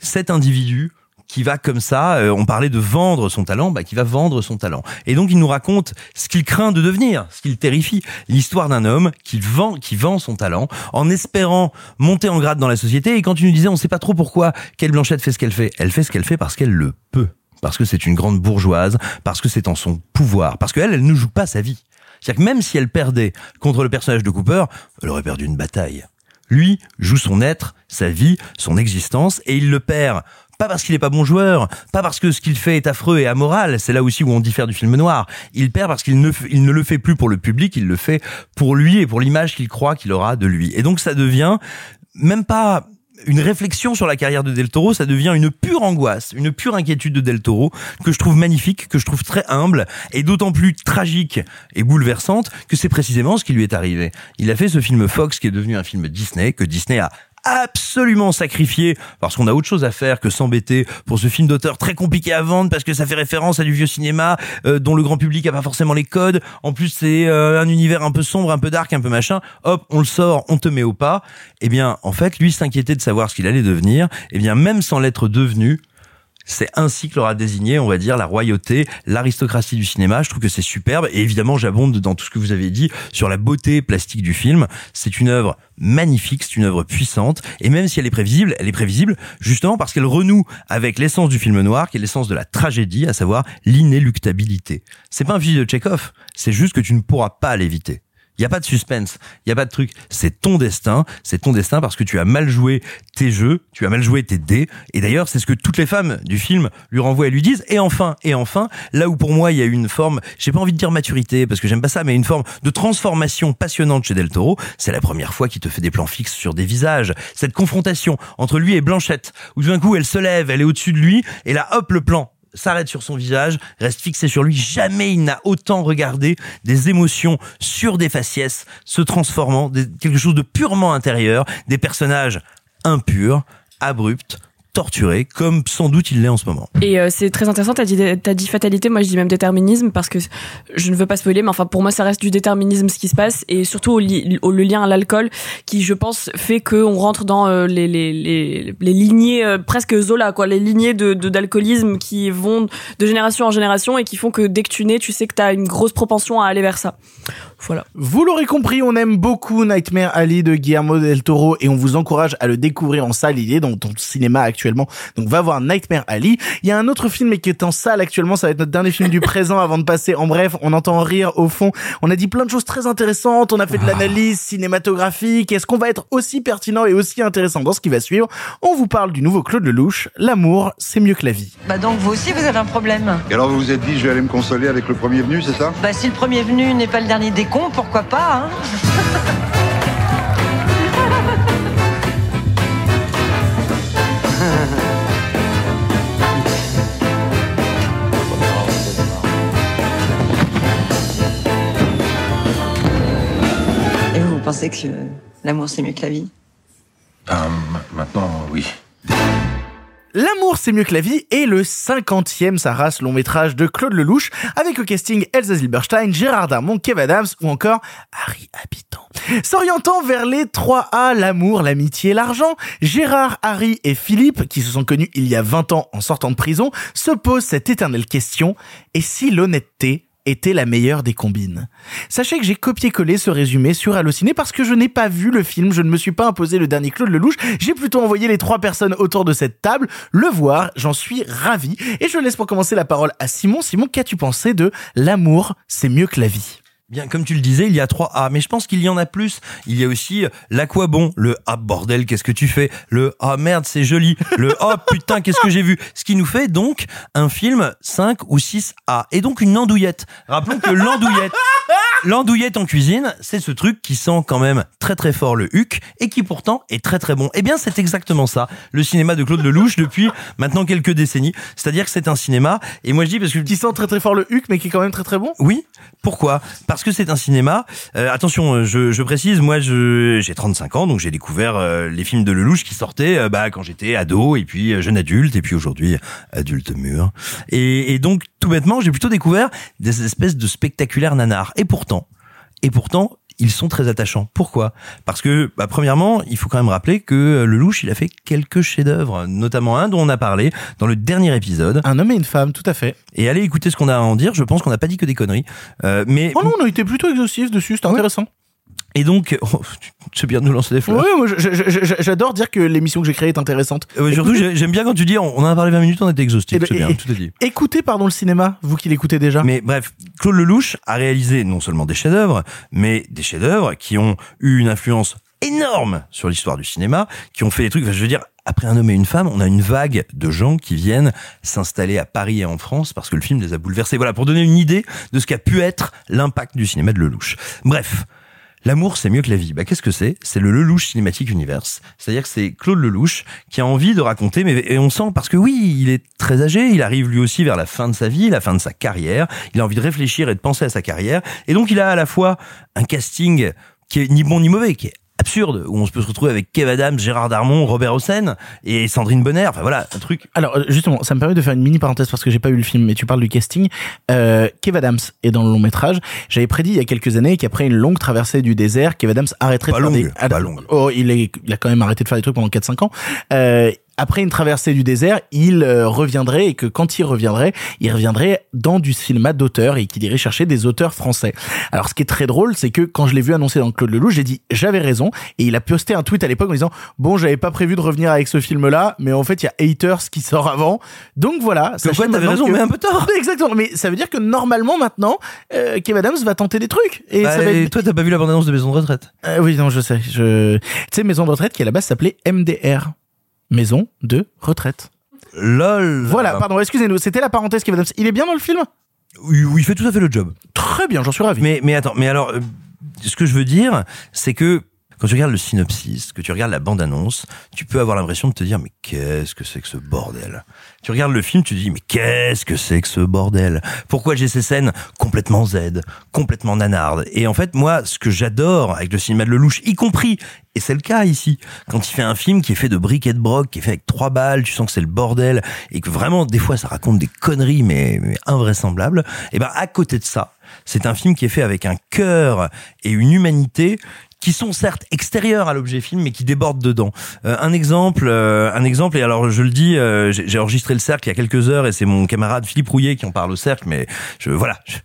cet individu qui va comme ça, euh, on parlait de vendre son talent, bah qui va vendre son talent. Et donc il nous raconte ce qu'il craint de devenir, ce qu'il terrifie, l'histoire d'un homme qui vend qui vend son talent en espérant monter en grade dans la société. Et quand tu nous disais on sait pas trop pourquoi Cate Blanchett fait ce qu'elle fait, elle fait ce qu'elle fait parce qu'elle le peut, parce que c'est une grande bourgeoise, parce que c'est en son pouvoir, parce qu'elle elle ne joue pas sa vie. C'est-à-dire que même si elle perdait contre le personnage de Cooper, elle aurait perdu une bataille. Lui joue son être, sa vie, son existence et il le perd Pas parce qu'il n'est pas bon joueur, pas parce que ce qu'il fait est affreux et amoral, c'est là aussi où on diffère du film noir. Il perd parce qu'il ne, il ne le fait plus pour le public, il le fait pour lui et pour l'image qu'il croit qu'il aura de lui. Et donc ça devient même pas une réflexion sur la carrière de Del Toro, ça devient une pure angoisse, une pure inquiétude de Del Toro, que je trouve magnifique, que je trouve très humble, et d'autant plus tragique et bouleversante que c'est précisément ce qui lui est arrivé. Il a fait ce film Fox qui est devenu un film Disney, que Disney a absolument sacrifié parce qu'on a autre chose à faire que s'embêter pour ce film d'auteur très compliqué à vendre parce que ça fait référence à du vieux cinéma euh, dont le grand public a pas forcément les codes. En plus, c'est euh, un univers un peu sombre, un peu dark, un peu machin. Hop, on le sort, on te met au pas. Eh bien, en fait, lui s'inquiétait de savoir ce qu'il allait devenir. Eh bien, même sans l'être devenu, c'est ainsi que l'aura désigné, on va dire, la royauté, l'aristocratie du cinéma. Je trouve que c'est superbe. Et évidemment, j'abonde dans tout ce que vous avez dit sur la beauté plastique du film. C'est une œuvre magnifique, c'est une œuvre puissante. Et même si elle est prévisible, elle est prévisible justement parce qu'elle renoue avec l'essence du film noir, qui est l'essence de la tragédie, à savoir l'inéluctabilité. C'est pas un film de Tchekhov, c'est juste que tu ne pourras pas l'éviter. Il n'y a pas de suspense, il n'y a pas de truc. C'est ton destin, c'est ton destin parce que tu as mal joué tes jeux, tu as mal joué tes dés. Et d'ailleurs, c'est ce que toutes les femmes du film lui renvoient et lui disent. Et enfin, et enfin, là où pour moi, il y a une forme, j'ai pas envie de dire maturité parce que j'aime pas ça, mais une forme de transformation passionnante chez Del Toro. C'est la première fois qu'il te fait des plans fixes sur des visages. Cette confrontation entre lui et Blanchette, où tout d'un coup, elle se lève, elle est au-dessus de lui, et là, hop, le plan s'arrête sur son visage, reste fixé sur lui. Jamais il n'a autant regardé des émotions sur des faciès se transformant, des, quelque chose de purement intérieur, des personnages impurs, abrupts, torturés, comme sans doute il l'est en ce moment. Et euh, c'est très intéressant, t'as dit, t'as dit fatalité, moi je dis même déterminisme, parce que je ne veux pas spoiler, mais enfin pour moi ça reste du déterminisme ce qui se passe, et surtout au li- au, le lien à l'alcool, qui je pense fait qu'on rentre dans euh, les, les, les, les lignées euh, presque Zola, quoi, les lignées de, de, d'alcoolisme qui vont de génération en génération, et qui font que dès que tu nais, tu sais que t'as une grosse propension à aller vers ça. Voilà. Vous l'aurez compris, on aime beaucoup Nightmare Alley de Guillermo del Toro, et on vous encourage à le découvrir en salle, il est dans ton cinéma actuel. Donc va voir Nightmare Alley. Il y a un autre film qui est en salle actuellement, ça va être notre dernier film du présent avant de passer en bref. On entend rire au fond, on a dit plein de choses très intéressantes, on a fait de l'analyse cinématographique. Est-ce qu'on va être aussi pertinent et aussi intéressant dans ce qui va suivre? On vous parle du nouveau Claude Lelouch, L'amour c'est mieux que la vie. Bah donc vous aussi vous avez un problème. Et alors vous vous êtes dit je vais aller me consoler avec le premier venu, c'est ça? Bah si le premier venu n'est pas le dernier des cons, pourquoi pas, hein? Et vous, vous pensez que l'amour c'est mieux que la vie? Euh, maintenant, oui. L'amour c'est mieux que la vie est le cinquantième Sarah long métrage de Claude Lelouch, avec au casting Elsa Silberstein, Gérard Darmon, Kev Adams ou encore Harry Habitant. S'orientant vers les trois A, l'amour, l'amitié et l'argent, Gérard, Harry et Philippe, qui se sont connus il y a vingt ans en sortant de prison, se posent cette éternelle question: et si l'honnêteté était la meilleure des combines? Sachez que j'ai copié-collé ce résumé sur Allociné parce que je n'ai pas vu le film, je ne me suis pas imposé le dernier Claude Lelouch, j'ai plutôt envoyé les trois personnes autour de cette table le voir, j'en suis ravi, et je laisse pour commencer la parole à Simon. Simon, qu'as-tu pensé de L'amour, c'est mieux que la vie? Bien, comme tu le disais, il y a trois A, mais je pense qu'il y en a plus. Il y a aussi l'aquabon, le ah bordel, qu'est-ce que tu fais, le ah merde, c'est joli, le ah putain, qu'est-ce que j'ai vu. Ce qui nous fait donc un film cinq ou six A, et donc une andouillette. Rappelons que l'andouillette, l'andouillette en cuisine, c'est ce truc qui sent quand même très très fort le huc et qui pourtant est très très bon. Eh bien, c'est exactement ça, le cinéma de Claude Lelouch depuis maintenant quelques décennies. C'est-à-dire que c'est un cinéma, et moi je dis parce que... Qui sent très très fort le huc, mais qui est quand même très très bon. Oui, pourquoi? Parce Parce que c'est un cinéma. Euh, attention, je, je précise, moi, je, j'ai trente-cinq ans, donc j'ai découvert euh, les films de Lelouch qui sortaient euh, bah, quand j'étais ado, et puis euh, jeune adulte, et puis aujourd'hui adulte mûr. Et, et donc, tout bêtement, j'ai plutôt découvert des espèces de spectaculaires nanars. Et pourtant, et pourtant, ils sont très attachants. Pourquoi? Parce que, bah, premièrement, il faut quand même rappeler que Lelouch, il a fait quelques chefs-d'œuvre, notamment un dont on a parlé dans le dernier épisode. Un homme et une femme, tout à fait. Et allez écouter ce qu'on a à en dire. Je pense qu'on n'a pas dit que des conneries. Euh, mais oh non, on a été plutôt exhaustif dessus. C'était ouais. Intéressant. Et donc, oh, tu sais bien nous lancer des fleurs. Oui, moi, je, je, je, j'adore dire que l'émission que j'ai créée est intéressante. Euh, surtout, j'aime bien quand tu dis, on en a parlé vingt minutes, on était exhaustifs. C'est bien, tout est dit. Écoutez, pardon, le cinéma, vous qui l'écoutez déjà. Mais bref, Claude Lelouch a réalisé non seulement des chefs-d'œuvre, mais des chefs-d'œuvre qui ont eu une influence énormes sur l'histoire du cinéma, qui ont fait des trucs, enfin, je veux dire, après Un homme et une femme, on a une vague de gens qui viennent s'installer à Paris et en France parce que le film les a bouleversés. Voilà, pour donner une idée de ce qu'a pu être l'impact du cinéma de Lelouch. Bref, L'amour c'est mieux que la vie. Bah, qu'est-ce que c'est ? C'est le Lelouch Cinematic Universe. C'est-à-dire que c'est Claude Lelouch qui a envie de raconter, mais et on sent, parce que oui, il est très âgé, il arrive lui aussi vers la fin de sa vie, la fin de sa carrière, il a envie de réfléchir et de penser à sa carrière, et donc il a à la fois un casting qui est ni bon ni mauvais, qui est absurde, où on se peut se retrouver avec Kev Adams, Gérard Darmon, Robert Hossein et Sandrine Bonnaire. Enfin voilà, un truc. Alors justement, ça me permet de faire une mini parenthèse parce que j'ai pas eu le film, mais tu parles du casting. Euh, Kev Adams est dans le long métrage. J'avais prédit il y a quelques années qu'après une longue traversée du désert, Kev Adams arrêterait pas de longue, faire des... Pas Ad... longue. Oh, il est, il a quand même arrêté de faire des trucs pendant quatre cinq ans. Euh, Après une traversée du désert, il euh, reviendrait, et que quand il reviendrait, il reviendrait dans du cinéma d'auteur et qu'il irait chercher des auteurs français. Alors, ce qui est très drôle, c'est que quand je l'ai vu annoncé dans Claude Lelouch, j'ai dit « j'avais raison » et il a posté un tweet à l'époque en disant « bon, j'avais pas prévu de revenir avec ce film-là, mais en fait, il y a Haters qui sort avant. » Donc voilà. En fait, t'avais raison, que... mais un peu tard. Exactement, mais ça veut dire que normalement, maintenant, euh, Kev Adams va tenter des trucs. Et bah, ça va être... Toi, t'as pas vu la bande-annonce de Maison de retraite. euh, Oui, non, je sais. Je... Tu sais, Maison de retraite qui à la base s'appelait M D R. Maison de retraite. Lol. Voilà, pardon, excusez-nous, c'était la parenthèse Kev Adams. Il est bien dans le film ? Oui, oui, il fait tout à fait le job. Très bien, j'en suis ravi. Mais, mais attends, mais alors, euh, ce que je veux dire, c'est que quand tu regardes le synopsis, que tu regardes la bande-annonce, tu peux avoir l'impression de te dire, mais qu'est-ce que c'est que ce bordel ? Tu regardes le film, tu te dis, mais qu'est-ce que c'est que ce bordel ? Pourquoi j'ai ces scènes complètement Z, complètement nanardes ? Et en fait, moi, ce que j'adore avec le cinéma de Lelouch, y compris... Et c'est le cas ici. Quand il fait un film qui est fait de briques et de broc, qui est fait avec trois balles, tu sens que c'est le bordel, et que vraiment, des fois, ça raconte des conneries, mais, mais invraisemblables. Et ben, à côté de ça, c'est un film qui est fait avec un cœur et une humanité qui sont certes extérieurs à l'objet film, mais qui débordent dedans. Euh, un exemple, euh, un exemple, et alors je le dis, euh, j'ai, j'ai enregistré le cercle il y a quelques heures, et c'est mon camarade Philippe Rouillet qui en parle au cercle, mais je, voilà... Je...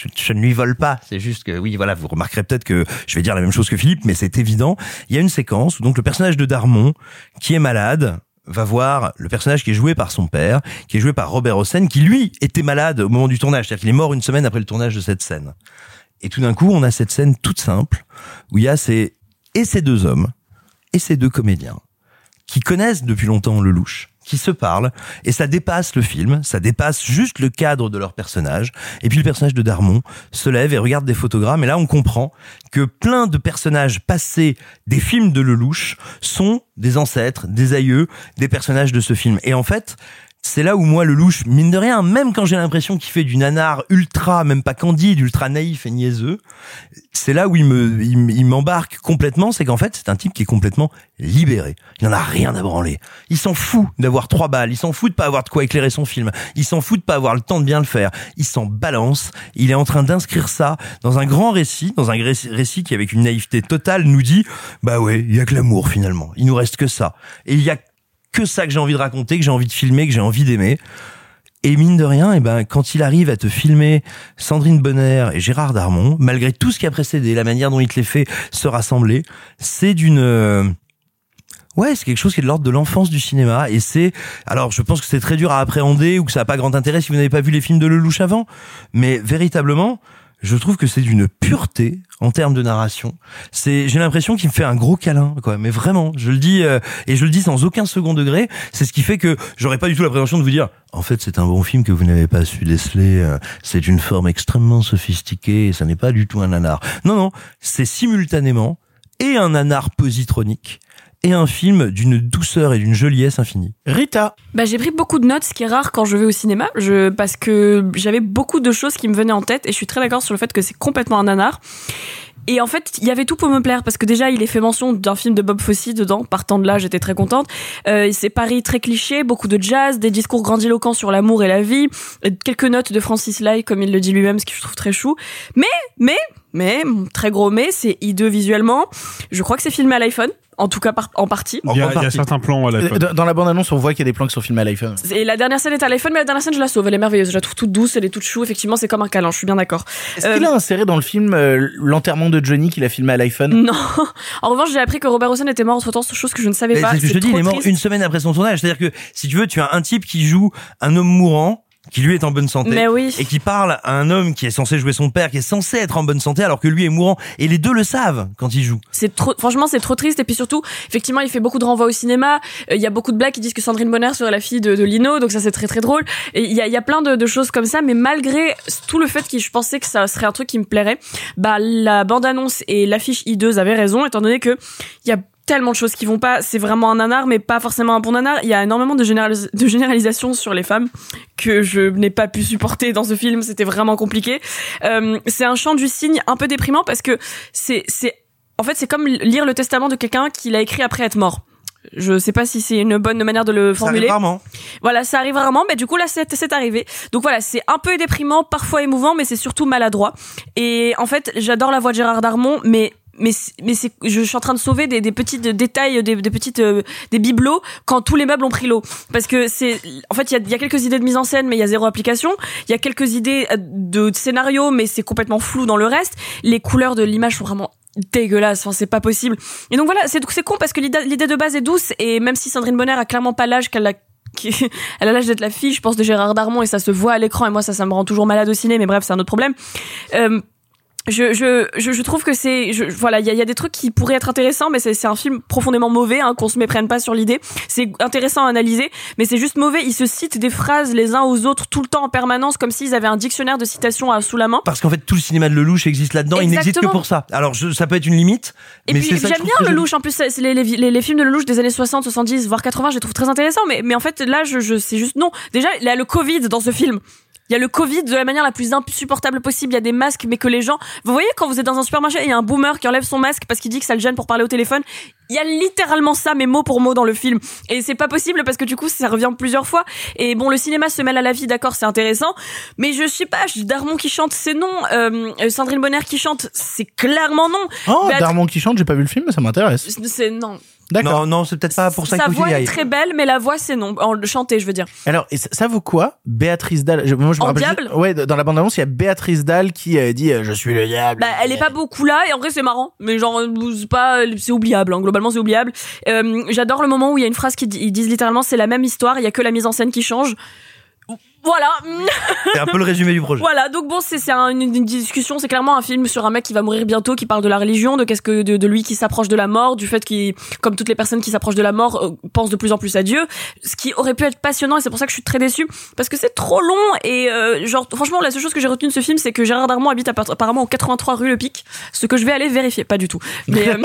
Je, je ne lui vole pas, c'est juste que, oui, voilà, vous remarquerez peut-être que je vais dire la même chose que Philippe, mais c'est évident. Il y a une séquence où donc le personnage de Darmon, qui est malade, va voir le personnage qui est joué par son père, qui est joué par Robert Hossein, qui lui était malade au moment du tournage, c'est-à-dire qu'il est mort une semaine après le tournage de cette scène. Et tout d'un coup, on a cette scène toute simple, où il y a ces, et ces deux hommes, et ces deux comédiens, qui connaissent depuis longtemps Lelouch, qui se parlent, et ça dépasse le film, ça dépasse juste le cadre de leur personnage, et puis le personnage de Darmon se lève et regarde des photogrammes, et là on comprend que plein de personnages passés des films de Lelouch sont des ancêtres, des aïeux, des personnages de ce film. Et en fait, c'est là où moi Lelouch, mine de rien, même quand j'ai l'impression qu'il fait du nanar ultra, même pas candide, ultra naïf et niaiseux, c'est là où il me, il m'embarque complètement, c'est qu'en fait c'est un type qui est complètement libéré. Il en a rien à branler. Il s'en fout d'avoir trois balles, il s'en fout de pas avoir de quoi éclairer son film, il s'en fout de pas avoir le temps de bien le faire. Il s'en balance. Il est en train d'inscrire ça dans un grand récit, dans un récit qui avec une naïveté totale nous dit, bah ouais, il y a que l'amour finalement. Il nous reste que ça. Et il y a que ça que j'ai envie de raconter, que j'ai envie de filmer, que j'ai envie d'aimer. Et mine de rien, eh ben, quand il arrive à te filmer Sandrine Bonnaire et Gérard Darmon, malgré tout ce qui a précédé, la manière dont il te les fait se rassembler, c'est d'une... Ouais, c'est quelque chose qui est de l'ordre de l'enfance du cinéma. Et c'est... Alors, je pense que c'est très dur à appréhender ou que ça n'a pas grand intérêt si vous n'avez pas vu les films de Lelouch avant. Mais véritablement... je trouve que c'est d'une pureté en termes de narration. C'est, j'ai l'impression qu'il me fait un gros câlin, quoi. Mais vraiment, je le dis euh, et je le dis sans aucun second degré. C'est ce qui fait que j'aurais pas du tout la prétention de vous dire. En fait, c'est un bon film que vous n'avez pas su déceler. Euh, c'est d'une forme extrêmement sophistiquée. Et ça n'est pas du tout un nanar. Non, non, c'est simultanément et un nanar positronique. Et un film d'une douceur et d'une joliesse infinie. Rita. Bah, j'ai pris beaucoup de notes, ce qui est rare quand je vais au cinéma, je, parce que j'avais beaucoup de choses qui me venaient en tête et je suis très d'accord sur le fait que c'est complètement un nanar. Et en fait, il y avait tout pour me plaire, parce que déjà, il est fait mention d'un film de Bob Fosse dedans. Partant de là, j'étais très contente. Euh, c'est Paris très cliché, beaucoup de jazz, des discours grandiloquents sur l'amour et la vie, quelques notes de Francis Lai, comme il le dit lui-même, ce que je trouve très chou. Mais, mais, mais, très gros mais, c'est hideux visuellement. Je crois que c'est filmé à l'iPhone. En tout cas, par, en partie. Il y, a, il y a certains plans à l'iPhone. Dans la bande-annonce, on voit qu'il y a des plans qui sont filmés à l'iPhone. Et la dernière scène est à l'iPhone, mais la dernière scène, je la sauve. Elle est merveilleuse. Je la trouve toute douce, elle est toute chou. Effectivement, c'est comme un câlin. Je suis bien d'accord. Est-ce euh... qu'il a inséré dans le film euh, l'enterrement de Johnny qu'il a filmé à l'iPhone ? Non. En revanche, j'ai appris que Robert Hossein était mort entre temps, chose que je ne savais mais pas. C'est ce que je te dis, il est mort une semaine après son tournage. C'est-à-dire que, si tu veux, tu as un type qui joue un homme mourant, qui lui est en bonne santé, oui. et qui parle à un homme qui est censé jouer son père, qui est censé être en bonne santé alors que lui est mourant, et les deux le savent quand ils jouent. C'est trop, franchement c'est trop triste, et puis surtout effectivement il fait beaucoup de renvois au cinéma, il euh, y a beaucoup de blagues qui disent que Sandrine Bonnaire serait la fille de, de Lino, donc ça c'est très très drôle, et il y a, y a plein de, de choses comme ça, mais malgré tout le fait que je pensais que ça serait un truc qui me plairait, bah la bande-annonce et l'affiche hideuse avaient raison, étant donné que il y a tellement de choses qui vont pas, c'est vraiment un nanar, mais pas forcément un bon nanar. Il y a énormément de, généralis- de généralisations sur les femmes que je n'ai pas pu supporter dans ce film, c'était vraiment compliqué. Euh, c'est un chant du cygne un peu déprimant parce que c'est, c'est, en fait, c'est comme lire le testament de quelqu'un qui l'a écrit après être mort. Je sais pas si c'est une bonne manière de le formuler. Ça arrive rarement. Voilà, ça arrive rarement, mais du coup là c'est, c'est arrivé. Donc voilà, c'est un peu déprimant, parfois émouvant, mais c'est surtout maladroit. Et en fait, j'adore la voix de Gérard Darmon, mais mais mais c'est je suis en train de sauver des des petits détails, des des petites euh, des bibelots quand tous les meubles ont pris l'eau, parce que c'est en fait il y a il y a quelques idées de mise en scène mais il y a zéro application, il y a quelques idées de, de scénario mais c'est complètement flou dans le reste, les couleurs de l'image sont vraiment dégueulasse, enfin c'est pas possible. Et donc voilà, c'est c'est con parce que l'idée, l'idée de base est douce, et même si Sandrine Bonnaire a clairement pas l'âge qu'elle a elle a l'âge d'être la fille, je pense, de Gérard Darmon, et ça se voit à l'écran, et moi ça ça me rend toujours malade au ciné, mais bref, c'est un autre problème. Euh Je, je, je, je trouve que c'est, je, voilà, il y a, y a des trucs qui pourraient être intéressants, mais c'est, c'est un film profondément mauvais, hein, qu'on se méprenne pas sur l'idée. C'est intéressant à analyser, mais c'est juste mauvais. Ils se citent des phrases les uns aux autres tout le temps en permanence, comme s'ils avaient un dictionnaire de citations à, sous la main. Parce qu'en fait, tout le cinéma de Lelouch existe là-dedans. Exactement. Il n'existe que pour ça. Alors, je, ça peut être une limite. Et mais puis, c'est ça, j'aime bien Lelouch. En plus, c'est les, les, les, les films de Lelouch des années soixante, soixante-dix, voire quatre-vingts, je les trouve très intéressants. Mais, mais en fait, là, je, je, c'est juste non. Déjà, il y a le Covid dans ce film. Il y a le Covid de la manière la plus insupportable possible. Il y a des masques, mais que les gens... Vous voyez, quand vous êtes dans un supermarché, il y a un boomer qui enlève son masque parce qu'il dit que ça le gêne pour parler au téléphone. Il y a littéralement ça, mais mot pour mot dans le film. Et c'est pas possible parce que du coup, ça revient plusieurs fois. Et bon, le cinéma se mêle à la vie, d'accord, c'est intéressant. Mais je sais pas, Darmon qui chante, c'est non. Euh, Sandrine Bonnaire qui chante, c'est clairement non. Oh, Béat... Darmon qui chante, j'ai pas vu le film, mais ça m'intéresse. C'est non. D'accord. Non, non, c'est peut-être pas pour ça que vous y voix est très belle, mais la voix, c'est non. En chanter, je veux dire. Alors, et ça, ça vaut quoi? Béatrice Dalle. Je, moi, je me rappelle. Juste, ouais, dans la bande-annonce, il y a Béatrice Dalle qui euh, dit, euh, je suis le diable. Bah, elle est pas beaucoup là, et en vrai, c'est marrant. Mais genre, c'est pas, c'est oubliable, hein. Globalement, c'est oubliable. Euh, j'adore le moment où il y a une phrase qui ils disent littéralement, c'est la même histoire, il y a que la mise en scène qui change. Voilà. C'est un peu le résumé du projet. Voilà, donc bon, c'est, c'est un, une, une discussion, c'est clairement un film sur un mec qui va mourir bientôt, qui parle de la religion, de qu'est-ce que de, de lui qui s'approche de la mort, du fait qu'il, comme toutes les personnes qui s'approchent de la mort, euh, pensent de plus en plus à Dieu, ce qui aurait pu être passionnant, et c'est pour ça que je suis très déçue, parce que c'est trop long, et euh, genre franchement la seule chose que j'ai retenue de ce film, c'est que Gérard Darmon habite apparemment au quatre-vingt-trois rue Le Pic, ce que je vais aller vérifier, pas du tout. Mais euh...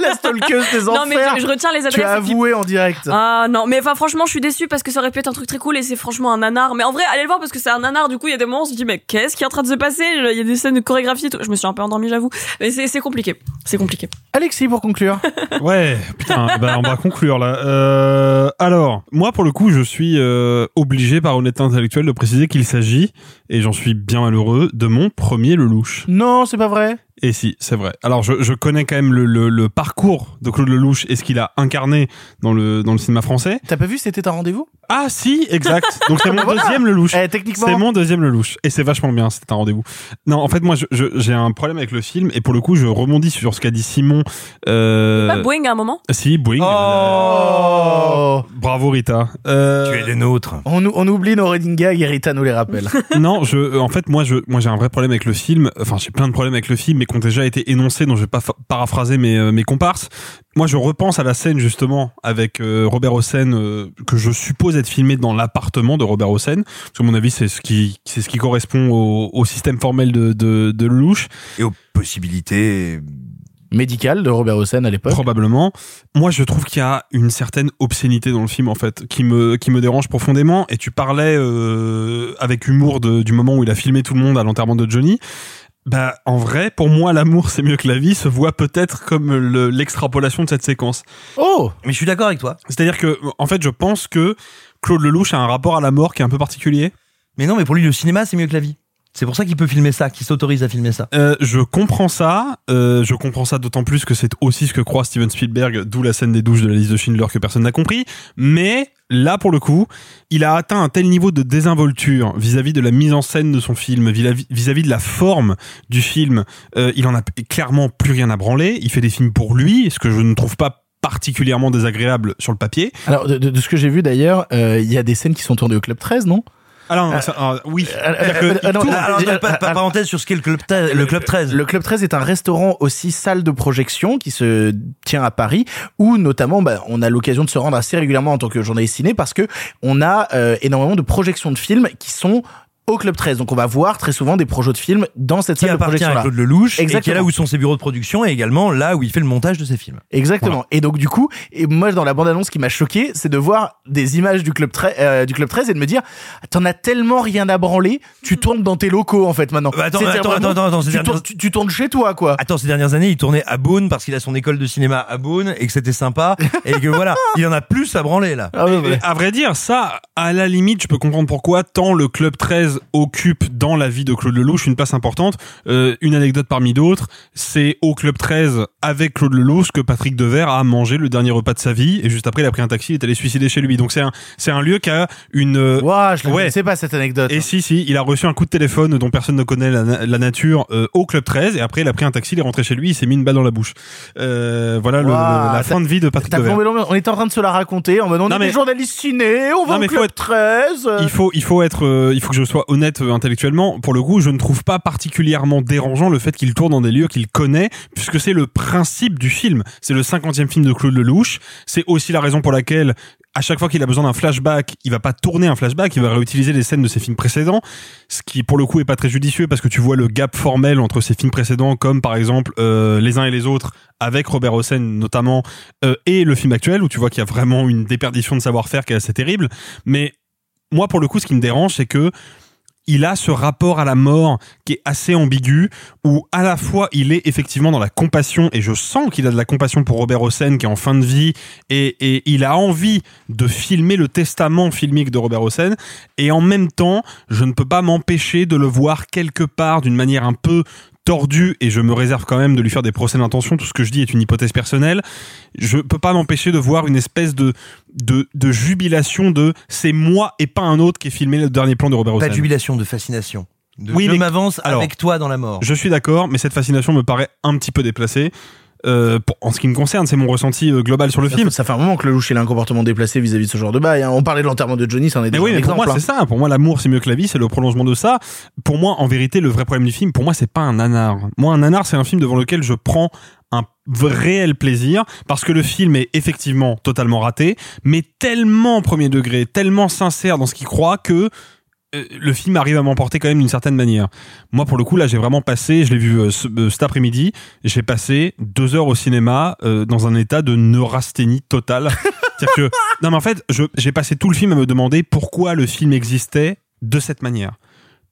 la stalkeuse des enfers. Non mais je, je retiens les adresses. Tu as avoué qui... en direct. Ah non, mais enfin franchement, je suis déçue parce que ça aurait pu être un truc très cool, et c'est franchement un nanar, mais en vrai, allez le voir parce que c'est un nanar, du coup il y a des moments où on se dit mais qu'est-ce qui est en train de se passer, il y a des scènes de chorégraphie, je me suis un peu endormie, j'avoue, mais c'est, c'est compliqué c'est compliqué Alexis, pour conclure. Ouais putain, bah, on va conclure là. Euh, alors moi pour le coup je suis euh, obligé par honnêteté intellectuelle de préciser qu'il s'agit, et j'en suis bien malheureux, de mon premier Lelouch. Non, c'est pas vrai. Et si, c'est vrai. Alors, je, je connais quand même le, le, le parcours de Claude Lelouch et ce qu'il a incarné dans le, dans le cinéma français. T'as pas vu, c'était un rendez-vous? Ah, si, exact. Donc, c'est mon voilà. deuxième Lelouch. Eh, techniquement. C'est mon deuxième Lelouch. Et c'est vachement bien, c'était un rendez-vous. Non, en fait, moi, je, je, j'ai un problème avec le film. Et pour le coup, je rebondis sur ce qu'a dit Simon. Euh... Pas Boeing à un moment? Si, Boeing. Oh! Euh... Bravo, Rita. Euh... Tu es des nôtres. On, on oublie nos running gags et Rita nous les rappelle. Non, je, en fait, moi, je, moi, j'ai un vrai problème avec le film. Enfin, j'ai plein de problèmes avec le film, mais qui ont déjà été énoncés, donc je vais pas fa- paraphraser mes, euh, mes comparses. Moi, je repense à la scène, justement, avec euh, Robert Hossein, euh, que je suppose être filmée dans l'appartement de Robert Hossein, parce que, à mon avis, c'est ce qui, c'est ce qui correspond au, au système formel de, de, de Lelouch. Et aux possibilités... médicale de Robert Hossein à l'époque. Probablement. Moi, je trouve qu'il y a une certaine obscénité dans le film, en fait, qui me, qui me dérange profondément. Et tu parlais euh, avec humour de, du moment où il a filmé tout le monde à l'enterrement de Johnny. Bah, en vrai, pour moi, l'amour, c'est mieux que la vie se voit peut-être comme le, l'extrapolation de cette séquence. Oh! Mais je suis d'accord avec toi. C'est-à-dire que, en fait, je pense que Claude Lelouch a un rapport à la mort qui est un peu particulier. Mais non, mais pour lui, le cinéma, c'est mieux que la vie. C'est pour ça qu'il peut filmer ça, qu'il s'autorise à filmer ça. Euh, je comprends ça, euh, je comprends ça d'autant plus que c'est aussi ce que croit Steven Spielberg, d'où la scène des douches de la liste de Schindler que personne n'a compris, mais... Là, pour le coup, il a atteint un tel niveau de désinvolture vis-à-vis de la mise en scène de son film, vis-à-vis de la forme du film. Euh, il en a clairement plus rien à branler. Il fait des films pour lui, ce que je ne trouve pas particulièrement désagréable sur le papier. Alors, de, de ce que j'ai vu d'ailleurs, euh, il y a des scènes qui sont tournées au Club treize, non ? Alors, ah, oui. Parenthèse sur ce qu'est le Club treize. Le Club treize. Le Club treize est un restaurant aussi salle de projection qui se tient à Paris, où notamment, bah, on a l'occasion de se rendre assez régulièrement en tant que journaliste ciné, parce que on a euh, énormément de projections de films qui sont au Club treize. Donc on va voir très souvent des projets de films dans cette salle de projection là. Qui appartient à Claude Lelouch. Exactement. Et qui est là où sont ses bureaux de production, et également là où il fait le montage de ses films. Exactement. Voilà. Et donc du coup, et moi dans la bande-annonce, ce qui m'a choqué, c'est de voir des images du Club treize, euh, du Club treize, et de me dire, t'en as tellement rien à branler, tu tournes dans tes locaux en fait maintenant. Bah attends, attends, vraiment, attends, attends, tu, dernières... tournes, tu, tu tournes chez toi quoi. Attends, ces dernières années, il tournait à Beaune parce qu'il a son école de cinéma à Beaune et que c'était sympa et que voilà, il en a plus à branler là. Ah, ouais, ouais. À vrai dire, ça, à la limite, je peux comprendre pourquoi tant le Club treize occupe dans la vie de Claude Lelouch une place importante. Euh, une anecdote parmi d'autres, c'est au Club treize avec Claude Lelouch que Patrick Devers a mangé le dernier repas de sa vie, et juste après il a pris un taxi, il est allé suicider chez lui. Donc c'est un, c'est un lieu qui a une... Ouah, je ne ouais. connaissais pas cette anecdote. Et hein. si, si, il a reçu un coup de téléphone dont personne ne connaît la, la nature euh, au Club treize, et après il a pris un taxi, il est rentré chez lui, il s'est mis une balle dans la bouche. Euh, voilà le, le, la fin de vie de Patrick Devers. On était en train de se la raconter, en mode on est des journalistes ciné, on va au Club treize. Il faut, il faut être... Euh, il faut que je sois honnête euh, intellectuellement, pour le coup, je ne trouve pas particulièrement dérangeant le fait qu'il tourne dans des lieux qu'il connaît, puisque c'est le principe du film. C'est le cinquantième film de Claude Lelouch. C'est aussi la raison pour laquelle, à chaque fois qu'il a besoin d'un flashback, il va pas tourner un flashback, il va réutiliser les scènes de ses films précédents, ce qui pour le coup est pas très judicieux, parce que tu vois le gap formel entre ses films précédents, comme par exemple euh, Les uns et les autres, avec Robert Hossein notamment, euh, et le film actuel, où tu vois qu'il y a vraiment une déperdition de savoir-faire qui est assez terrible. Mais moi, pour le coup, ce qui me dérange, c'est que il a ce rapport à la mort qui est assez ambigu, où à la fois il est effectivement dans la compassion, et je sens qu'il a de la compassion pour Robert Hossein qui est en fin de vie, et, et il a envie de filmer le testament filmique de Robert Hossein, et en même temps, je ne peux pas m'empêcher de le voir quelque part d'une manière un peu tordu, et je me réserve quand même de lui faire des procès d'intention, tout ce que je dis est une hypothèse personnelle, je peux pas m'empêcher de voir une espèce de, de, de jubilation de c'est moi et pas un autre qui est filmé le dernier plan de Robert Hossein. Pas de jubilation, de fascination. De oui, je mais... m'avance alors, avec toi dans la mort. Je suis d'accord, mais cette fascination me paraît un petit peu déplacée. Euh, pour, en ce qui me concerne, c'est mon ressenti euh, global sur le ça, film. Ça fait un moment que Lelouch il a un comportement déplacé vis-à-vis de ce genre de bail. Hein. On parlait de l'enterrement de Johnny, ça en est mais déjà oui, mais un exemple. Pour moi, hein. c'est ça. Pour moi, l'amour c'est mieux que la vie, c'est le prolongement de ça. Pour moi, en vérité, le vrai problème du film, pour moi, c'est pas un nanar. Moi, un nanar, c'est un film devant lequel je prends un réel plaisir, parce que le film est effectivement totalement raté, mais tellement premier degré, tellement sincère dans ce qu'il croit que Euh, le film arrive à m'emporter quand même d'une certaine manière. Moi, pour le coup, là, j'ai vraiment passé, je l'ai vu euh, ce, euh, cet après-midi, j'ai passé deux heures au cinéma euh, dans un état de neurasthénie totale. C'est-à-dire que, non, mais en fait, je, j'ai passé tout le film à me demander pourquoi le film existait de cette manière.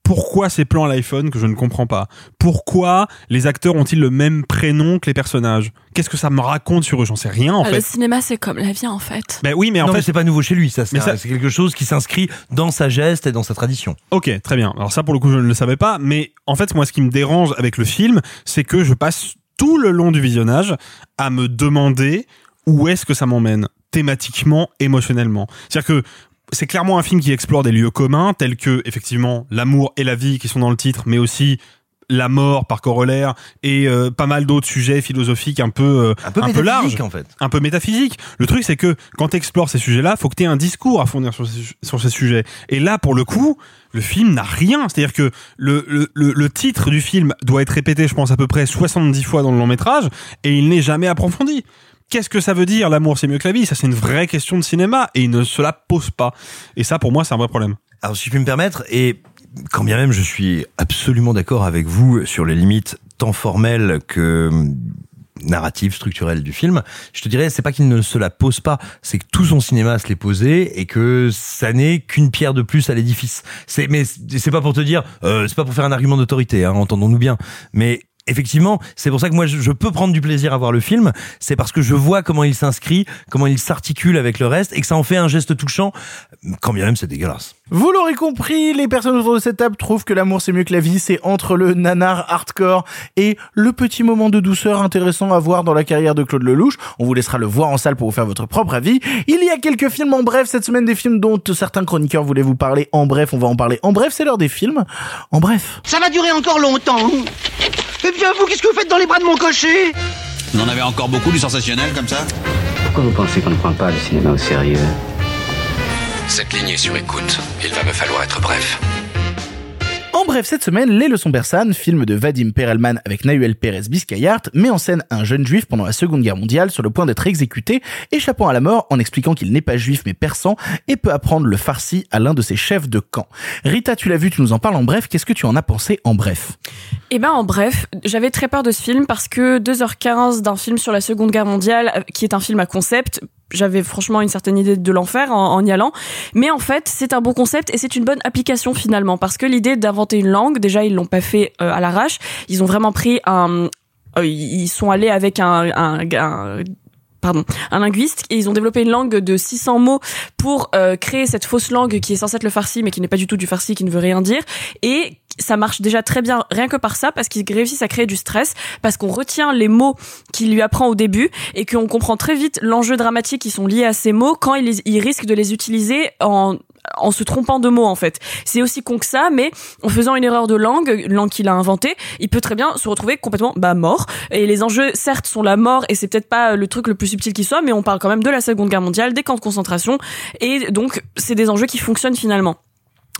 Pourquoi ces plans à l'iPhone que je ne comprends pas ? Pourquoi les acteurs ont-ils le même prénom que les personnages ? Qu'est-ce que ça me raconte sur eux ? J'en sais rien en fait. Le cinéma c'est comme la vie en fait. Ben oui, mais en non, fait mais c'est pas nouveau chez lui, ça c'est, un, ça c'est quelque chose qui s'inscrit dans sa geste et dans sa tradition. Ok, très bien. Alors ça pour le coup je ne le savais pas, mais en fait moi ce qui me dérange avec le film, c'est que je passe tout le long du visionnage à me demander où est-ce que ça m'emmène thématiquement, émotionnellement. C'est-à-dire que c'est clairement un film qui explore des lieux communs tels que, effectivement, l'amour et la vie qui sont dans le titre, mais aussi la mort par corollaire et euh, pas mal d'autres sujets philosophiques un peu, euh, un peu, un peu larges. En fait. Un peu métaphysiques. Le truc, c'est que quand t'explores ces sujets-là, faut que t'aies un discours à fournir sur ces, sur ces sujets. Et là, pour le coup, le film n'a rien. C'est-à-dire que le, le, le, le titre du film doit être répété, je pense, à peu près soixante-dix fois dans le long métrage et il n'est jamais approfondi. Qu'est-ce que ça veut dire, l'amour c'est mieux que la vie ? Ça, c'est une vraie question de cinéma et il ne se la pose pas. Et ça, pour moi, c'est un vrai problème. Alors, si je puis me permettre, et quand bien même je suis absolument d'accord avec vous sur les limites tant formelles que narratives, structurelles du film, je te dirais, c'est pas qu'il ne se la pose pas, c'est que tout son cinéma se l'est posé et que ça n'est qu'une pierre de plus à l'édifice. C'est, mais c'est pas pour te dire, euh, c'est pas pour faire un argument d'autorité, hein, entendons-nous bien, mais effectivement, c'est pour ça que moi je peux prendre du plaisir à voir le film, c'est parce que je vois comment il s'inscrit, comment il s'articule avec le reste et que ça en fait un geste touchant, quand bien même c'est dégueulasse. Vous l'aurez compris, les personnes autour de cette table trouvent que l'amour c'est mieux que la vie, c'est entre le nanar hardcore et le petit moment de douceur intéressant à voir dans la carrière de Claude Lelouch. On vous laissera le voir en salle pour vous faire votre propre avis. Il y a quelques films en bref cette semaine, des films dont certains chroniqueurs voulaient vous parler en bref, on va en parler en bref, c'est l'heure des films en bref. Ça va durer encore longtemps. Eh bien, vous, qu'est-ce que vous faites dans les bras de mon cocher ? Vous en avez encore beaucoup du sensationnel, comme ça ? Pourquoi vous pensez qu'on ne prend pas le cinéma au sérieux ? Cette ligne est sur écoute. Il va me falloir être bref. En bref, cette semaine, Les Leçons persanes, film de Vadim Perelman avec Nahuel Pérez Biscayart, met en scène un jeune juif pendant la Seconde Guerre mondiale sur le point d'être exécuté, échappant à la mort en expliquant qu'il n'est pas juif mais persan et peut apprendre le farsi à l'un de ses chefs de camp. Rita, tu l'as vu, tu nous en parles en bref. Qu'est-ce que tu en as pensé en bref ? Eh ben, en bref, j'avais très peur de ce film parce que deux heures quinze d'un film sur la Seconde Guerre mondiale, qui est un film à concept, j'avais franchement une certaine idée de l'enfer en, en y allant. Mais en fait, c'est un bon concept et c'est une bonne application finalement. Parce que l'idée d'inventer une langue, déjà, ils l'ont pas fait euh, à l'arrache. Ils ont vraiment pris un... Euh, ils sont allés avec un... un, un Pardon, un linguiste, et ils ont développé une langue de six cents mots pour euh, créer cette fausse langue qui est censée être le farsi, mais qui n'est pas du tout du farsi, qui ne veut rien dire. Et ça marche déjà très bien, rien que par ça, parce qu'ils réussissent à créer du stress, parce qu'on retient les mots qu'il lui apprend au début, et qu'on comprend très vite l'enjeu dramatique qui sont liés à ces mots quand il, il risque de les utiliser en... en se trompant de mots, en fait. C'est aussi con que ça, mais en faisant une erreur de langue, une langue qu'il a inventée, il peut très bien se retrouver complètement bah mort. Et les enjeux, certes, sont la mort, et c'est peut-être pas le truc le plus subtil qui soit, mais on parle quand même de la Seconde Guerre mondiale, des camps de concentration, et donc c'est des enjeux qui fonctionnent finalement.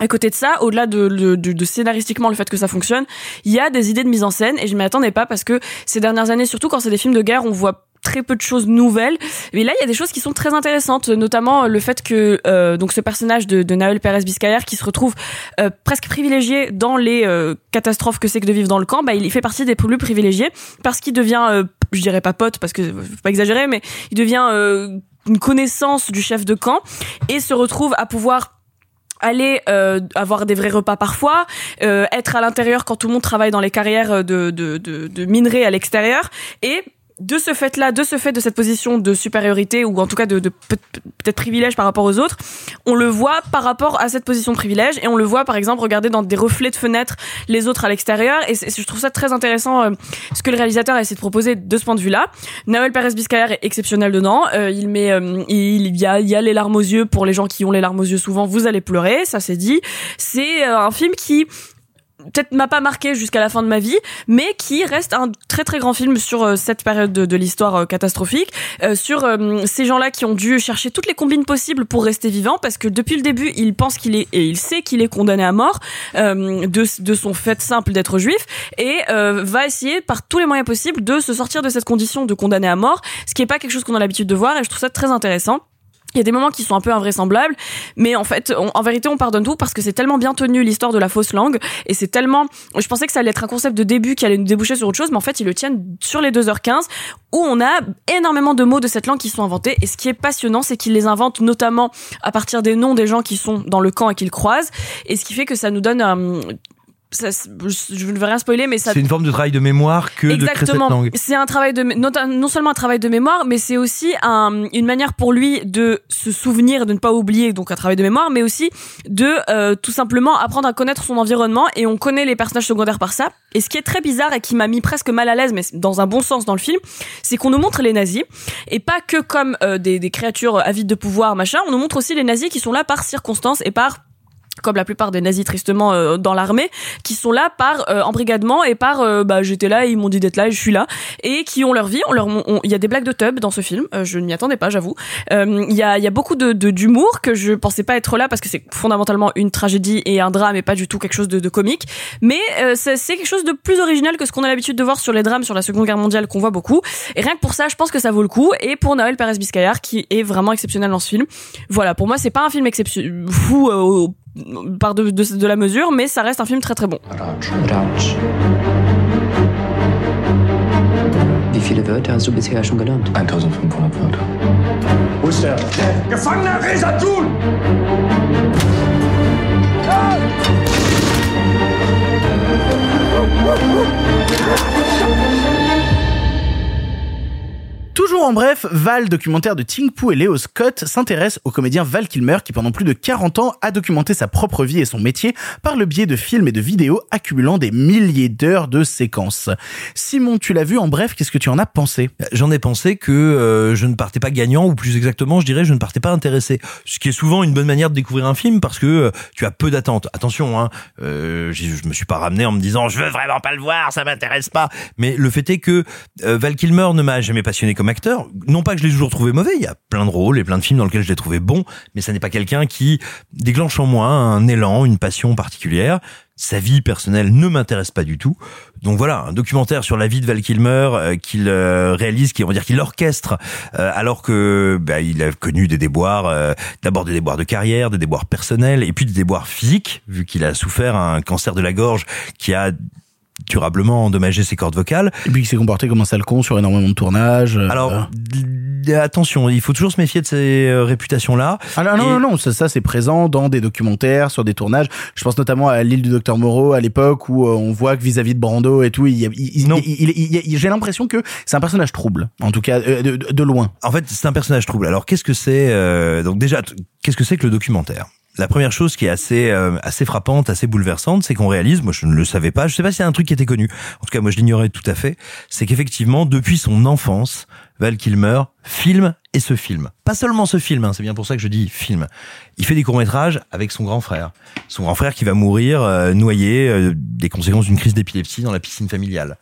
À côté de ça, au-delà de, de, de, de scénaristiquement le fait que ça fonctionne, il y a des idées de mise en scène, et je m'y attendais pas, parce que ces dernières années, surtout quand c'est des films de guerre, on voit très peu de choses nouvelles, mais là il y a des choses qui sont très intéressantes, notamment le fait que euh, donc ce personnage de, de Nahuel Pérez Biscayart qui se retrouve euh, presque privilégié dans les euh, catastrophes que c'est que de vivre dans le camp, bah il fait partie des plus privilégiés parce qu'il devient, euh, je dirais pas pote parce que faut pas exagérer, mais il devient euh, une connaissance du chef de camp et se retrouve à pouvoir aller euh, avoir des vrais repas parfois, euh, être à l'intérieur quand tout le monde travaille dans les carrières de de de, de minerais à l'extérieur, et de ce fait-là, de ce fait de cette position de supériorité, ou en tout cas de, de peut-être privilège par rapport aux autres, on le voit par rapport à cette position de privilège, et on le voit par exemple regarder dans des reflets de fenêtres les autres à l'extérieur, et c'est, je trouve ça très intéressant euh, ce que le réalisateur a essayé de proposer de ce point de vue-là. Nahuel Pérez Biscayart est exceptionnel dedans, euh, il met, euh, il y a, il y a les larmes aux yeux, pour les gens qui ont les larmes aux yeux souvent, vous allez pleurer, ça c'est dit. C'est euh, un film qui... peut-être m'a pas marqué jusqu'à la fin de ma vie, mais qui reste un très très grand film sur euh, cette période de, de l'histoire euh, catastrophique, euh, sur euh, ces gens-là qui ont dû chercher toutes les combines possibles pour rester vivants, parce que depuis le début, il pense qu'il est, et il sait qu'il est condamné à mort euh, de, de son fait simple d'être juif, et euh, va essayer par tous les moyens possibles de se sortir de cette condition de condamné à mort, ce qui est pas quelque chose qu'on a l'habitude de voir, et je trouve ça très intéressant. Il y a des moments qui sont un peu invraisemblables, mais en fait, on, en vérité, on pardonne tout parce que c'est tellement bien tenu, l'histoire de la fausse langue, et c'est tellement... Je pensais que ça allait être un concept de début qui allait nous déboucher sur autre chose, mais en fait, ils le tiennent sur les deux heures quinze, où on a énormément de mots de cette langue qui sont inventés, et ce qui est passionnant, c'est qu'ils les inventent notamment à partir des noms des gens qui sont dans le camp et qu'ils croisent, et ce qui fait que ça nous donne... un... Ça, je ne veux rien spoiler, mais ça... C'est une forme de travail de mémoire que Exactement. de créer cette langue. C'est un travail de, non, non seulement un travail de mémoire, mais c'est aussi un, une manière pour lui de se souvenir, de ne pas oublier, donc un travail de mémoire, mais aussi de euh, tout simplement apprendre à connaître son environnement, et on connaît les personnages secondaires par ça. Et ce qui est très bizarre et qui m'a mis presque mal à l'aise, mais dans un bon sens dans le film, c'est qu'on nous montre les nazis, et pas que comme euh, des, des créatures avides de pouvoir, machin, on nous montre aussi les nazis qui sont là par circonstance et par... comme la plupart des nazis tristement euh, dans l'armée, qui sont là par euh, embrigadement et par euh, bah j'étais là, et ils m'ont dit d'être là et je suis là, et qui ont leur vie. On leur il y a des blagues de teub dans ce film, euh, je n'y attendais pas, j'avoue. Il euh, y a il y a beaucoup de, de d'humour que je pensais pas être là, parce que c'est fondamentalement une tragédie et un drame et pas du tout quelque chose de, de comique. Mais euh, c'est, c'est quelque chose de plus original que ce qu'on a l'habitude de voir sur les drames sur la Seconde Guerre mondiale qu'on voit beaucoup. Et rien que pour ça, je pense que ça vaut le coup. Et pour Nahuel Pérez Biscayart qui est vraiment exceptionnel dans ce film. Voilà, pour moi c'est pas un film exceptionnel fou. Euh, par de, de, de la mesure, mais ça reste un film très très bon. Wie viele Wörter hast du bisher schon gelernt? fünfzehnhundert Wörter. Wo ist der? Der Gefangener Resatun! Toujours en bref, Val, documentaire de Ting Poo et Léo Scott, s'intéresse au comédien Val Kilmer qui pendant plus de quarante ans a documenté sa propre vie et son métier par le biais de films et de vidéos accumulant des milliers d'heures de séquences. Simon, tu l'as vu en bref, qu'est-ce que tu en as pensé ? J'en ai pensé que euh, je ne partais pas gagnant, ou plus exactement, je dirais, je ne partais pas intéressé. Ce qui est souvent une bonne manière de découvrir un film parce que euh, tu as peu d'attentes. Attention, hein, euh, je, je me suis pas ramené en me disant « je veux vraiment pas le voir, ça m'intéresse pas ». Mais le fait est que euh, Val Kilmer ne m'a jamais passionné comme comme acteur. Non pas que je l'ai toujours trouvé mauvais, il y a plein de rôles et plein de films dans lesquels je l'ai trouvé bon, mais ça n'est pas quelqu'un qui déclenche en moi un élan, une passion particulière. Sa vie personnelle ne m'intéresse pas du tout. Donc voilà, un documentaire sur la vie de Val Kilmer euh, qu'il euh, réalise, qui on va dire qu'il orchestre, euh, alors que bah, il a connu des déboires, euh, d'abord des déboires de carrière, des déboires personnels, et puis des déboires physiques, vu qu'il a souffert un cancer de la gorge qui a durablement endommagé ses cordes vocales. Et puis il s'est comporté comme un sale con sur énormément de tournages. Euh, alors... Voilà. Attention, il faut toujours se méfier de ces euh, réputations-là. Ah non, et... non, non, ça, ça c'est présent dans des documentaires, sur des tournages. Je pense notamment à L'île du docteur Moreau à l'époque où euh, on voit que vis-à-vis de Brando et tout, il, il, il, il, il, il, il, j'ai l'impression que c'est un personnage trouble, en tout cas euh, de, de loin. En fait, c'est un personnage trouble. Alors qu'est-ce que c'est euh, donc déjà, t- qu'est-ce que c'est que le documentaire ? La première chose qui est assez euh, assez frappante, assez bouleversante, c'est qu'on réalise, moi je ne le savais pas, je sais pas si c'est un truc qui était connu, en tout cas moi je l'ignorais tout à fait, c'est qu'effectivement depuis son enfance, Val Kilmer filme et se filme. Pas seulement se filme, hein, c'est bien pour ça que je dis film. Il fait des courts-métrages avec son grand frère. Son grand frère qui va mourir euh, noyé euh, des conséquences d'une crise d'épilepsie dans la piscine familiale.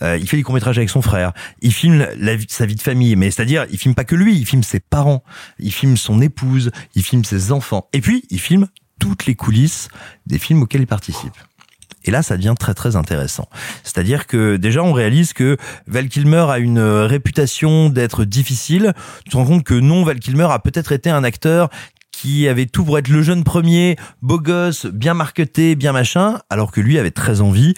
Euh, il fait des courts-métrages avec son frère. Il filme la vie, sa vie de famille, mais c'est-à-dire il filme pas que lui, il filme ses parents, il filme son épouse, il filme ses enfants. Et puis il filme toutes les coulisses des films auxquels il participe. Et là, ça devient très très intéressant. C'est-à-dire que déjà, on réalise que Val Kilmer a une réputation d'être difficile. Tu te rends compte que non, Val Kilmer a peut-être été un acteur qui avait tout pour être le jeune premier, beau gosse, bien marketé, bien machin, alors que lui avait très envie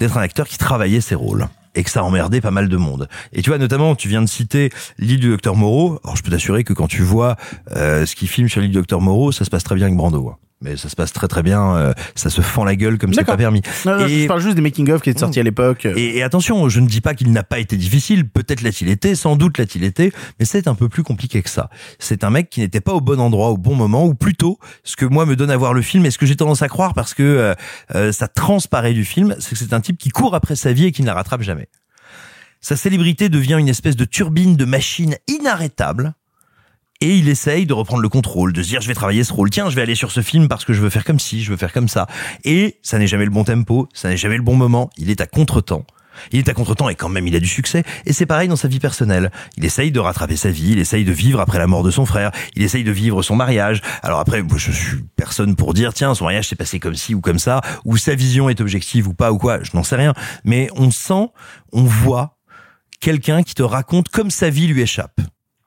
d'être un acteur qui travaillait ses rôles. Et que ça emmerdait pas mal de monde. Et tu vois, notamment, tu viens de citer L'île du docteur Moreau. Alors, je peux t'assurer que quand tu vois euh, ce qu'il filme sur L'île du docteur Moreau, ça se passe très bien avec Brando. Mais ça se passe très très bien, euh, ça se fend la gueule comme D'accord. C'est pas permis. Non, non, et... Je parle juste des making-of qui étaient sortis à l'époque. Et, et attention, je ne dis pas qu'il n'a pas été difficile, peut-être l'a-t-il été, sans doute l'a-t-il été, mais c'est un peu plus compliqué que ça. C'est un mec qui n'était pas au bon endroit, au bon moment, ou plutôt, ce que moi me donne à voir le film, et ce que j'ai tendance à croire parce que euh, euh, ça transparaît du film, c'est que c'est un type qui court après sa vie et qui ne la rattrape jamais. Sa célébrité devient une espèce de turbine de machine inarrêtable. Et il essaye de reprendre le contrôle, de se dire je vais travailler ce rôle, tiens je vais aller sur ce film parce que je veux faire comme ci, je veux faire comme ça. Et ça n'est jamais le bon tempo, ça n'est jamais le bon moment, il est à contre-temps. Il est à contre-temps et quand même il a du succès. Et c'est pareil dans sa vie personnelle. Il essaye de rattraper sa vie, il essaye de vivre après la mort de son frère, il essaye de vivre son mariage. Alors après, je suis personne pour dire tiens son mariage s'est passé comme ci ou comme ça, ou sa vision est objective ou pas ou quoi, je n'en sais rien. Mais on sent, on voit quelqu'un qui te raconte comme sa vie lui échappe.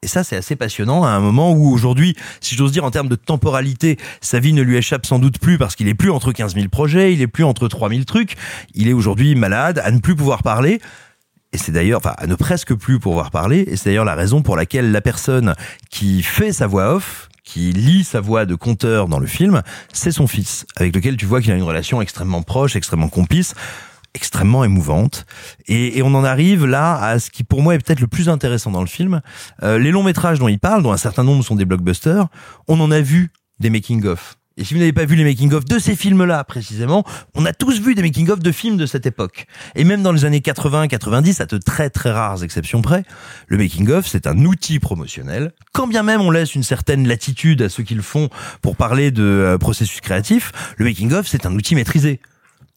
Et ça, c'est assez passionnant à un moment où aujourd'hui, si j'ose dire en termes de temporalité, sa vie ne lui échappe sans doute plus parce qu'il est plus entre quinze mille projets, il est plus entre trois mille trucs, il est aujourd'hui malade, à ne plus pouvoir parler. Et c'est d'ailleurs, enfin, à ne presque plus pouvoir parler. Et c'est d'ailleurs la raison pour laquelle la personne qui fait sa voix off, qui lit sa voix de conteur dans le film, c'est son fils, avec lequel tu vois qu'il a une relation extrêmement proche, extrêmement complice, extrêmement émouvante. Et, et on en arrive là à ce qui pour moi est peut-être le plus intéressant dans le film. Euh, les longs métrages dont il parle, dont un certain nombre sont des blockbusters, on en a vu des making-of. Et si vous n'avez pas vu les making-of de ces films-là précisément, on a tous vu des making-of de films de cette époque. Et même dans les années quatre-vingts quatre-vingt-dix, à de très très rares exceptions près, le making-of c'est un outil promotionnel. Quand bien même on laisse une certaine latitude à ceux qui le font pour parler de euh, processus créatif, le making-of c'est un outil maîtrisé.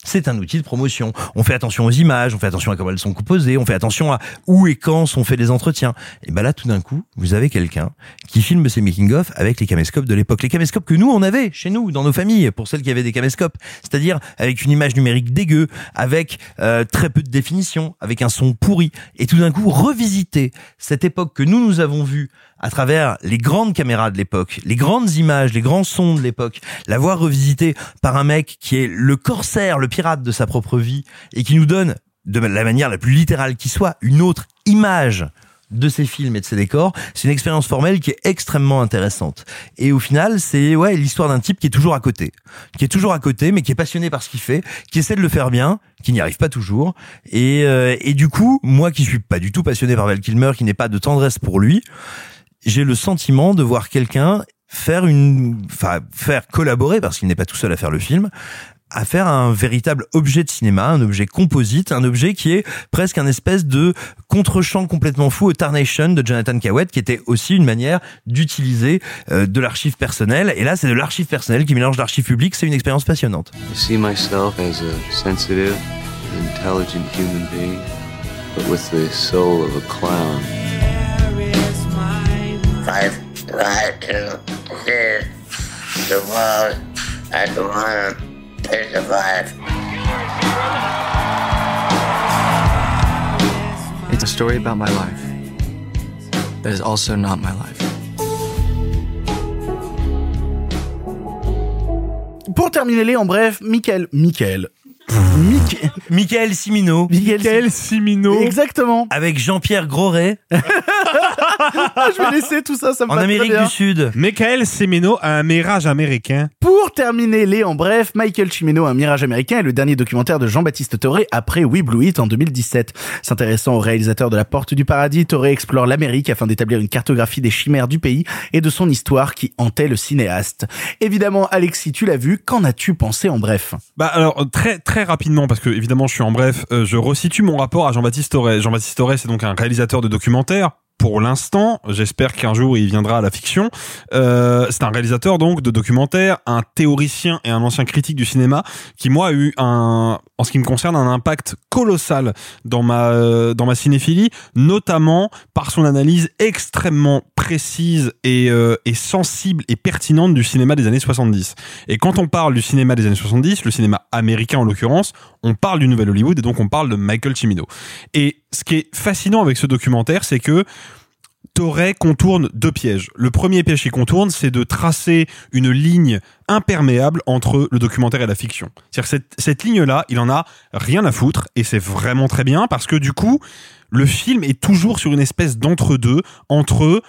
C'est un outil de promotion. On fait attention aux images, on fait attention à comment elles sont composées, on fait attention à où et quand sont faits les entretiens. Et ben là, tout d'un coup, vous avez quelqu'un qui filme ses making-of avec les caméscopes de l'époque. Les caméscopes que nous, on avait chez nous, dans nos familles, pour celles qui avaient des caméscopes. C'est-à-dire avec une image numérique dégueu, avec euh, très peu de définition, avec un son pourri. Et tout d'un coup, revisiter cette époque que nous, nous avons vue à travers les grandes caméras de l'époque, les grandes images, les grands sons de l'époque, la voir revisitée par un mec qui est le corsaire, le pirate de sa propre vie, et qui nous donne, de la manière la plus littérale qui soit, une autre image de ses films et de ses décors, c'est une expérience formelle qui est extrêmement intéressante. Et au final, c'est ouais l'histoire d'un type qui est toujours à côté, qui est toujours à côté, mais qui est passionné par ce qu'il fait, qui essaie de le faire bien, qui n'y arrive pas toujours. Et, euh, et du coup, moi qui suis pas du tout passionné par Val Kilmer, qui n'ai pas de tendresse pour lui, j'ai le sentiment de voir quelqu'un faire une, enfin, faire collaborer, parce qu'il n'est pas tout seul à faire le film, à faire un véritable objet de cinéma, un objet composite, un objet qui est presque un espèce de contre-champ complètement fou au Tarnation de Jonathan Cahouët, qui était aussi une manière d'utiliser euh, de l'archive personnelle. Et là, c'est de l'archive personnelle qui mélange l'archive publique. C'est une expérience passionnante. I see myself as a sensitive, intelligent human being, but with the soul of a clown. life right in his, the world, and the one is the life. It's a story about my life that is also not my life. Pour terminer les en bref, Michael, Michael. Michael, Michael Cimino. Michael Cimino. Exactement. Avec Jean-Pierre Groret. Je vais laisser tout ça, ça me en Amérique très bien. Du Sud. Michael Cimino a un mirage américain. Pour terminer les en bref, Michael Cimino a un mirage américain est le dernier documentaire de Jean-Baptiste Toré après We Blue It en deux mille dix-sept. S'intéressant au réalisateur de La Porte du Paradis, Toré explore l'Amérique afin d'établir une cartographie des chimères du pays et de son histoire qui hantait le cinéaste. Évidemment, Alexis, tu l'as vu, qu'en as-tu pensé en bref? Bah alors, très très rapidement, parce que évidemment je suis en bref, euh, je resitue mon rapport à Jean-Baptiste Toré. Jean-Baptiste Toré, c'est donc un réalisateur de documentaires. Pour l'instant, j'espère qu'un jour il viendra à la fiction. Euh, c'est un réalisateur donc de documentaires, un théoricien et un ancien critique du cinéma qui moi a eu un, en ce qui me concerne, un impact colossal dans ma dans ma cinéphilie, notamment par son analyse extrêmement précise et euh, et sensible et pertinente du cinéma des années soixante-dix. Et quand on parle du cinéma des années soixante-dix, le cinéma américain en l'occurrence, on parle du nouvel Hollywood et donc on parle de Michael Cimino. Et ce qui est fascinant avec ce documentaire, c'est que Toré contourne deux pièges. Le premier piège qu'il contourne, c'est de tracer une ligne imperméable entre le documentaire et la fiction. C'est-à-dire cette, cette ligne-là, il en a rien à foutre, et c'est vraiment très bien, parce que du coup, le film est toujours sur une espèce d'entre-deux, entre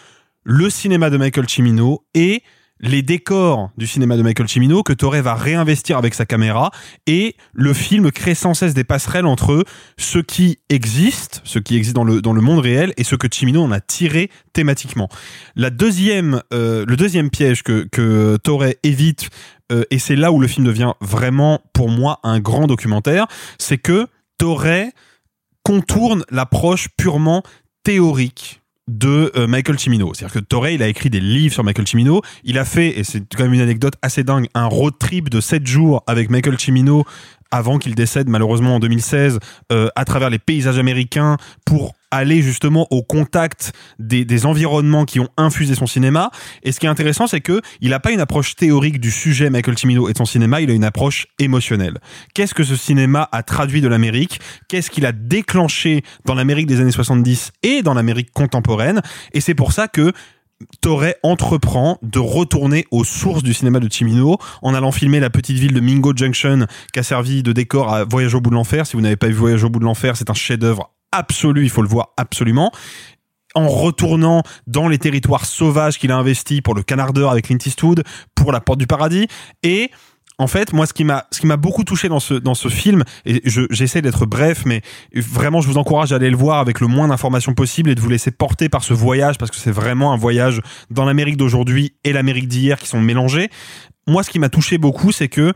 le cinéma de Michael Cimino et les décors du cinéma de Michael Cimino que Toré va réinvestir avec sa caméra, et le film crée sans cesse des passerelles entre ce qui existe, ce qui existe dans le, dans le monde réel et ce que Cimino en a tiré thématiquement. La deuxième, euh, le deuxième piège que, que Toré évite, euh, et c'est là où le film devient vraiment pour moi un grand documentaire, c'est que Toré contourne l'approche purement théorique de euh, Michael Cimino. C'est-à-dire que Toré, il a écrit des livres sur Michael Cimino, il a fait, et c'est quand même une anecdote assez dingue, un road trip de sept jours avec Michael Cimino avant qu'il décède malheureusement en deux mille seize euh, à travers les paysages américains pour aller justement au contact des, des environnements qui ont infusé son cinéma. Et ce qui est intéressant, c'est que il n'a pas une approche théorique du sujet Michael Cimino et de son cinéma, il a une approche émotionnelle. Qu'est-ce que ce cinéma a traduit de l'Amérique? Qu'est-ce qu'il a déclenché dans l'Amérique des années soixante-dix et dans l'Amérique contemporaine? Et c'est pour ça que Toré entreprend de retourner aux sources du cinéma de Cimino en allant filmer la petite ville de Mingo Junction qui a servi de décor à Voyage au bout de l'enfer. Si vous n'avez pas vu Voyage au bout de l'enfer, c'est un chef-d'œuvre absolu, il faut le voir absolument. En retournant dans les territoires sauvages qu'il a investis pour le Canard d'Or avec Clint Eastwood, pour La Porte du Paradis. Et en fait, moi, ce qui m'a, ce qui m'a beaucoup touché dans ce, dans ce film, et je, j'essaie d'être bref, mais vraiment, je vous encourage à aller le voir avec le moins d'informations possible et de vous laisser porter par ce voyage, parce que c'est vraiment un voyage dans l'Amérique d'aujourd'hui et l'Amérique d'hier qui sont mélangés. Moi, ce qui m'a touché beaucoup, c'est que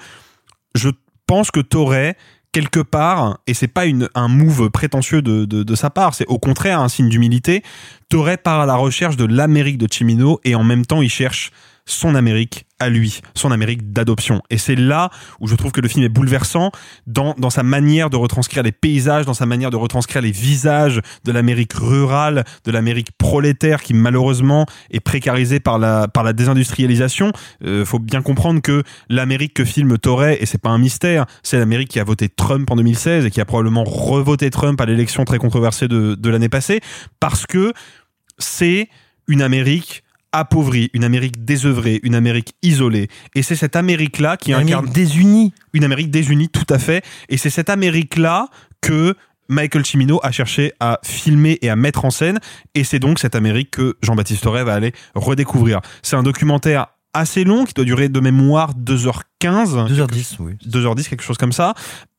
je pense que Toré, quelque part, et c'est pas une, un move prétentieux de, de, de sa part, c'est au contraire un signe d'humilité, Toré part à la recherche de l'Amérique de Cimino et en même temps, il cherche son Amérique à lui, son Amérique d'adoption. Et c'est là où je trouve que le film est bouleversant dans, dans sa manière de retranscrire les paysages, dans sa manière de retranscrire les visages de l'Amérique rurale, de l'Amérique prolétaire qui malheureusement est précarisée par la, par la désindustrialisation. Euh, faut bien comprendre que l'Amérique que filme Toré, et c'est pas un mystère, c'est l'Amérique qui a voté Trump en deux mille seize et qui a probablement revoté Trump à l'élection très controversée de, de l'année passée, parce que c'est une Amérique appauvrie, une Amérique désœuvrée, une Amérique isolée. Et c'est cette Amérique-là qui Amérique incarne... désunie. Une Amérique désunie, tout à fait. Et c'est cette Amérique-là que Michael Cimino a cherché à filmer et à mettre en scène. Et c'est donc cette Amérique que Jean-Baptiste Toré va aller redécouvrir. C'est un documentaire assez long, qui doit durer de mémoire deux heures quinze. deux heures dix, oui. deux heures dix, quelque chose comme ça.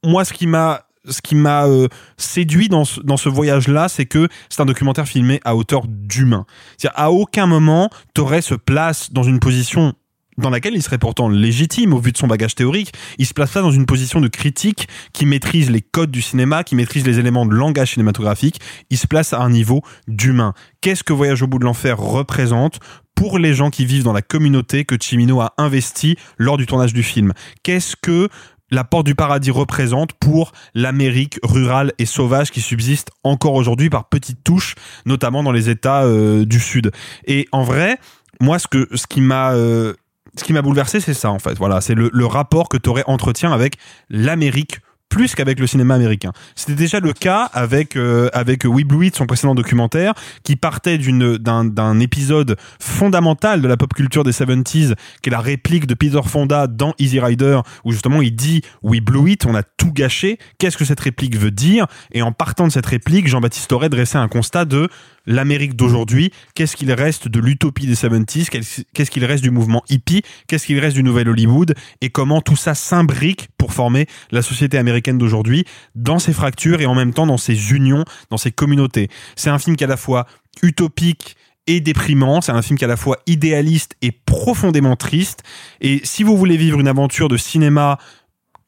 Moi, ce qui m'a... Ce qui m'a euh, séduit dans ce, dans ce voyage-là, c'est que c'est un documentaire filmé à hauteur d'humain. C'est-à-dire, à aucun moment, Toré se place dans une position dans laquelle il serait pourtant légitime au vu de son bagage théorique. Il se place pas dans une position de critique qui maîtrise les codes du cinéma, qui maîtrise les éléments de langage cinématographique. Il se place à un niveau d'humain. Qu'est-ce que Voyage au bout de l'enfer représente pour les gens qui vivent dans la communauté que Cimino a investi lors du tournage du film? Qu'est-ce que La Porte du Paradis représente pour l'Amérique rurale et sauvage qui subsiste encore aujourd'hui par petites touches, notamment dans les États euh, du Sud. Et en vrai, moi, ce que ce qui m'a euh, ce qui m'a bouleversé, c'est ça en fait. Voilà, c'est le, le rapport que Toré entretient avec l'Amérique plus qu'avec le cinéma américain. C'était déjà le cas avec euh, avec We Blue It, son précédent documentaire, qui partait d'une d'un d'un épisode fondamental de la pop culture des soixante-dix, qui est la réplique de Peter Fonda dans Easy Rider, où justement il dit We Blue It, on a tout gâché. Qu'est-ce que cette réplique veut dire ? Et en partant de cette réplique, Jean-Baptiste Toré dressait un constat de l'Amérique d'aujourd'hui, qu'est-ce qu'il reste de l'utopie des soixante-dix, qu'est-ce qu'il reste du mouvement hippie, qu'est-ce qu'il reste du nouvel Hollywood, et comment tout ça s'imbrique pour former la société américaine d'aujourd'hui, dans ses fractures et en même temps dans ses unions, dans ses communautés. C'est un film qui est à la fois utopique et déprimant, c'est un film qui est à la fois idéaliste et profondément triste, et si vous voulez vivre une aventure de cinéma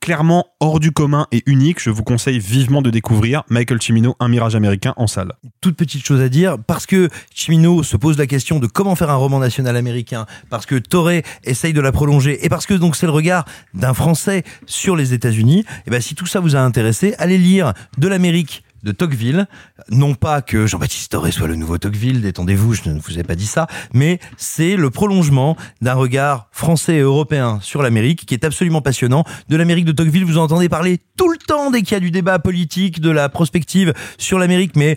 clairement hors du commun et unique, je vous conseille vivement de découvrir Michael Cimino, Un mirage américain en salle. Toute petite chose à dire, parce que Cimino se pose la question de comment faire un roman national américain, parce que Toré essaye de la prolonger, et parce que donc c'est le regard d'un Français sur les États-Unis. Et ben si tout ça vous a intéressé, allez lire De l'Amérique de Tocqueville. Non pas que Jean-Baptiste Toré soit le nouveau Tocqueville, détendez-vous, je ne vous ai pas dit ça, mais c'est le prolongement d'un regard français et européen sur l'Amérique qui est absolument passionnant. De l'Amérique de Tocqueville, vous en entendez parler tout le temps dès qu'il y a du débat politique, de la prospective sur l'Amérique, mais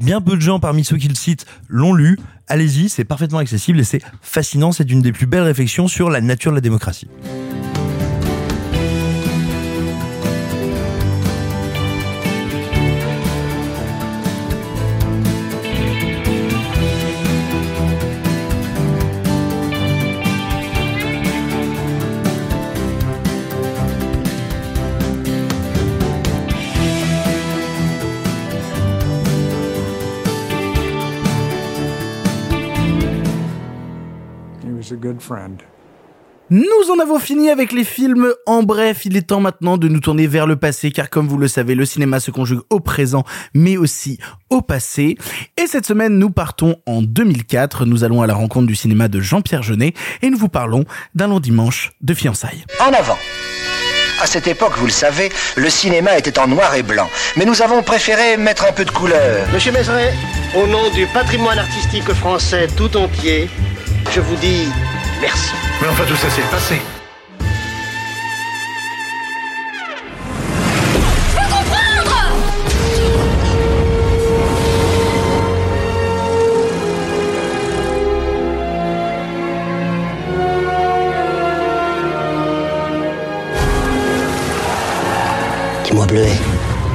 bien peu de gens parmi ceux qui le citent l'ont lu. Allez-y, c'est parfaitement accessible et c'est fascinant, c'est une des plus belles réflexions sur la nature de la démocratie. Nous en avons fini avec les films. En bref, il est temps maintenant de nous tourner vers le passé, car comme vous le savez, le cinéma se conjugue au présent, mais aussi au passé. Et cette semaine, nous partons en deux mille quatre. Nous allons à la rencontre du cinéma de Jean-Pierre Jeunet et nous vous parlons d'Un long dimanche de fiançailles. En avant. À cette époque, vous le savez, le cinéma était en noir et blanc. Mais nous avons préféré mettre un peu de couleur. Monsieur Mézeray, au nom du patrimoine artistique français tout entier, je vous dis... merci. Mais enfin, tout ça, c'est le passé. Je veux comprendre ! Dis-moi, Bleuet,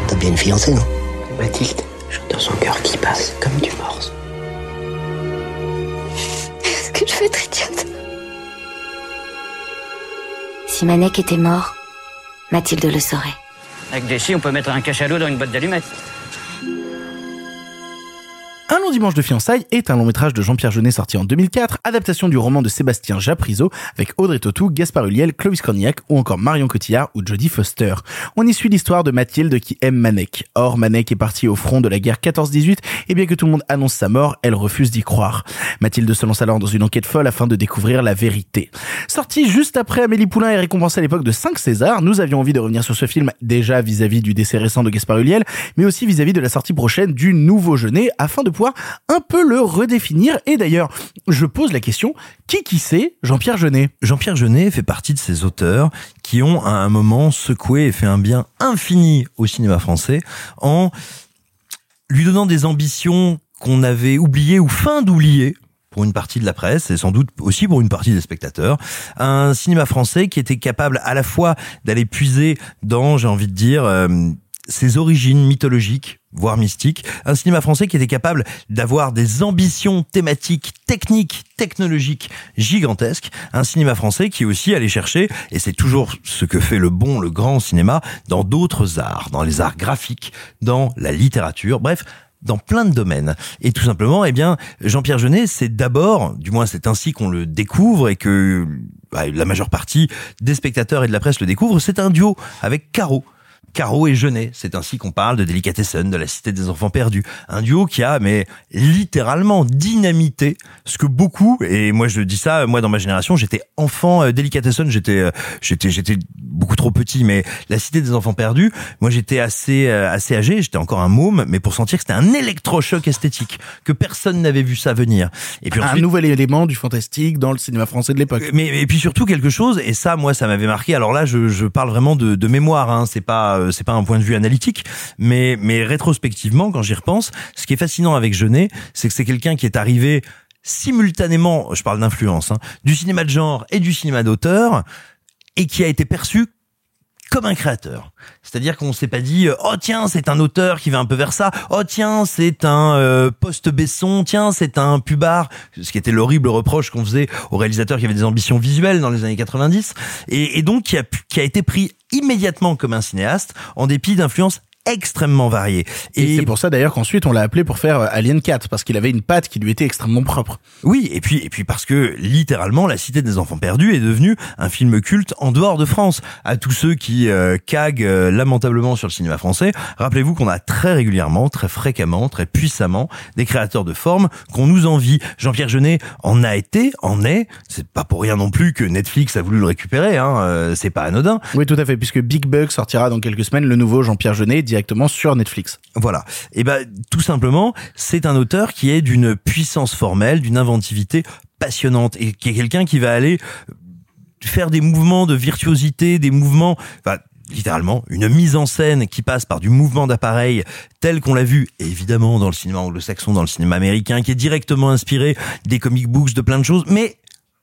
t'as bien une fiancée, non ? Mathilde, j'entends son cœur qui passe comme du morse. Est-ce que je vais être idiote ? Si Manek était mort, Mathilde le saurait. Avec des scies, on peut mettre un cachalot dans une boîte d'allumettes. Un long dimanche de fiançailles est un long métrage de Jean-Pierre Jeunet sorti en deux mille quatre, adaptation du roman de Sébastien Japrisot avec Audrey Tautou, Gaspard Ulliel, Clovis Cornillac ou encore Marion Cotillard ou Jodie Foster. On y suit l'histoire de Mathilde qui aime Manek. Or, Manek est partie au front de la guerre quatorze dix-huit et bien que tout le monde annonce sa mort, elle refuse d'y croire. Mathilde se lance alors dans une enquête folle afin de découvrir la vérité. Sorti juste après Amélie Poulain et récompensé à l'époque de cinq Césars, nous avions envie de revenir sur ce film déjà vis-à-vis du décès récent de Gaspard Ulliel, mais aussi vis-à-vis de la sortie prochaine du nouveau Jeunet afin de pouvoir un peu le redéfinir. Et d'ailleurs, je pose la question, qui qui c'est Jean-Pierre Jeunet ? Jean-Pierre Jeunet fait partie de ces auteurs qui ont à un moment secoué et fait un bien infini au cinéma français en lui donnant des ambitions qu'on avait oubliées ou fin d'oublier pour une partie de la presse et sans doute aussi pour une partie des spectateurs. Un cinéma français qui était capable à la fois d'aller puiser dans, j'ai envie de dire... Euh, ses origines mythologiques, voire mystiques. Un cinéma français qui était capable d'avoir des ambitions thématiques, techniques, technologiques gigantesques. Un cinéma français qui aussi allait chercher, et c'est toujours ce que fait le bon, le grand cinéma, dans d'autres arts, dans les arts graphiques, dans la littérature, bref, dans plein de domaines. Et tout simplement, eh bien, Jean-Pierre Jeunet, c'est d'abord, du moins c'est ainsi qu'on le découvre et que bah, la majeure partie des spectateurs et de la presse le découvrent, c'est un duo avec Caro. Caro et Jeunet. C'est ainsi qu'on parle de Delicatessen, de La Cité des Enfants Perdus. Un duo qui a, mais littéralement, dynamité ce que beaucoup, et moi je dis ça, moi dans ma génération, j'étais enfant euh, Delicatessen, j'étais, euh, j'étais, j'étais beaucoup trop petit, mais La Cité des Enfants Perdus, moi j'étais assez, euh, assez âgé, j'étais encore un môme, mais pour sentir que c'était un électrochoc esthétique, que personne n'avait vu ça venir. Et puis ensuite, un nouvel élément du fantastique dans le cinéma français de l'époque. Mais et puis surtout quelque chose, et ça moi ça m'avait marqué. Alors là je, je parle vraiment de, de mémoire, hein, c'est pas euh, c'est pas un point de vue analytique, mais mais rétrospectivement quand j'y repense, ce qui est fascinant avec Jeunet, c'est que c'est quelqu'un qui est arrivé simultanément, je parle d'influence, hein, du cinéma de genre et du cinéma d'auteur, et qui a été perçu comme un créateur. C'est-à-dire qu'on s'est pas dit « Oh tiens, c'est un auteur qui va un peu vers ça. Oh tiens, c'est un euh, post-Besson. Tiens, c'est un Pubard. » Ce qui était l'horrible reproche qu'on faisait aux réalisateurs qui avaient des ambitions visuelles dans les années quatre-vingt-dix. Et, et donc, qui a, qui a été pris immédiatement comme un cinéaste, en dépit d'influences extrêmement varié. Et, et c'est pour ça d'ailleurs qu'ensuite on l'a appelé pour faire Alien quatre, parce qu'il avait une patte qui lui était extrêmement propre. Oui, et puis et puis parce que littéralement La Cité des Enfants Perdus est devenue un film culte en dehors de France. À tous ceux qui euh, caguent euh, lamentablement sur le cinéma français, rappelez-vous qu'on a très régulièrement, très fréquemment, très puissamment des créateurs de formes qu'on nous envie. Jean-Pierre Jeunet en a été, en est, c'est pas pour rien non plus que Netflix a voulu le récupérer, hein, euh, c'est pas anodin. Oui, tout à fait, puisque Big Bug sortira dans quelques semaines, le nouveau Jean-Pierre Jeunet directement sur Netflix. Voilà. Et ben, tout simplement, c'est un auteur qui est d'une puissance formelle, d'une inventivité passionnante, et qui est quelqu'un qui va aller faire des mouvements de virtuosité, des mouvements, enfin, littéralement, une mise en scène qui passe par du mouvement d'appareil tel qu'on l'a vu, évidemment, dans le cinéma anglo-saxon, dans le cinéma américain, qui est directement inspiré des comic books, de plein de choses, mais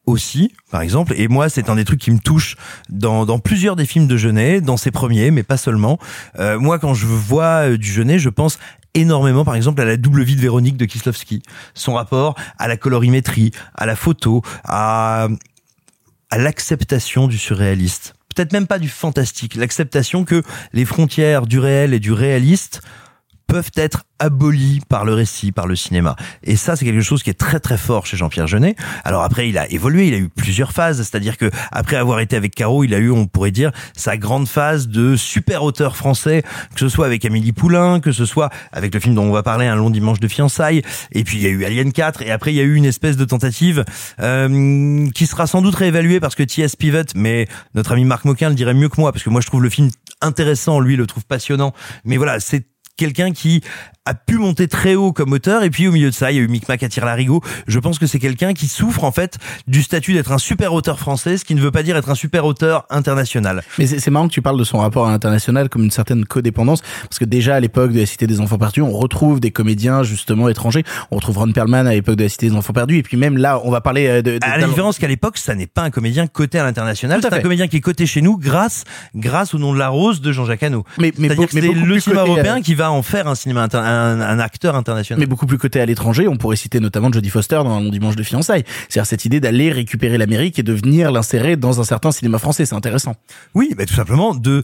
aussi, par exemple, et moi c'est un des trucs qui me touche dans, dans plusieurs des films de Jeunet, dans ses premiers, mais pas seulement. Euh, moi quand je vois du Jeunet, je pense énormément par exemple à La Double Vie de Véronique de Kieslowski. Son rapport à la colorimétrie, à la photo, à, à l'acceptation du surréaliste. Peut-être même pas du fantastique, l'acceptation que les frontières du réel et du réaliste peuvent être abolies par le récit, par le cinéma. Et ça, c'est quelque chose qui est très très fort chez Jean-Pierre Jeunet. Alors après, il a évolué, il a eu plusieurs phases, c'est-à-dire que après avoir été avec Caro, il a eu, on pourrait dire, sa grande phase de super auteur français, que ce soit avec Amélie Poulain, que ce soit avec le film dont on va parler, Un long dimanche de fiançailles, et puis il y a eu Alien quatre, et après il y a eu une espèce de tentative euh, qui sera sans doute réévaluée parce que T S Pivot, mais notre ami Marc Moquin le dirait mieux que moi, parce que moi je trouve le film intéressant, lui le trouve passionnant, mais voilà, c'est quelqu'un qui a pu monter très haut comme auteur, et puis au milieu de ça, il y a eu Micmac à Tire-Larigot. Je pense que c'est quelqu'un qui souffre en fait du statut d'être un super auteur français, ce qui ne veut pas dire être un super auteur international. Mais c'est, c'est marrant que tu parles de son rapport à l'international comme une certaine codépendance, parce que déjà à l'époque de La Cité des Enfants Perdus, on retrouve des comédiens justement étrangers. On retrouve Ron Perlman à l'époque de La Cité des Enfants Perdus, et puis même là, on va parler de... de à la différence qu'à l'époque, ça n'est pas un comédien coté à l'international, c'est un comédien qui est coté chez nous grâce grâce au Nom de la Rose de Jean-Jacques Hano. Mais, mais, C'est-à-dire mais, que mais c'est le cinéma européen à... qui va en faire un cinéma international. Un, un acteur international. Mais beaucoup plus coté à l'étranger, on pourrait citer notamment Jodie Foster dans Un long dimanche de fiançailles. C'est-à-dire cette idée d'aller récupérer l'Amérique et de venir l'insérer dans un certain cinéma français, c'est intéressant. Oui, bah tout simplement de...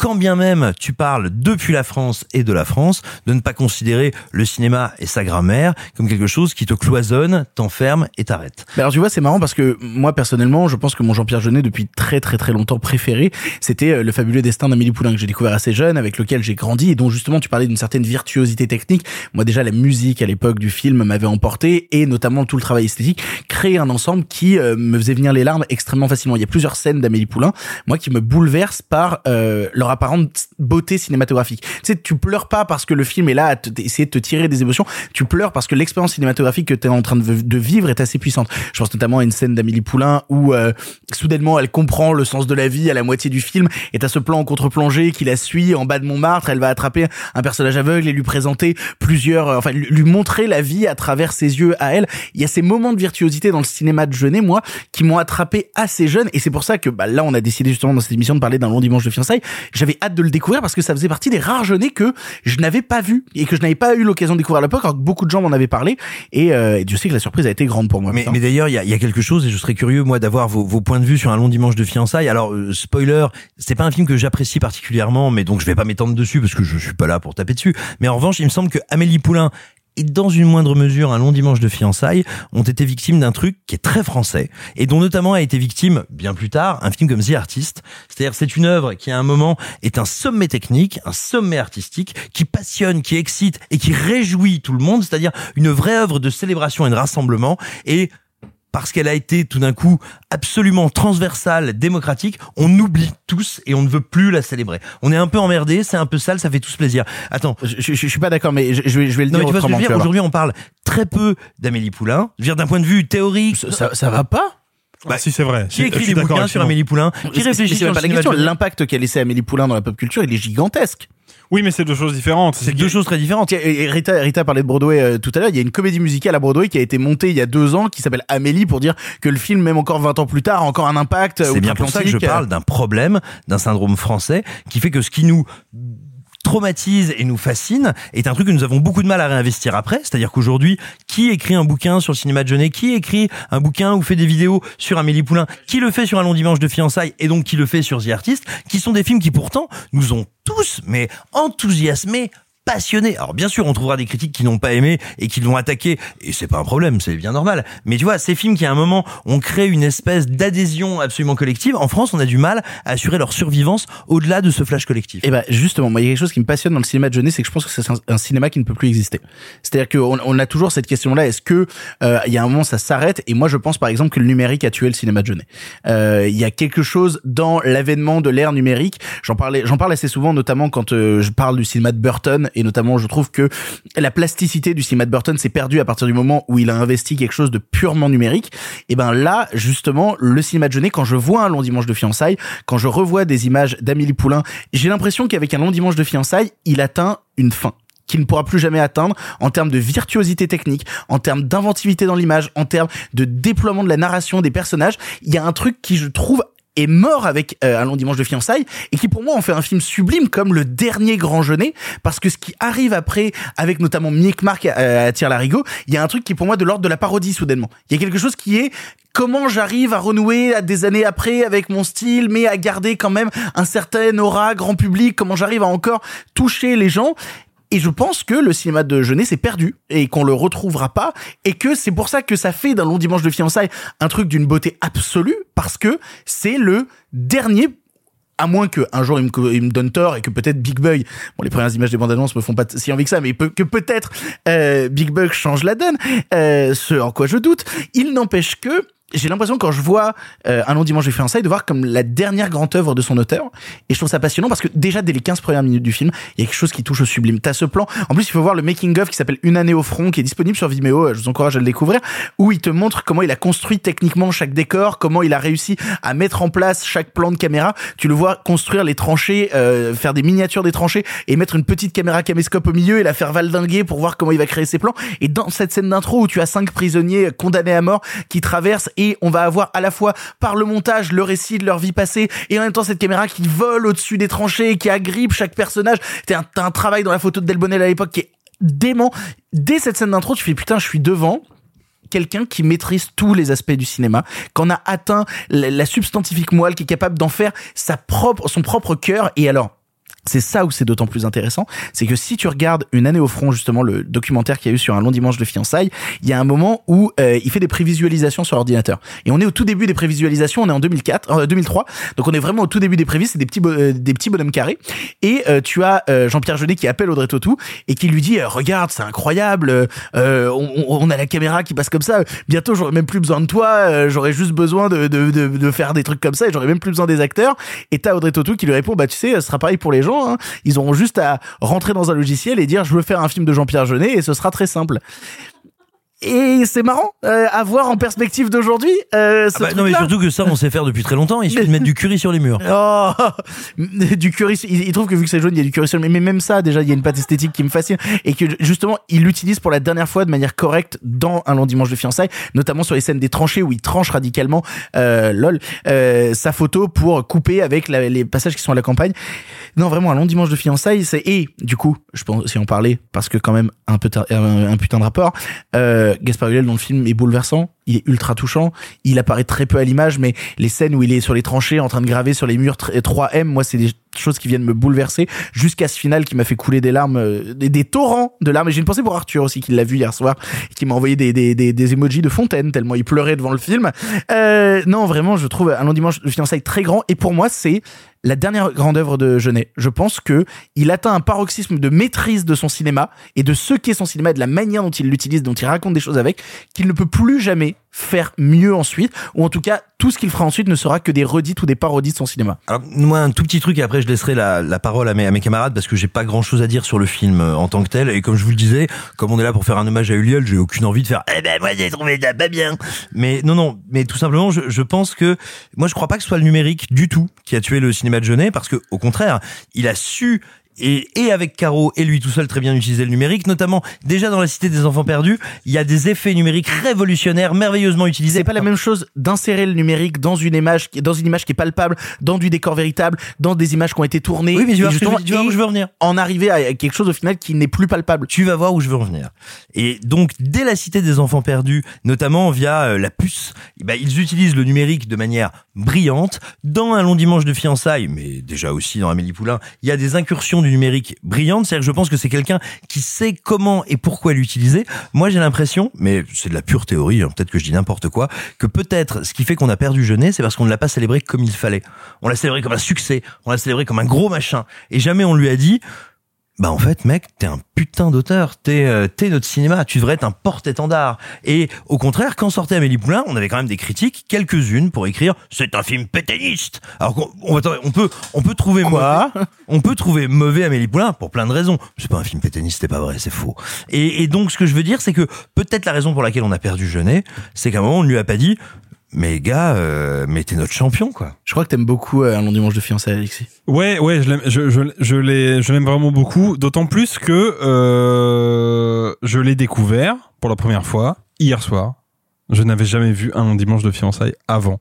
Quand bien même tu parles depuis la France et de la France, de ne pas considérer le cinéma et sa grammaire comme quelque chose qui te cloisonne, t'enferme et t'arrête. Bah alors tu vois, c'est marrant parce que moi personnellement, je pense que mon Jean-Pierre Jeunet depuis très très très longtemps préféré, c'était Le Fabuleux Destin d'Amélie Poulain, que j'ai découvert assez jeune, avec lequel j'ai grandi et dont justement tu parlais d'une certaine virtuosité technique. Moi déjà la musique à l'époque du film m'avait emporté, et notamment tout le travail esthétique, créer un ensemble qui euh, me faisait venir les larmes extrêmement facilement. Il y a plusieurs scènes d'Amélie Poulain, moi qui me bouleverse par euh, leur apparente beauté cinématographique. Tu sais, tu pleures pas parce que le film est là à te, essayer de te tirer des émotions, tu pleures parce que l'expérience cinématographique que t'es en train de, de vivre est assez puissante. Je pense notamment à une scène d'Amélie Poulain où euh, soudainement elle comprend le sens de la vie à la moitié du film, et t'as ce plan en contre-plongée qui la suit en bas de Montmartre, elle va attraper un personnage aveugle et lui présenter plusieurs, euh, enfin lui montrer la vie à travers ses yeux à elle. Il y a ces moments de virtuosité dans le cinéma de Jeunet, moi, qui m'ont attrapé assez jeune, et c'est pour ça que bah, là on a décidé justement dans cette émission de parler d'un long dimanche de fiançailles. J'avais hâte de le découvrir parce que ça faisait partie des rares Jeunets que je n'avais pas vu et que je n'avais pas eu l'occasion de découvrir à l'époque, alors que beaucoup de gens m'en avaient parlé, et, euh, et Dieu sait que la surprise a été grande pour moi. Mais, mais d'ailleurs, il y a, y a quelque chose, et je serais curieux, moi, d'avoir vos, vos points de vue sur Un long dimanche de fiançailles. Alors, euh, spoiler, c'est pas un film que j'apprécie particulièrement, mais donc je vais pas m'étendre dessus parce que je suis pas là pour taper dessus. Mais en revanche, il me semble que Amélie Poulain et dans une moindre mesure Un long dimanche de fiançailles ont été victimes d'un truc qui est très français et dont notamment a été victime, bien plus tard, un film comme The Artist. C'est-à-dire c'est une œuvre qui à un moment est un sommet technique, un sommet artistique qui passionne, qui excite et qui réjouit tout le monde, c'est-à-dire une vraie œuvre de célébration et de rassemblement, et parce qu'elle a été tout d'un coup absolument transversale, démocratique, on oublie tous et on ne veut plus la célébrer. On est un peu emmerdé, c'est un peu sale, ça fait tous plaisir. Attends, je, je, je suis pas d'accord, mais je, je, vais, je vais le non dire mais tu autrement. Vois ce que je veux dire, aujourd'hui on parle très peu d'Amélie Poulain. Je veux dire d'un point de vue théorique, ça, ça, ça va pas. Bah, si c'est vrai. Qui écrit des bouquins sur Amélie Poulain, qui réfléchit sur la question, l'impact qu'a laissé Amélie Poulain dans la pop culture, il est gigantesque. Oui, mais c'est deux choses différentes. C'est deux choses très différentes. Rita, Rita parlait de Broadway euh, tout à l'heure. Il y a une comédie musicale à Broadway qui a été montée il y a deux ans, qui s'appelle Amélie, pour dire que le film, même encore vingt ans plus tard, a encore un impact. C'est bien pour ça que je parle d'un problème, d'un syndrome français, qui fait que ce qui nous traumatise et nous fascine est un truc que nous avons beaucoup de mal à réinvestir après. C'est-à-dire qu'aujourd'hui, qui écrit un bouquin sur le cinéma de Jeunet, qui écrit un bouquin ou fait des vidéos sur Amélie Poulain, qui le fait sur Un long dimanche de fiançailles et donc qui le fait sur The Artist, qui sont des films qui pourtant nous ont tous, mais enthousiasmés, passionnés. Alors bien sûr, on trouvera des critiques qui n'ont pas aimé et qui l'ont attaqué, et c'est pas un problème, c'est bien normal. Mais tu vois, ces films qui à un moment ont créé une espèce d'adhésion absolument collective, en France, on a du mal à assurer leur survivance au-delà de ce flash collectif. Et ben bah, justement, moi il y a quelque chose qui me passionne dans le cinéma de Jeunet, c'est que je pense que c'est un, un cinéma qui ne peut plus exister. C'est-à-dire qu'on on a toujours cette question-là, est-ce que euh, il y a un moment ça s'arrête, et moi je pense par exemple que le numérique a tué le cinéma de Jeunet. Euh, il y a quelque chose dans l'avènement de l'ère numérique. J'en parlais, j'en parle assez souvent, notamment quand euh, je parle du cinéma de Burton. Et notamment, je trouve que la plasticité du cinéma de Burton s'est perdue à partir du moment où il a investi quelque chose de purement numérique. Et ben là, justement, le cinéma de Jeunet, quand je vois Un long dimanche de fiançailles, quand je revois des images d'Amélie Poulain, j'ai l'impression qu'avec Un long dimanche de fiançailles, il atteint une fin qu'il ne pourra plus jamais atteindre en termes de virtuosité technique, en termes d'inventivité dans l'image, en termes de déploiement de la narration des personnages. Il y a un truc qui, je trouve, est mort avec euh, Un long dimanche de fiançailles, et qui pour moi en fait un film sublime, comme le dernier grand Jeunet, parce que ce qui arrive après, avec notamment Micmac à, à Tire-Larigot, il y a un truc qui pour moi de l'ordre de la parodie soudainement. Il y a quelque chose qui est comment j'arrive à renouer à des années après avec mon style, mais à garder quand même un certain aura grand public, comment j'arrive à encore toucher les gens. Et je pense que le cinéma de Jeunet s'est perdu et qu'on le retrouvera pas, et que c'est pour ça que ça fait d'un Long dimanche de fiançailles un truc d'une beauté absolue, parce que c'est le dernier, à moins que un jour il me, il me donne tort et que peut-être Big Bug, bon les premières images des bandes annonces me font pas si envie que ça, mais peut, que peut-être euh, Big Bug change la donne, euh, ce en quoi je doute. Il n'empêche que j'ai l'impression, quand je vois euh, Un long dimanche de fiançailles, de voir comme la dernière grande œuvre de son auteur, et je trouve ça passionnant parce que déjà dès les quinze premières minutes du film, il y a quelque chose qui touche au sublime. T'as ce plan, en plus il faut voir le making of qui s'appelle Une année au front, qui est disponible sur Vimeo, je vous encourage à le découvrir, où il te montre comment il a construit techniquement chaque décor, comment il a réussi à mettre en place chaque plan de caméra. Tu le vois construire les tranchées, euh, faire des miniatures des tranchées et mettre une petite caméra caméscope au milieu et la faire valdinguer pour voir comment il va créer ses plans. Et dans cette scène d'intro où tu as cinq prisonniers condamnés à mort qui traversent, et on va avoir à la fois par le montage le récit de leur vie passée, et en même temps cette caméra qui vole au-dessus des tranchées, qui agrippe chaque personnage. T'as un, t'as un travail dans la photo de Delbonnel à l'époque qui est dément. Dès cette scène d'intro, tu fais putain, je suis devant quelqu'un qui maîtrise tous les aspects du cinéma, qu'on a atteint la, la substantifique moelle, qui est capable d'en faire sa propre, son propre cœur. Et alors, c'est ça où c'est d'autant plus intéressant, c'est que si tu regardes Une année au front, justement le documentaire qu'il y a eu sur Un long dimanche de fiançailles, il y a un moment où euh, il fait des prévisualisations sur ordinateur. Et on est au tout début des prévisualisations, on est en deux mille quatre, euh, deux mille trois, donc on est vraiment au tout début des prévis, c'est des petits, euh, des petits bonhommes carrés. Et euh, tu as euh, Jean-Pierre Jeunet qui appelle Audrey Tautou et qui lui dit euh, regarde, c'est incroyable, euh, on, on a la caméra qui passe comme ça, bientôt j'aurai même plus besoin de toi, euh, j'aurai juste besoin de, de, de, de faire des trucs comme ça, et j'aurai même plus besoin des acteurs. Et t'as Audrey Tautou qui lui répond bah tu sais, ce sera pareil pour les gens. Ils auront juste à rentrer dans un logiciel et dire je veux faire un film de Jean-Pierre Jeunet, et ce sera très simple. Et c'est marrant euh, à voir en perspective d'aujourd'hui. Euh, ce ah bah, non mais surtout que ça on sait faire depuis très longtemps. Il suffit de mettre du curry sur les murs. Oh, du curry. Il, il trouve que vu que c'est jaune, il y a du curry sur les murs. Mais même ça, déjà, il y a une patte esthétique qui me fascine, et que justement il l'utilise pour la dernière fois de manière correcte dans Un long dimanche de fiançailles, notamment sur les scènes des tranchées où il tranche radicalement euh, lol euh, sa photo pour couper avec la, les passages qui sont à la campagne. Non, vraiment Un long dimanche de fiançailles. C'est... Et du coup, je pense si on parlait, parce que quand même un putain, un putain de rapport. Euh, Euh, Gaspard Ulliel dans le film est bouleversant, il est ultra touchant, il apparaît très peu à l'image, mais les scènes où il est sur les tranchées en train de graver sur les murs trois M, moi c'est des choses qui viennent me bouleverser, jusqu'à ce final qui m'a fait couler des larmes, euh, des, des torrents de larmes. Et j'ai une pensée pour Arthur aussi, qui l'a vu hier soir, qui m'a envoyé des des des, des emojis de fontaine tellement il pleurait devant le film. Euh, non, vraiment, je trouve Un long dimanche de fiançailles très grand, et pour moi c'est la dernière grande œuvre de Jeunet. Je pense que il atteint un paroxysme de maîtrise de son cinéma et de ce qu'est son cinéma et de la manière dont il l'utilise, dont il raconte des choses avec, qu'il ne peut plus jamais faire mieux ensuite, ou en tout cas tout ce qu'il fera ensuite ne sera que des redites ou des parodies de son cinéma. Alors moi un tout petit truc et après je laisserai la, la parole à mes, à mes camarades parce que j'ai pas grand chose à dire sur le film en tant que tel, et comme je vous le disais, comme on est là pour faire un hommage à Ulliel, j'ai aucune envie de faire eh ben moi j'ai trouvé ça pas bien, mais non non mais tout simplement je, je pense que moi je crois pas que ce soit le numérique du tout qui a tué le cinéma de Jeunet, parce que au contraire il a su Et, et avec Caro et lui tout seul très bien utiliser le numérique, notamment déjà dans La Cité des Enfants Perdus, il y a des effets numériques révolutionnaires, merveilleusement utilisés. C'est pas la même chose d'insérer le numérique dans une image, dans une image qui est palpable, dans du décor véritable, dans des images qui ont été tournées. Oui, mais tu vas voir où je veux revenir. En arriver à quelque chose au final qui n'est plus palpable. Tu vas voir où je veux revenir. Et donc dès La Cité des Enfants Perdus, notamment via euh, la puce, bah ils utilisent le numérique de manière brillante. Dans Un long dimanche de fiançailles, mais déjà aussi dans Amélie Poulain, il y a des incursions du numérique brillante, c'est-à-dire que je pense que c'est quelqu'un qui sait comment et pourquoi l'utiliser. Moi, j'ai l'impression, mais c'est de la pure théorie, hein, peut-être que je dis n'importe quoi, que peut-être ce qui fait qu'on a perdu Jeunet, c'est parce qu'on ne l'a pas célébré comme il fallait. On l'a célébré comme un succès, on l'a célébré comme un gros machin, et jamais on lui a dit bah en fait mec t'es un putain d'auteur, t'es euh, t'es notre cinéma, tu devrais être un porte-étendard. Et au contraire, quand sortait Amélie Poulain, on avait quand même des critiques, quelques-unes pour écrire c'est un film pétainiste. Alors qu'on, on, on peut on peut trouver quoi mauvais, on peut trouver mauvais Amélie Poulain pour plein de raisons. C'est pas un film pétainiste, c'est pas vrai, c'est faux. Et, et donc ce que je veux dire, c'est que peut-être la raison pour laquelle on a perdu Jeunet, c'est qu'à un moment on ne lui a pas dit mais gars, euh, mais t'es notre champion, quoi. Je crois que t'aimes beaucoup euh, Un long dimanche de fiançailles, Alexis. Ouais, ouais, je l'aime, je, je, je l'ai, je l'aime vraiment beaucoup. D'autant plus que euh, je l'ai découvert pour la première fois hier soir. Je n'avais jamais vu Un long dimanche de fiançailles avant.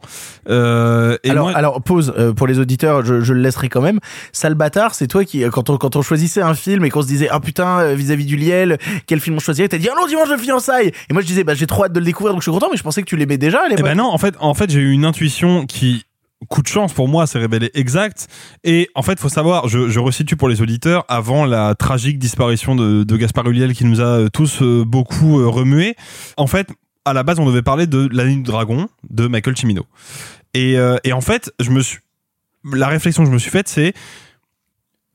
Euh, et alors, moi... alors pause euh, pour les auditeurs, je, je le laisserai quand même. Sale bâtard, c'est toi qui, quand on quand on choisissait un film et qu'on se disait ah putain vis-à-vis d'Ulliel, quel film on choisirait, t'as dit Un long dimanche de fiançailles. Et moi je disais bah j'ai trop hâte de le découvrir donc je suis content, mais je pensais que tu l'aimais déjà. Eh ben non, en fait en fait j'ai eu une intuition qui, coup de chance pour moi, s'est révélée exacte. Et en fait faut savoir, je, je resitue pour les auditeurs, avant la tragique disparition de, de Gaspard Ulliel qui nous a tous euh, beaucoup euh, remués. En fait à la base, on devait parler de L'année du dragon de Michael Cimino. Et, euh, et en fait, je me suis... la réflexion que je me suis faite, c'est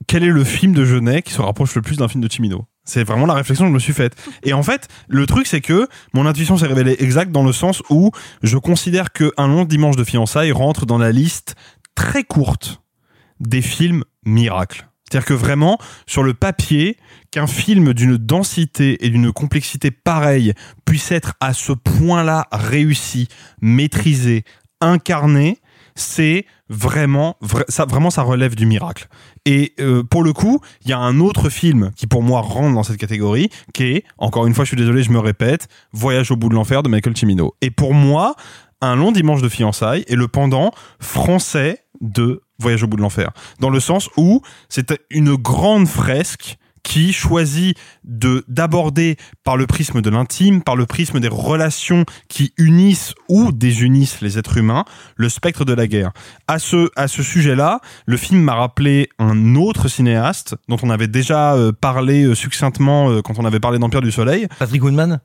quel est le film de Jeunet qui se rapproche le plus d'un film de Cimino ? C'est vraiment la réflexion que je me suis faite. Et en fait, le truc, c'est que mon intuition s'est révélée exacte dans le sens où je considère que Un long dimanche de fiançailles rentre dans la liste très courte des films miracles. C'est-à-dire que vraiment, sur le papier, qu'un film d'une densité et d'une complexité pareille puisse être à ce point-là réussi, maîtrisé, incarné, c'est vraiment, vra- ça, vraiment ça relève du miracle. Et euh, pour le coup, il y a un autre film qui pour moi rentre dans cette catégorie, qui est, encore une fois, je suis désolé, je me répète, Voyage au bout de l'enfer de Michael Cimino. Et pour moi, Un long dimanche de fiançailles est le pendant français de Voyage au bout de l'enfer, dans le sens où c'est une grande fresque qui choisit de d'aborder par le prisme de l'intime, par le prisme des relations qui unissent ou désunissent les êtres humains, le spectre de la guerre. À ce à ce sujet-là, le film m'a rappelé un autre cinéaste dont on avait déjà parlé succinctement quand on avait parlé d'Empire du Soleil. Patrick Woodman ?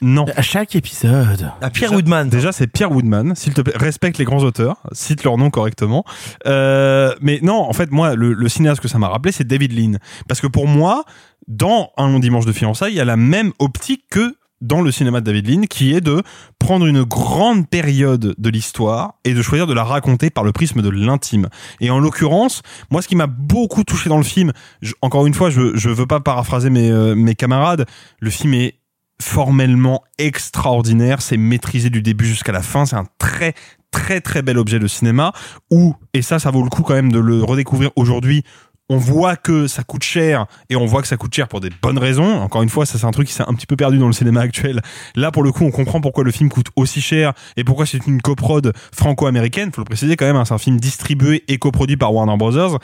Non. À chaque épisode. À Pierre déjà, Woodman. Déjà, c'est Pierre Woodman. S'il te plaît, respecte les grands auteurs. Cite leur nom correctement. Euh, mais non, en fait, moi, le, le cinéaste que ça m'a rappelé, c'est David Lean. Parce que pour moi, dans Un long dimanche de fiançailles, il y a la même optique que dans le cinéma de David Lean, qui est de prendre une grande période de l'histoire et de choisir de la raconter par le prisme de l'intime. Et en l'occurrence, moi, ce qui m'a beaucoup touché dans le film, je, encore une fois, je, je veux pas paraphraser mes, euh, mes camarades, le film est formellement extraordinaire, c'est maîtrisé du début jusqu'à la fin, c'est un très très très bel objet de cinéma où, et ça ça vaut le coup quand même de le redécouvrir aujourd'hui, on voit que ça coûte cher et on voit que ça coûte cher pour des bonnes raisons. Encore une fois, ça c'est un truc qui s'est un petit peu perdu dans le cinéma actuel. Là pour le coup, on comprend pourquoi le film coûte aussi cher et pourquoi c'est une coprode franco-américaine, faut le préciser quand même, hein, c'est un film distribué et coproduit par Warner Brothers.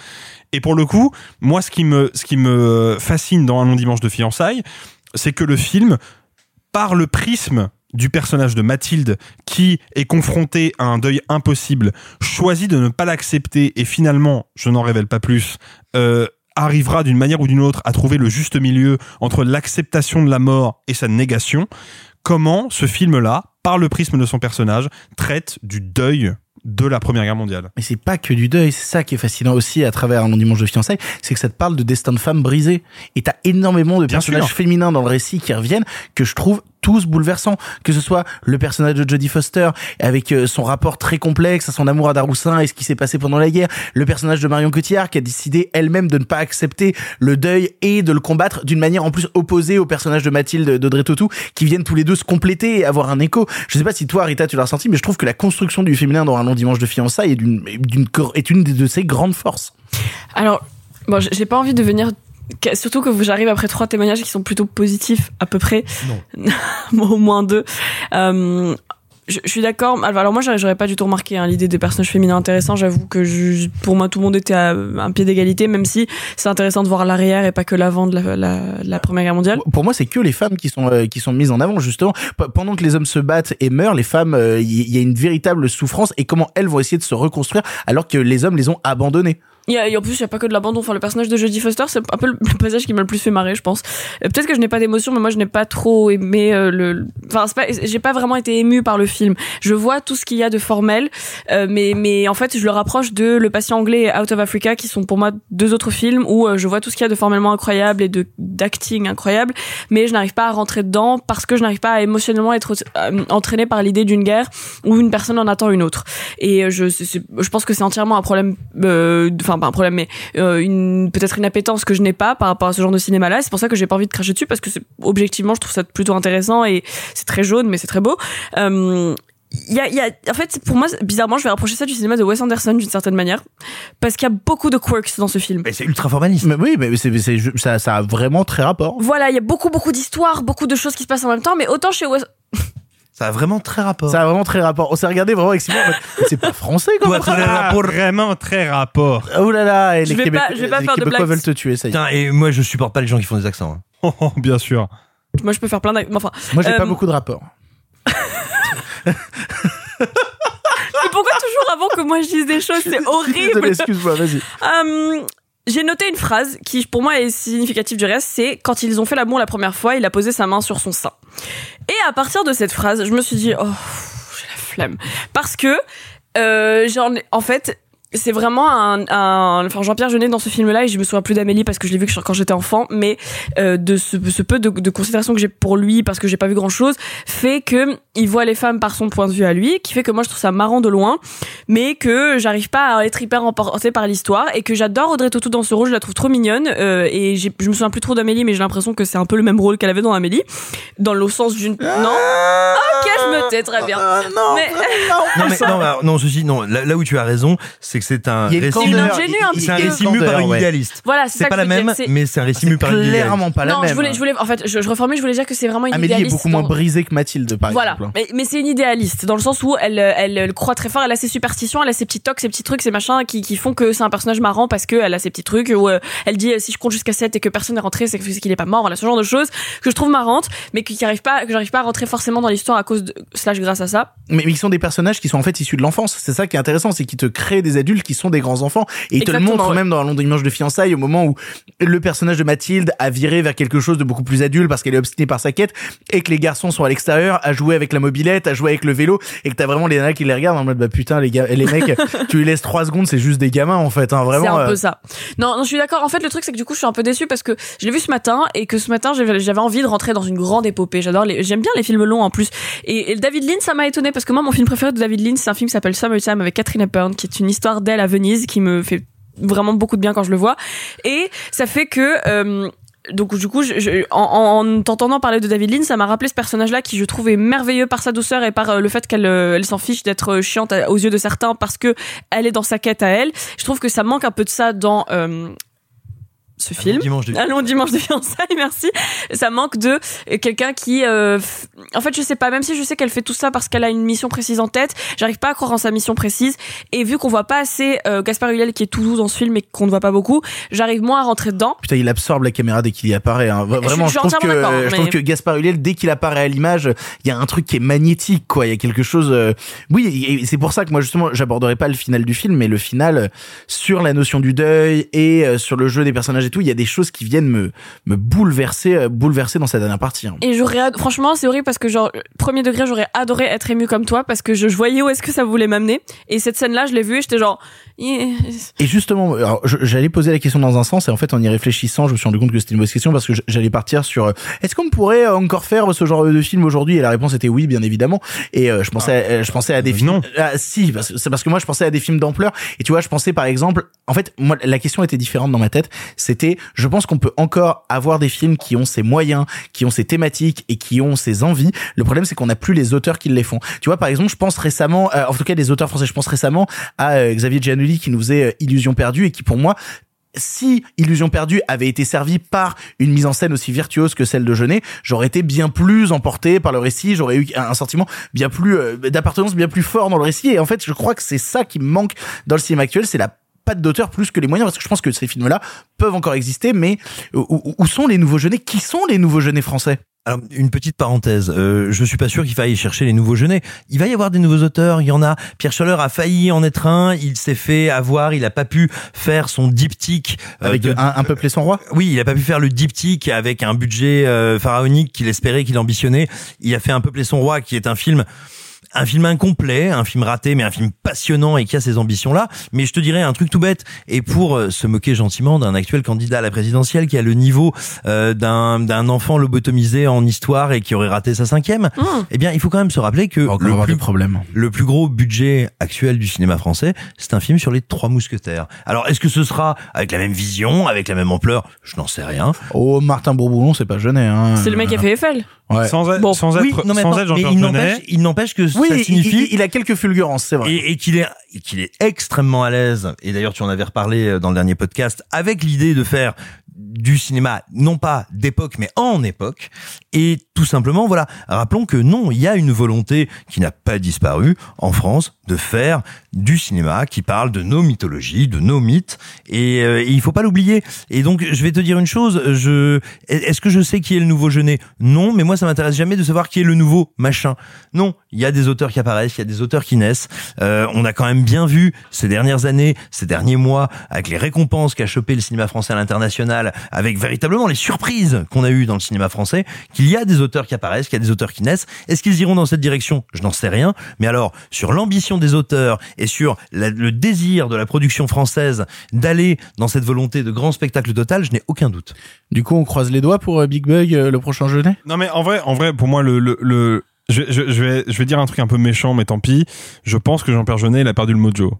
Et pour le coup, moi ce qui me ce qui me fascine dans Un long dimanche de fiançailles, c'est que le film par le prisme du personnage de Mathilde, qui est confrontée à un deuil impossible, choisit de ne pas l'accepter et finalement, je n'en révèle pas plus, euh, arrivera d'une manière ou d'une autre à trouver le juste milieu entre l'acceptation de la mort et sa négation. Comment ce film-là, par le prisme de son personnage, traite du deuil de la Première Guerre mondiale. Mais c'est pas que du deuil, c'est ça qui est fascinant aussi à travers Un long dimanche de fiançailles, c'est que ça te parle de destin de femme brisé. Et t'as énormément de Bien personnages sûr. féminins dans le récit qui reviennent, que je trouve tous bouleversants. Que ce soit le personnage de Jodie Foster, avec son rapport très complexe à son amour à Daroussin et ce qui s'est passé pendant la guerre. Le personnage de Marion Cotillard, qui a décidé elle-même de ne pas accepter le deuil et de le combattre d'une manière en plus opposée au personnage de Mathilde, d'Audrey Tautou, qui viennent tous les deux se compléter et avoir un écho. Je sais pas si toi, Rita, tu l'as ressenti, mais je trouve que la construction du féminin dans Un long dimanche de fiançailles est, d'une, d'une, est une de ses grandes forces. Alors, bon, j'ai pas envie de venir... Surtout que j'arrive après trois témoignages qui sont plutôt positifs, à peu près. Non. Au moins deux. Euh, je, je suis d'accord. Alors moi, j'aurais pas du tout remarqué hein, l'idée des personnages féminins intéressants. J'avoue que je, pour moi, tout le monde était à un pied d'égalité, même si c'est intéressant de voir l'arrière et pas que l'avant de la, la, la Première Guerre mondiale. Pour moi, c'est que les femmes qui sont, euh, qui sont mises en avant, justement. Pendant que les hommes se battent et meurent, les femmes, il euh, y, y a une véritable souffrance et comment elles vont essayer de se reconstruire alors que les hommes les ont abandonnées. Et en plus, il n'y a pas que de l'abandon. Enfin, le personnage de Jodie Foster, c'est un peu le passage qui m'a le plus fait marrer, je pense. Peut-être que je n'ai pas d'émotion, mais moi, je n'ai pas trop aimé le... Enfin, c'est pas... j'ai pas vraiment été émue par le film. Je vois tout ce qu'il y a de formel, euh, mais, mais en fait, je le rapproche de Le Patient Anglais et Out of Africa, qui sont pour moi deux autres films où je vois tout ce qu'il y a de formellement incroyable et de d'acting incroyable, mais je n'arrive pas à rentrer dedans parce que je n'arrive pas à émotionnellement être entraînée par l'idée d'une guerre où une personne en attend une autre. Et je, c'est, je pense que c'est entièrement un problème... Euh, enfin, pas un problème, mais euh, une, peut-être une appétence que je n'ai pas par rapport à ce genre de cinéma-là. C'est pour ça que j'ai pas envie de cracher dessus, parce que c'est, objectivement, je trouve ça plutôt intéressant et c'est très jaune, mais c'est très beau. Euh, y a, y a, en fait, pour moi, bizarrement, je vais rapprocher ça du cinéma de Wes Anderson d'une certaine manière, parce qu'il y a beaucoup de quirks dans ce film. Mais c'est ultra formaliste. Mais oui, mais c'est, c'est, c'est, ça, ça a vraiment très rapport. Voilà, il y a beaucoup, beaucoup d'histoires, beaucoup de choses qui se passent en même temps, mais autant chez Wes... Ça a vraiment très rapport. Ça a vraiment très rapport. On s'est regardé vraiment avec Simon. C'est pas français, quoi. Ouais, ça a vraiment très rapport. Oh là là, et les, Québé- pas, les, les Québécois veulent te tuer, ça y est. Putain, et moi, je supporte pas les gens qui font des accents. Hein. Oh, oh, bien sûr. Moi, je peux faire plein d'accents. Enfin, moi, j'ai euh... pas beaucoup de rapport. Mais pourquoi toujours avant que moi je dise des choses, c'est horrible. Excuse-moi, vas-y. Um... J'ai noté une phrase qui, pour moi, est significative du reste, c'est « Quand ils ont fait l'amour la première fois, il a posé sa main sur son sein. » Et à partir de cette phrase, je me suis dit « Oh, j'ai la flemme. » Parce que, euh, j'en ai, en fait... c'est vraiment un, un, enfin Jean-Pierre Jeunet dans ce film-là, et je me souviens plus d'Amélie parce que je l'ai vu que quand j'étais enfant, mais euh, de ce, ce peu de, de considération que j'ai pour lui parce que j'ai pas vu grand-chose, fait que il voit les femmes par son point de vue à lui, qui fait que moi je trouve ça marrant de loin, mais que j'arrive pas à être hyper emportée par l'histoire et que j'adore Audrey Tautou dans ce rôle, je la trouve trop mignonne euh, et j'ai, je me souviens plus trop d'Amélie, mais j'ai l'impression que c'est un peu le même rôle qu'elle avait dans Amélie, dans le sens d'une ah, non, ok je me tais très bien, ah, non, mais... non, mais, non, bah, non, ceci, non, là, là où tu as raison, c'est que c'est un récit mu un par une idéaliste. Voilà, c'est, c'est pas la même, c'est... mais c'est un récit mu par une idéaliste. Clairement pas la non, même. Non, je voulais, je voulais, en fait, je, je reformule, je voulais dire que c'est vraiment une Amélie idéaliste. Amélie est beaucoup dans... moins brisée que Mathilde, par voilà. exemple. Voilà, mais, mais c'est une idéaliste dans le sens où elle, elle, elle croit très fort. Elle a ses superstitions, elle a ses petits tocs, ses petits trucs, ses machins qui, qui font que c'est un personnage marrant parce que elle a ses petits trucs. Où elle dit si je compte jusqu'à sept et que personne n'est rentré, c'est qu'il est pas mort. Voilà, ce genre de choses que je trouve marrantes, mais qui arrive pas, que j'arrive pas à rentrer forcément dans l'histoire à cause de slash grâce à ça. Mais ils sont des personnages qui sont en fait issus de l'enfance. C'est ça qui est intéressant, c'est qu'ils te créent des adultes qui sont des grands enfants et ils Exactement, te le montrent ouais. même dans Un long dimanche de fiançailles au moment où le personnage de Mathilde a viré vers quelque chose de beaucoup plus adulte parce qu'elle est obstinée par sa quête et que les garçons sont à l'extérieur à jouer avec la mobilette, à jouer avec le vélo et que t'as vraiment les nanas qui les regardent en mode bah putain les gars, les mecs tu les laisses trois secondes c'est juste des gamins en fait hein, vraiment c'est un euh... peu ça. Non, non je suis d'accord en fait le truc c'est que du coup je suis un peu déçue parce que je l'ai vu ce matin et que ce matin j'avais, j'avais envie de rentrer dans une grande épopée. J'adore les, j'aime bien les films longs en plus et, et David Lynch ça m'a étonnée parce que moi mon film préféré de David Lynch c'est un film qui s'appelle Sam et Sam avec Katharine Hepburn qui est une histoire d'elle à Venise qui me fait vraiment beaucoup de bien quand je le vois et ça fait que euh, donc du coup je, je, en, en t'entendant parler de David Lean ça m'a rappelé ce personnage là qui je trouvais merveilleux par sa douceur et par euh, le fait qu'elle euh, elle s'en fiche d'être chiante aux yeux de certains parce que elle est dans sa quête à elle je trouve que ça manque un peu de ça dans euh, ce un film. Long de... Un long dimanche de fiançailles, merci. Ça manque de quelqu'un qui... Euh, f... En fait, je sais pas, même si je sais qu'elle fait tout ça parce qu'elle a une mission précise en tête, j'arrive pas à croire en sa mission précise. Et vu qu'on voit pas assez euh, Gaspard Ulliel qui est tout doux dans ce film et qu'on ne voit pas beaucoup, j'arrive moins à rentrer dedans. Putain, il absorbe la caméra dès qu'il y apparaît. Hein. Vraiment, je, je, je, pense que, mais... je pense que Gaspard Ulliel, dès qu'il apparaît à l'image, il y a un truc qui est magnétique, quoi. Il y a quelque chose... Euh... Oui, et c'est pour ça que moi, justement, j'aborderai pas le final du film, mais le final sur la notion du deuil et sur le jeu des personnages et tout, il y a des choses qui viennent me me bouleverser bouleverser dans cette dernière partie. Hein. Et j'aurais ad... franchement, c'est horrible parce que genre premier degré, j'aurais adoré être ému comme toi parce que je voyais où est-ce que ça voulait m'amener et cette scène-là, je l'ai vue et j'étais genre yes. Et justement, alors, je, j'allais poser la question dans un sens et en fait, en y réfléchissant, je me suis rendu compte que c'était une mauvaise question parce que j'allais partir sur est-ce qu'on pourrait encore faire ce genre de film aujourd'hui et la réponse était oui, bien évidemment. Et euh, je pensais ah, à, je pensais à des films non. Ah, si, parce que c'est parce que moi je pensais à des films d'ampleur et tu vois, je pensais par exemple, en fait, moi la question était différente dans ma tête, c'était je pense qu'on peut encore avoir des films qui ont ces moyens, qui ont ces thématiques et qui ont ces envies. Le problème, c'est qu'on n'a plus les auteurs qui les font. Tu vois, par exemple, je pense récemment, euh, en tout cas des auteurs français, je pense récemment à euh, Xavier Giannulli qui nous faisait euh, Illusion perdue et qui, pour moi, si Illusion perdue avait été servie par une mise en scène aussi virtuose que celle de Jeunet, j'aurais été bien plus emporté par le récit, j'aurais eu un sentiment bien plus euh, d'appartenance bien plus fort dans le récit. Et en fait, je crois que c'est ça qui me manque dans le cinéma actuel, c'est la patte d'auteur plus que les moyens, parce que je pense que ces films-là peuvent encore exister, mais où, où sont les nouveaux Jeunets? Qui sont les nouveaux Jeunets français? Alors, une petite parenthèse, euh, je suis pas sûr qu'il faille chercher les nouveaux Jeunets. Il va y avoir des nouveaux auteurs, il y en a. Pierre Scholler a failli en être un, il s'est fait avoir, il a pas pu faire son diptyque. Euh, avec de, un, un peuple et son roi? Euh, oui, il a pas pu faire le diptyque avec un budget euh, pharaonique qu'il espérait, qu'il ambitionnait. Il a fait Un peuple et son roi, qui est un film... un film incomplet, un film raté, mais un film passionnant et qui a ces ambitions-là. Mais je te dirais un truc tout bête. Et pour se moquer gentiment d'un actuel candidat à la présidentielle qui a le niveau euh, d'un d'un enfant lobotomisé en histoire et qui aurait raté sa cinquième, mmh. eh bien, il faut quand même se rappeler que le plus, des problèmes. le plus gros budget actuel du cinéma français, c'est un film sur les Trois Mousquetaires. Alors, est-ce que ce sera avec la même vision, avec la même ampleur? Je n'en sais rien. Oh, Martin Bourboulon, c'est pas Jeunet. Hein. C'est le mec qui a fait Eiffel. Ouais. Sans, a- bon, sans être, oui, non, sans attends, être Jean-Pierre il n'empêche, Jeunet. Il n'empêche que oui, ça signifie... Il, il a quelques fulgurances, c'est vrai. Et, et qu'il est, et qu'il est extrêmement à l'aise. Et d'ailleurs, tu en avais reparlé dans le dernier podcast avec l'idée de faire du cinéma, non pas d'époque, mais en époque. Et tout simplement, voilà. Rappelons que non, il y a une volonté qui n'a pas disparu en France de faire du cinéma qui parle de nos mythologies, de nos mythes. Et, euh, et il faut pas l'oublier. Et donc, je vais te dire une chose. Je, est-ce que je sais qui est le nouveau Jeunet? Non, mais moi, ça m'intéresse jamais de savoir qui est le nouveau machin. Non, il y a des auteurs qui apparaissent, il y a des auteurs qui naissent. Euh, on a quand même bien vu ces dernières années, ces derniers mois, avec les récompenses qu'a chopé le cinéma français à l'international, avec véritablement les surprises qu'on a eues dans le cinéma français, qu'il y a des auteurs qui apparaissent, qu'il y a des auteurs qui naissent. Est-ce qu'ils iront dans cette direction? Je n'en sais rien. Mais alors, sur l'ambition des auteurs et sur la, le désir de la production française d'aller dans cette volonté de grand spectacle total, je n'ai aucun doute. Du coup, on croise les doigts pour Big Bug, le prochain Jeunet? Non mais en vrai, en vrai, pour moi, le, le, le... Je, je, je vais, je vais dire un truc un peu méchant, mais tant pis. Je pense que Jean-Pierre Jeunet, il a perdu le mojo.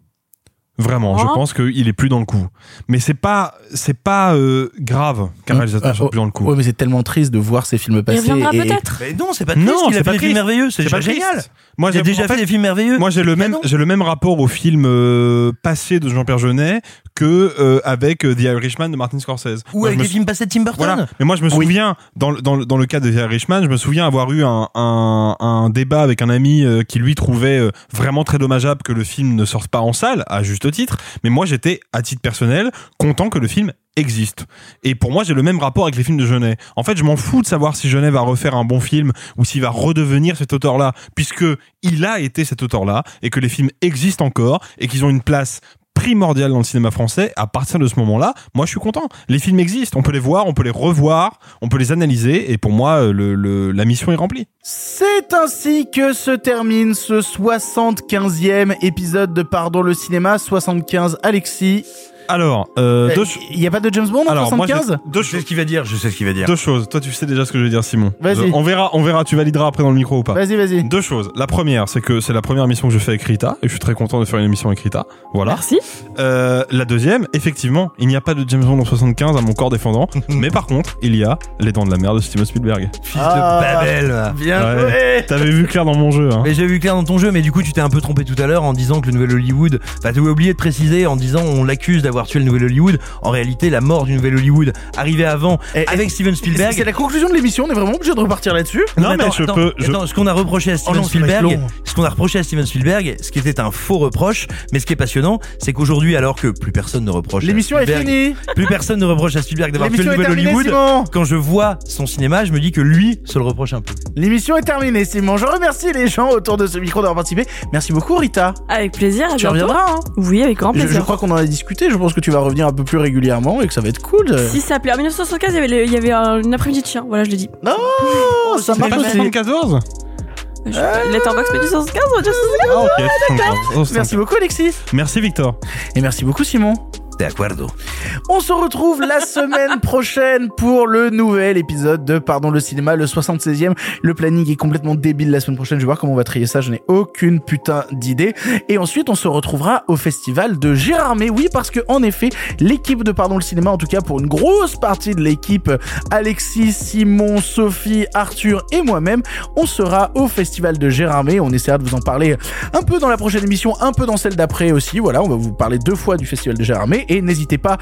Vraiment, oh. Je pense qu'il est plus dans le coup. Mais c'est pas, c'est pas euh, grave qu'un réalisateur soit plus dans le coup. Ouais, mais c'est tellement triste de voir ces films passer. Il reviendra et... peut-être. Mais non, c'est pas triste. Non, il a fait des films merveilleux. C'est, c'est pas génial. Moi, j'ai déjà fait, fait des films merveilleux. Moi, j'ai le même, j'ai le même rapport aux films euh, passés de Jean-Pierre Jeunet que euh, avec The Irishman de Martin Scorsese. Ou moi, avec les sou... films passés de Tim Burton. Voilà. Mais moi, je me oui. souviens dans le, dans le, dans le cas de The Irishman, je me souviens avoir eu un un, un débat avec un ami euh, qui lui trouvait euh, vraiment très dommageable que le film ne sorte pas en salle, à juste titre, mais moi j'étais à titre personnel content que le film existe. Et pour moi, j'ai le même rapport avec les films de Jeunet. En fait, je m'en fous de savoir si Jeunet va refaire un bon film ou s'il va redevenir cet auteur-là, puisque il a été cet auteur-là et que les films existent encore et qu'ils ont une place primordial dans le cinéma français. À partir de ce moment-là, moi je suis content. Les films existent, on peut les voir, on peut les revoir, on peut les analyser, et pour moi, le, le, la mission est remplie. C'est ainsi que se termine ce soixante-quinzième épisode de Pardon le cinéma, soixante-quinze Alexis. Alors, euh, deux ch- il y a pas de James Bond en alors, soixante-quinze? Moi, deux je sais ce qu'il va dire, je sais ce qu'il va dire. Deux choses. Toi, tu sais déjà ce que je vais dire, Simon. Vas-y. On verra, on verra, tu valideras après dans le micro ou pas. Vas-y, vas-y. Deux choses. La première, c'est que c'est la première émission que je fais avec Rita, et je suis très content de faire une émission avec Rita. Voilà. Merci. Euh, la deuxième, effectivement, il n'y a pas de James Bond en soixante-quinze à mon corps défendant, mais par contre, il y a Les Dents de la Mer de Steven Spielberg. Fils ah, de Babel. Bien joué. Ouais. T'avais vu clair dans mon jeu, hein. Mais j'ai vu clair dans ton jeu, mais du coup, tu t'es un peu trompé tout à l'heure en disant que le nouvel Hollywood, bah, tu avais oublié de préciser en disant on l'accuse d'avoir d'avoir tué le nouvel Hollywood. En réalité, la mort du nouvel Hollywood arrivait avant et, avec et, Steven Spielberg. C'est la conclusion de l'émission, on est vraiment obligé de repartir là-dessus. Non, non mais attends, je attends, peux. Attends, je... ce qu'on a reproché à Steven oh, non, Spielberg, ce qu'on a reproché à Steven Spielberg, ce qui était un faux reproche, mais ce qui est passionnant, c'est qu'aujourd'hui, alors que plus personne ne reproche, l'émission à Spielberg, est finie. Plus personne ne reproche à Spielberg d'avoir tué le nouvel Hollywood. Simon. Quand je vois son cinéma, je me dis que lui se le reproche un peu. L'émission est terminée, Simon. Je remercie les gens autour de ce micro d'avoir participé. Merci beaucoup, Rita. Avec plaisir. Tu reviendras, hein. Oui, avec grand plaisir. Je, je crois qu'on en a discuté. Je pense que tu vas revenir un peu plus régulièrement et que ça va être cool. Si ça plaît. En dix-neuf cent soixante-quinze, il y avait, le, il y avait un, une après-midi de chien. Voilà, je le dis. Non, oh, ça marche aussi. soixante-quatorze Euh... Letterboxd mais du cent quinze on va dire cent quinze Ah, okay. Ouais, merci beaucoup, Alexis. Merci, Victor. Et merci beaucoup, Simon. De acuerdo. On se retrouve la semaine prochaine pour le nouvel épisode de Pardon le cinéma, le soixante-seizième. Le planning est complètement débile la semaine prochaine. Je vais voir comment on va trier ça. Je n'ai aucune putain d'idée. Et ensuite, on se retrouvera au festival de Gérardmer. Oui, parce que, en effet, l'équipe de Pardon le cinéma, en tout cas pour une grosse partie de l'équipe, Alexis, Simon, Sophie, Arthur et moi-même, on sera au festival de Gérardmer. On essaiera de vous en parler un peu dans la prochaine émission, un peu dans celle d'après aussi. Voilà, on va vous parler deux fois du festival de Gérardmer. Et n'hésitez pas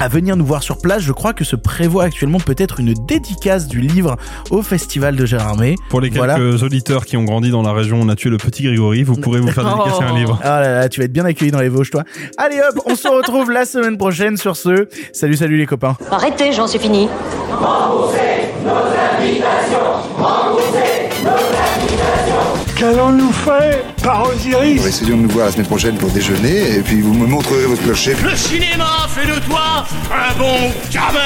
à venir nous voir sur place. Je crois que se prévoit actuellement peut-être une dédicace du livre au festival de Gérardmer. Pour les quelques voilà. auditeurs qui ont grandi dans la région, on a tué le petit Grégory, vous pourrez vous faire dédicacer oh. un livre. Ah là là, tu vas être bien accueilli dans les Vosges, toi. Allez hop, on se retrouve la semaine prochaine sur ce. Salut, salut les copains. Arrêtez, Jean, c'est fini. Remboursez nos invitations. Remboursez nos invitations. Qu'allons-nous faire par Osiris? Essayons de nous voir la semaine prochaine pour déjeuner et puis vous me montrerez votre clocher. Le cinéma fait de toi un bon gamin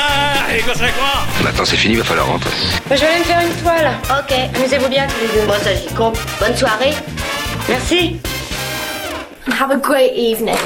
et que c'est quoi? Maintenant c'est fini, va falloir rentrer. Je vais aller me faire une toile. Ok, amusez-vous bien tous les deux. Bon, ça j'y compte. Bonne soirée. Merci. Have a great evening.